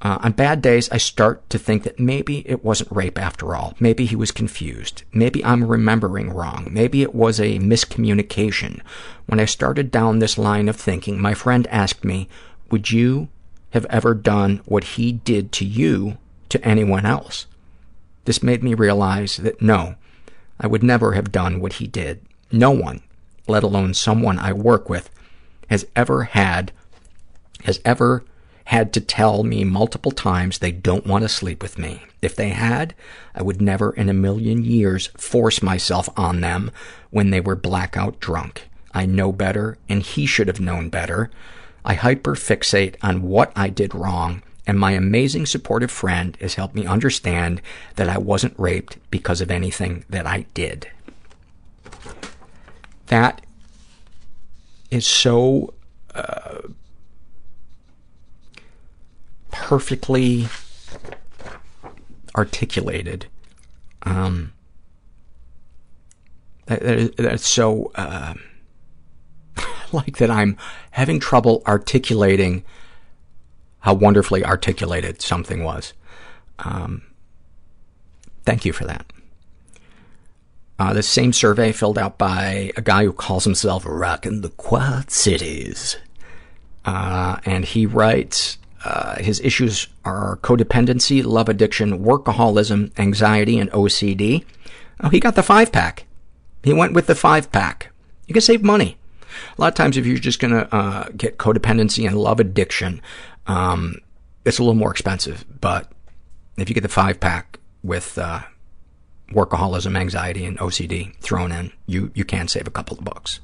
uh, on bad days, I start to think that maybe it wasn't rape after all. Maybe he was confused. Maybe I'm remembering wrong. Maybe it was a miscommunication. When I started down this line of thinking, my friend asked me, "Would you have ever done what he did to you to anyone else?" This made me realize that no, I would never have done what he did. No one, let alone someone I work with, has ever had, has ever had to tell me multiple times they don't want to sleep with me. If they had, I would never in a million years force myself on them when they were blackout drunk. I know better, and he should have known better. I hyperfixate on what I did wrong, and my amazing supportive friend has helped me understand that I wasn't raped because of anything that I did. That is so uh, perfectly articulated. Um, that, that is, that's so, uh, like that I'm having trouble articulating how wonderfully articulated something was. Um, thank you for that. Uh, the same survey filled out by a guy who calls himself Rockin' the Quad Cities. Uh, and he writes, uh, his issues are codependency, love addiction, workaholism, anxiety, and O C D. Oh, he got the five-pack. He went with the five-pack. You can save money. A lot of times if you're just going to uh, get codependency and love addiction, um, it's a little more expensive. But if you get the five-pack with... Uh, workaholism, anxiety, and O C D thrown in, you you can save a couple of bucks.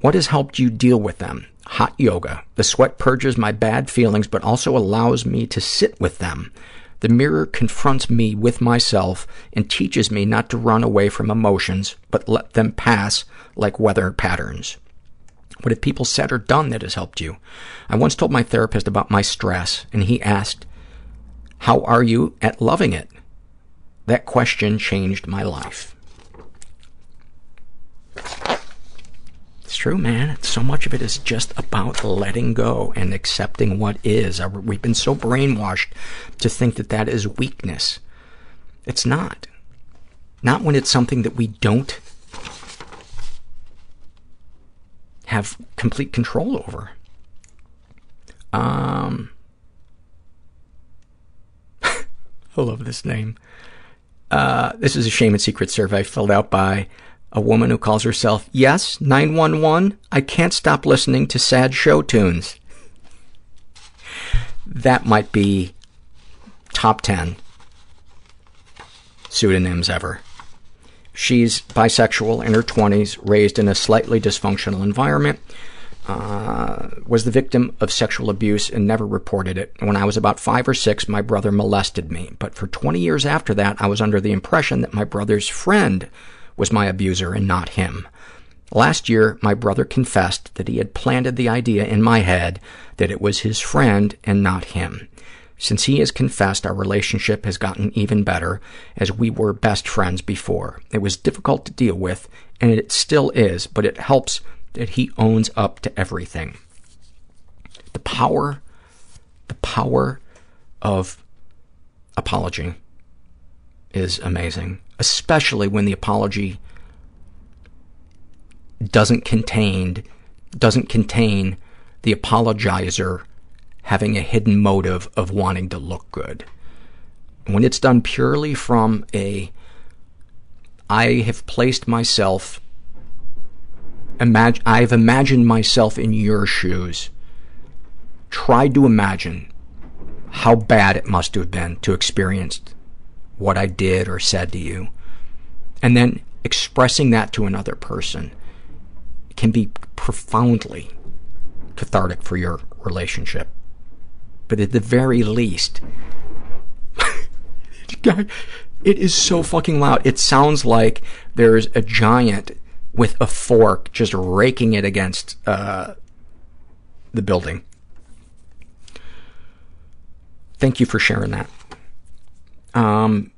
What has helped you deal with them? Hot yoga. The sweat purges my bad feelings, but also allows me to sit with them. The mirror confronts me with myself and teaches me not to run away from emotions, but let them pass like weather patterns. What have people said or done that has helped you? I once told my therapist about my stress, and he asked, "How are you at loving it?" That question changed my life. It's true, man. So much of it is just about letting go and accepting what is. We've been so brainwashed to think that that is weakness. It's not. Not when it's something that we don't have complete control over. Um, I love this name. Uh, this is a shame and secret survey filled out by a woman who calls herself, yes, nine one one, I can't stop listening to sad show tunes. that might be top ten pseudonyms ever. She's bisexual, in her twenties, raised in a slightly dysfunctional environment, uh, was the victim of sexual abuse and never reported it. When I was about five or six, my brother molested me. But for twenty years after that, I was under the impression that my brother's friend was my abuser and not him. Last year, my brother confessed that he had planted the idea in my head that it was his friend and not him. Since he has confessed, our relationship has gotten even better, as we were best friends before. It was difficult to deal with, and it still is, but it helps that he owns up to everything. The power, the power of apology is amazing, especially when the apology doesn't contain, doesn't contain the apologizer having a hidden motive of wanting to look good. When it's done purely from a, I have placed myself, imag- I've imagined myself in your shoes, tried to imagine how bad it must have been to experience what I did or said to you, and then expressing that to another person can be profoundly cathartic for your relationship. But at the very least, it is so fucking loud. It sounds like there's a giant with a fork just raking it against uh, the building. Thank you for sharing that. Um,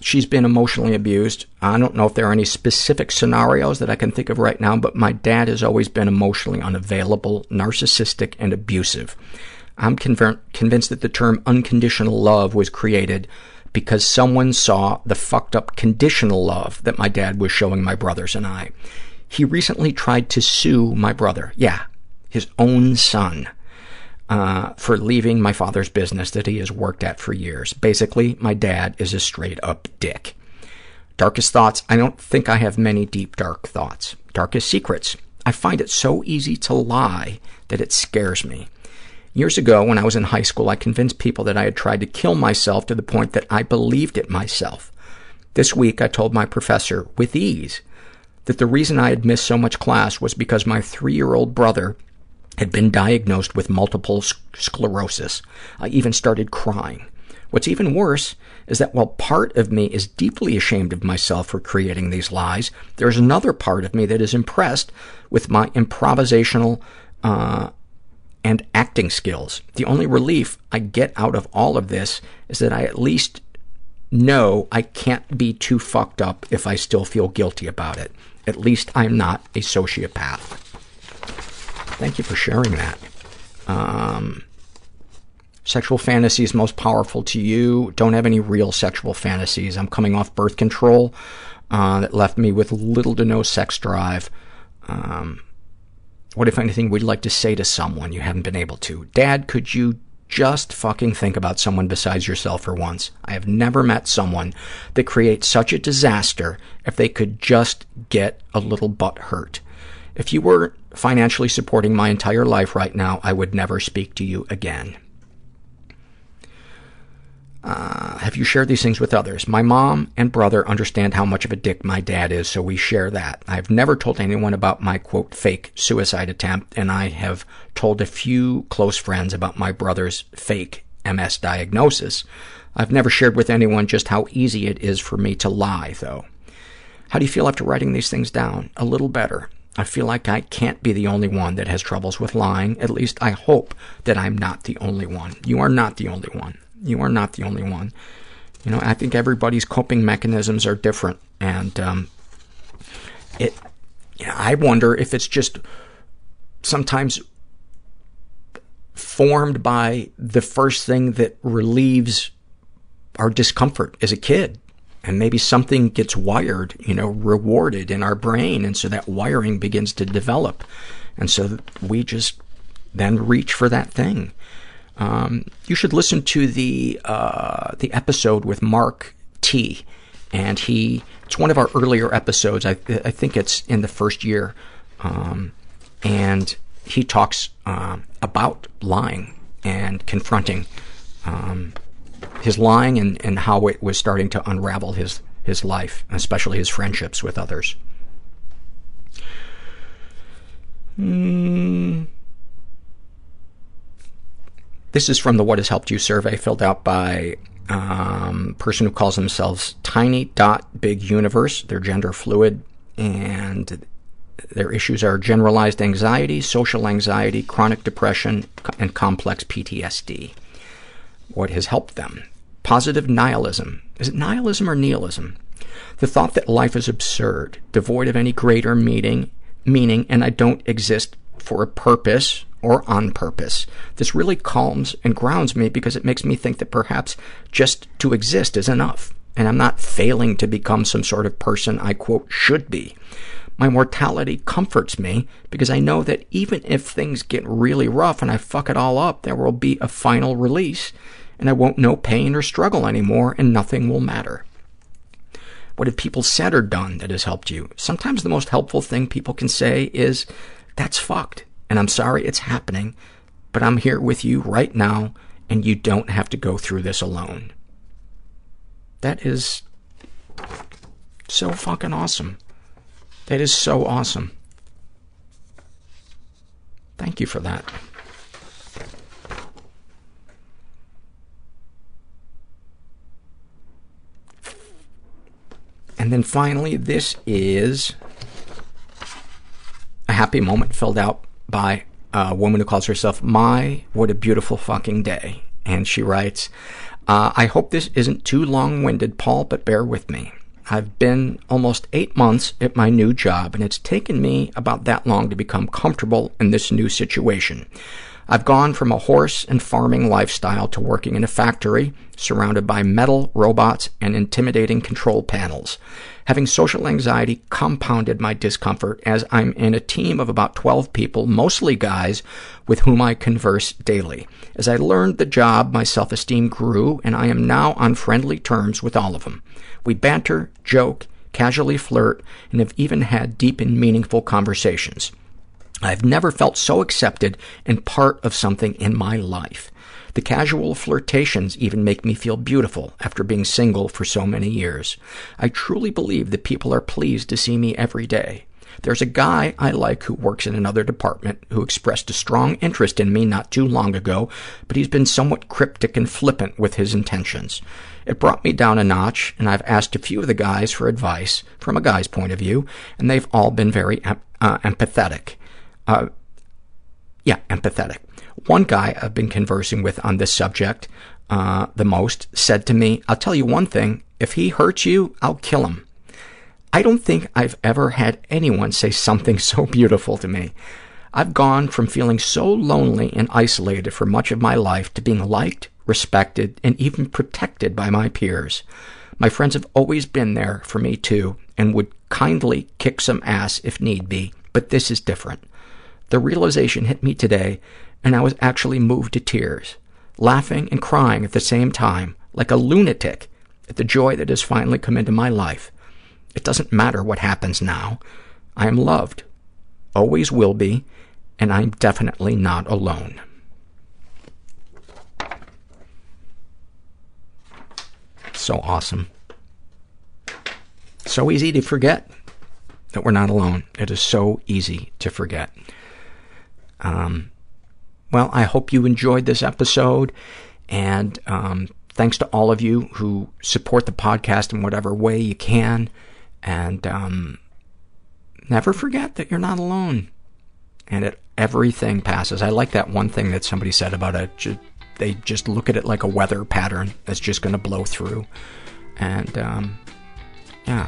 she's been emotionally abused. I don't know if there are any specific scenarios that I can think of right now, but my dad has always been emotionally unavailable, narcissistic, and abusive. I'm conver- convinced that the term unconditional love was created because someone saw the fucked up conditional love that my dad was showing my brothers and I. He recently tried to sue my brother, yeah, his own son, uh, for leaving my father's business that he has worked at for years. Basically, my dad is a straight-up dick. Darkest thoughts? I don't think I have many deep, dark thoughts. Darkest secrets? I find it so easy to lie that it scares me. Years ago, when I was in high school, I convinced people that I had tried to kill myself to the point that I believed it myself. This week, I told my professor, with ease, that the reason I had missed so much class was because my three-year-old brother had been diagnosed with multiple sclerosis. I even started crying. What's even worse is that while part of me is deeply ashamed of myself for creating these lies, there's another part of me that is impressed with my improvisational uh and acting skills. The only relief I get out of all of this is that I at least know I can't be too fucked up if I still feel guilty about it. At least I'm not a sociopath. Thank you for sharing that. Um, sexual fantasies most powerful to you. Don't have any real sexual fantasies. I'm coming off birth control uh, that left me with little to no sex drive. Um... What, if anything, would you like to say to someone you haven't been able to? Dad, could you just fucking think about someone besides yourself for once? I have never met someone that creates such a disaster if they could just get a little butt hurt. If you were financially supporting my entire life right now, I would never speak to you again. Uh, have you shared these things with others? My mom and brother understand how much of a dick my dad is, so we share that. I've never told anyone about my, quote, fake suicide attempt, and I have told a few close friends about my brother's fake M S diagnosis. I've never shared with anyone just how easy it is for me to lie, though. How do you feel after writing these things down? A little better. I feel like I can't be the only one that has troubles with lying. At least I hope that I'm not the only one. You are not the only one. You are not the only one. You know, I think everybody's coping mechanisms are different. And um, it, you know, I wonder if it's just sometimes formed by the first thing that relieves our discomfort as a kid. And maybe something gets wired, you know, rewarded in our brain. And so that wiring begins to develop. And so we just then reach for that thing. Um, you should listen to the uh, the episode with Mark T. And he, it's one of our earlier episodes. I, I think it's in the first year. Um, and he talks uh, about lying and confronting um, his lying and, and how it was starting to unravel his, his life, especially his friendships with others. Mm. This is from the What Has Helped You survey filled out by a um, person who calls themselves Tiny Dot Big Universe. They're gender fluid, and their issues are generalized anxiety, social anxiety, chronic depression, and complex P T S D. What has helped them? Positive nihilism. Is it nihilism or nihilism? The thought that life is absurd, devoid of any greater meaning, meaning, and I don't exist for a purpose or on purpose. This really calms and grounds me because it makes me think that perhaps just to exist is enough, and I'm not failing to become some sort of person I, quote, should be. My mortality comforts me because I know that even if things get really rough and I fuck it all up, there will be a final release, and I won't know pain or struggle anymore, and nothing will matter. What have people said or done that has helped you? Sometimes the most helpful thing people can say is, that's fucked, and I'm sorry it's happening, but I'm here with you right now, and you don't have to go through this alone. That is so fucking awesome. That is so awesome. Thank you for that. And then finally, this is a happy moment filled out by a woman who calls herself My What a Beautiful Fucking Day. And she writes, uh, I hope this isn't too long-winded, Paul, but bear with me. I've been almost eight months at my new job, and it's taken me about that long to become comfortable in this new situation. I've gone from a horse and farming lifestyle to working in a factory surrounded by metal, robots, and intimidating control panels. Having social anxiety compounded my discomfort as I'm in a team of about twelve people, mostly guys, with whom I converse daily. As I learned the job, my self-esteem grew, and I am now on friendly terms with all of them. We banter, joke, casually flirt, and have even had deep and meaningful conversations. I've never felt so accepted and part of something in my life. The casual flirtations even make me feel beautiful after being single for so many years. I truly believe that people are pleased to see me every day. There's a guy I like who works in another department who expressed a strong interest in me not too long ago, but he's been somewhat cryptic and flippant with his intentions. It brought me down a notch, and I've asked a few of the guys for advice from a guy's point of view, and they've all been very uh, empathetic. Uh, yeah, empathetic. One guy I've been conversing with on this subject uh, the most said to me, I'll tell you one thing, if he hurts you, I'll kill him. I don't think I've ever had anyone say something so beautiful to me. I've gone from feeling so lonely and isolated for much of my life to being liked, respected, and even protected by my peers. My friends have always been there for me too and would kindly kick some ass if need be, but this is different. The realization hit me today, and I was actually moved to tears, laughing and crying at the same time, like a lunatic, at the joy that has finally come into my life. It doesn't matter what happens now. I am loved, always will be, and I'm definitely not alone. So awesome. So easy to forget that we're not alone. It is so easy to forget. Um, well, I hope you enjoyed this episode, and um, thanks to all of you who support the podcast in whatever way you can, and um, never forget that you're not alone, and that everything passes. I like that one thing that somebody said about it. Just, they just look at it like a weather pattern that's just going to blow through, and um, yeah,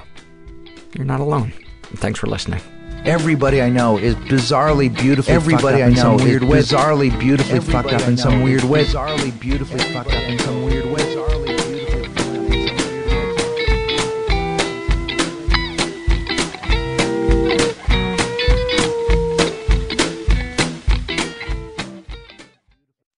you're not alone. And thanks for listening. Everybody I know is bizarrely beautifully Everybody fucked up I in know some weird way. Bizarrely beautifully Everybody fucked up in some weird way. Bizarrely beautifully Everybody fucked up in some weird way.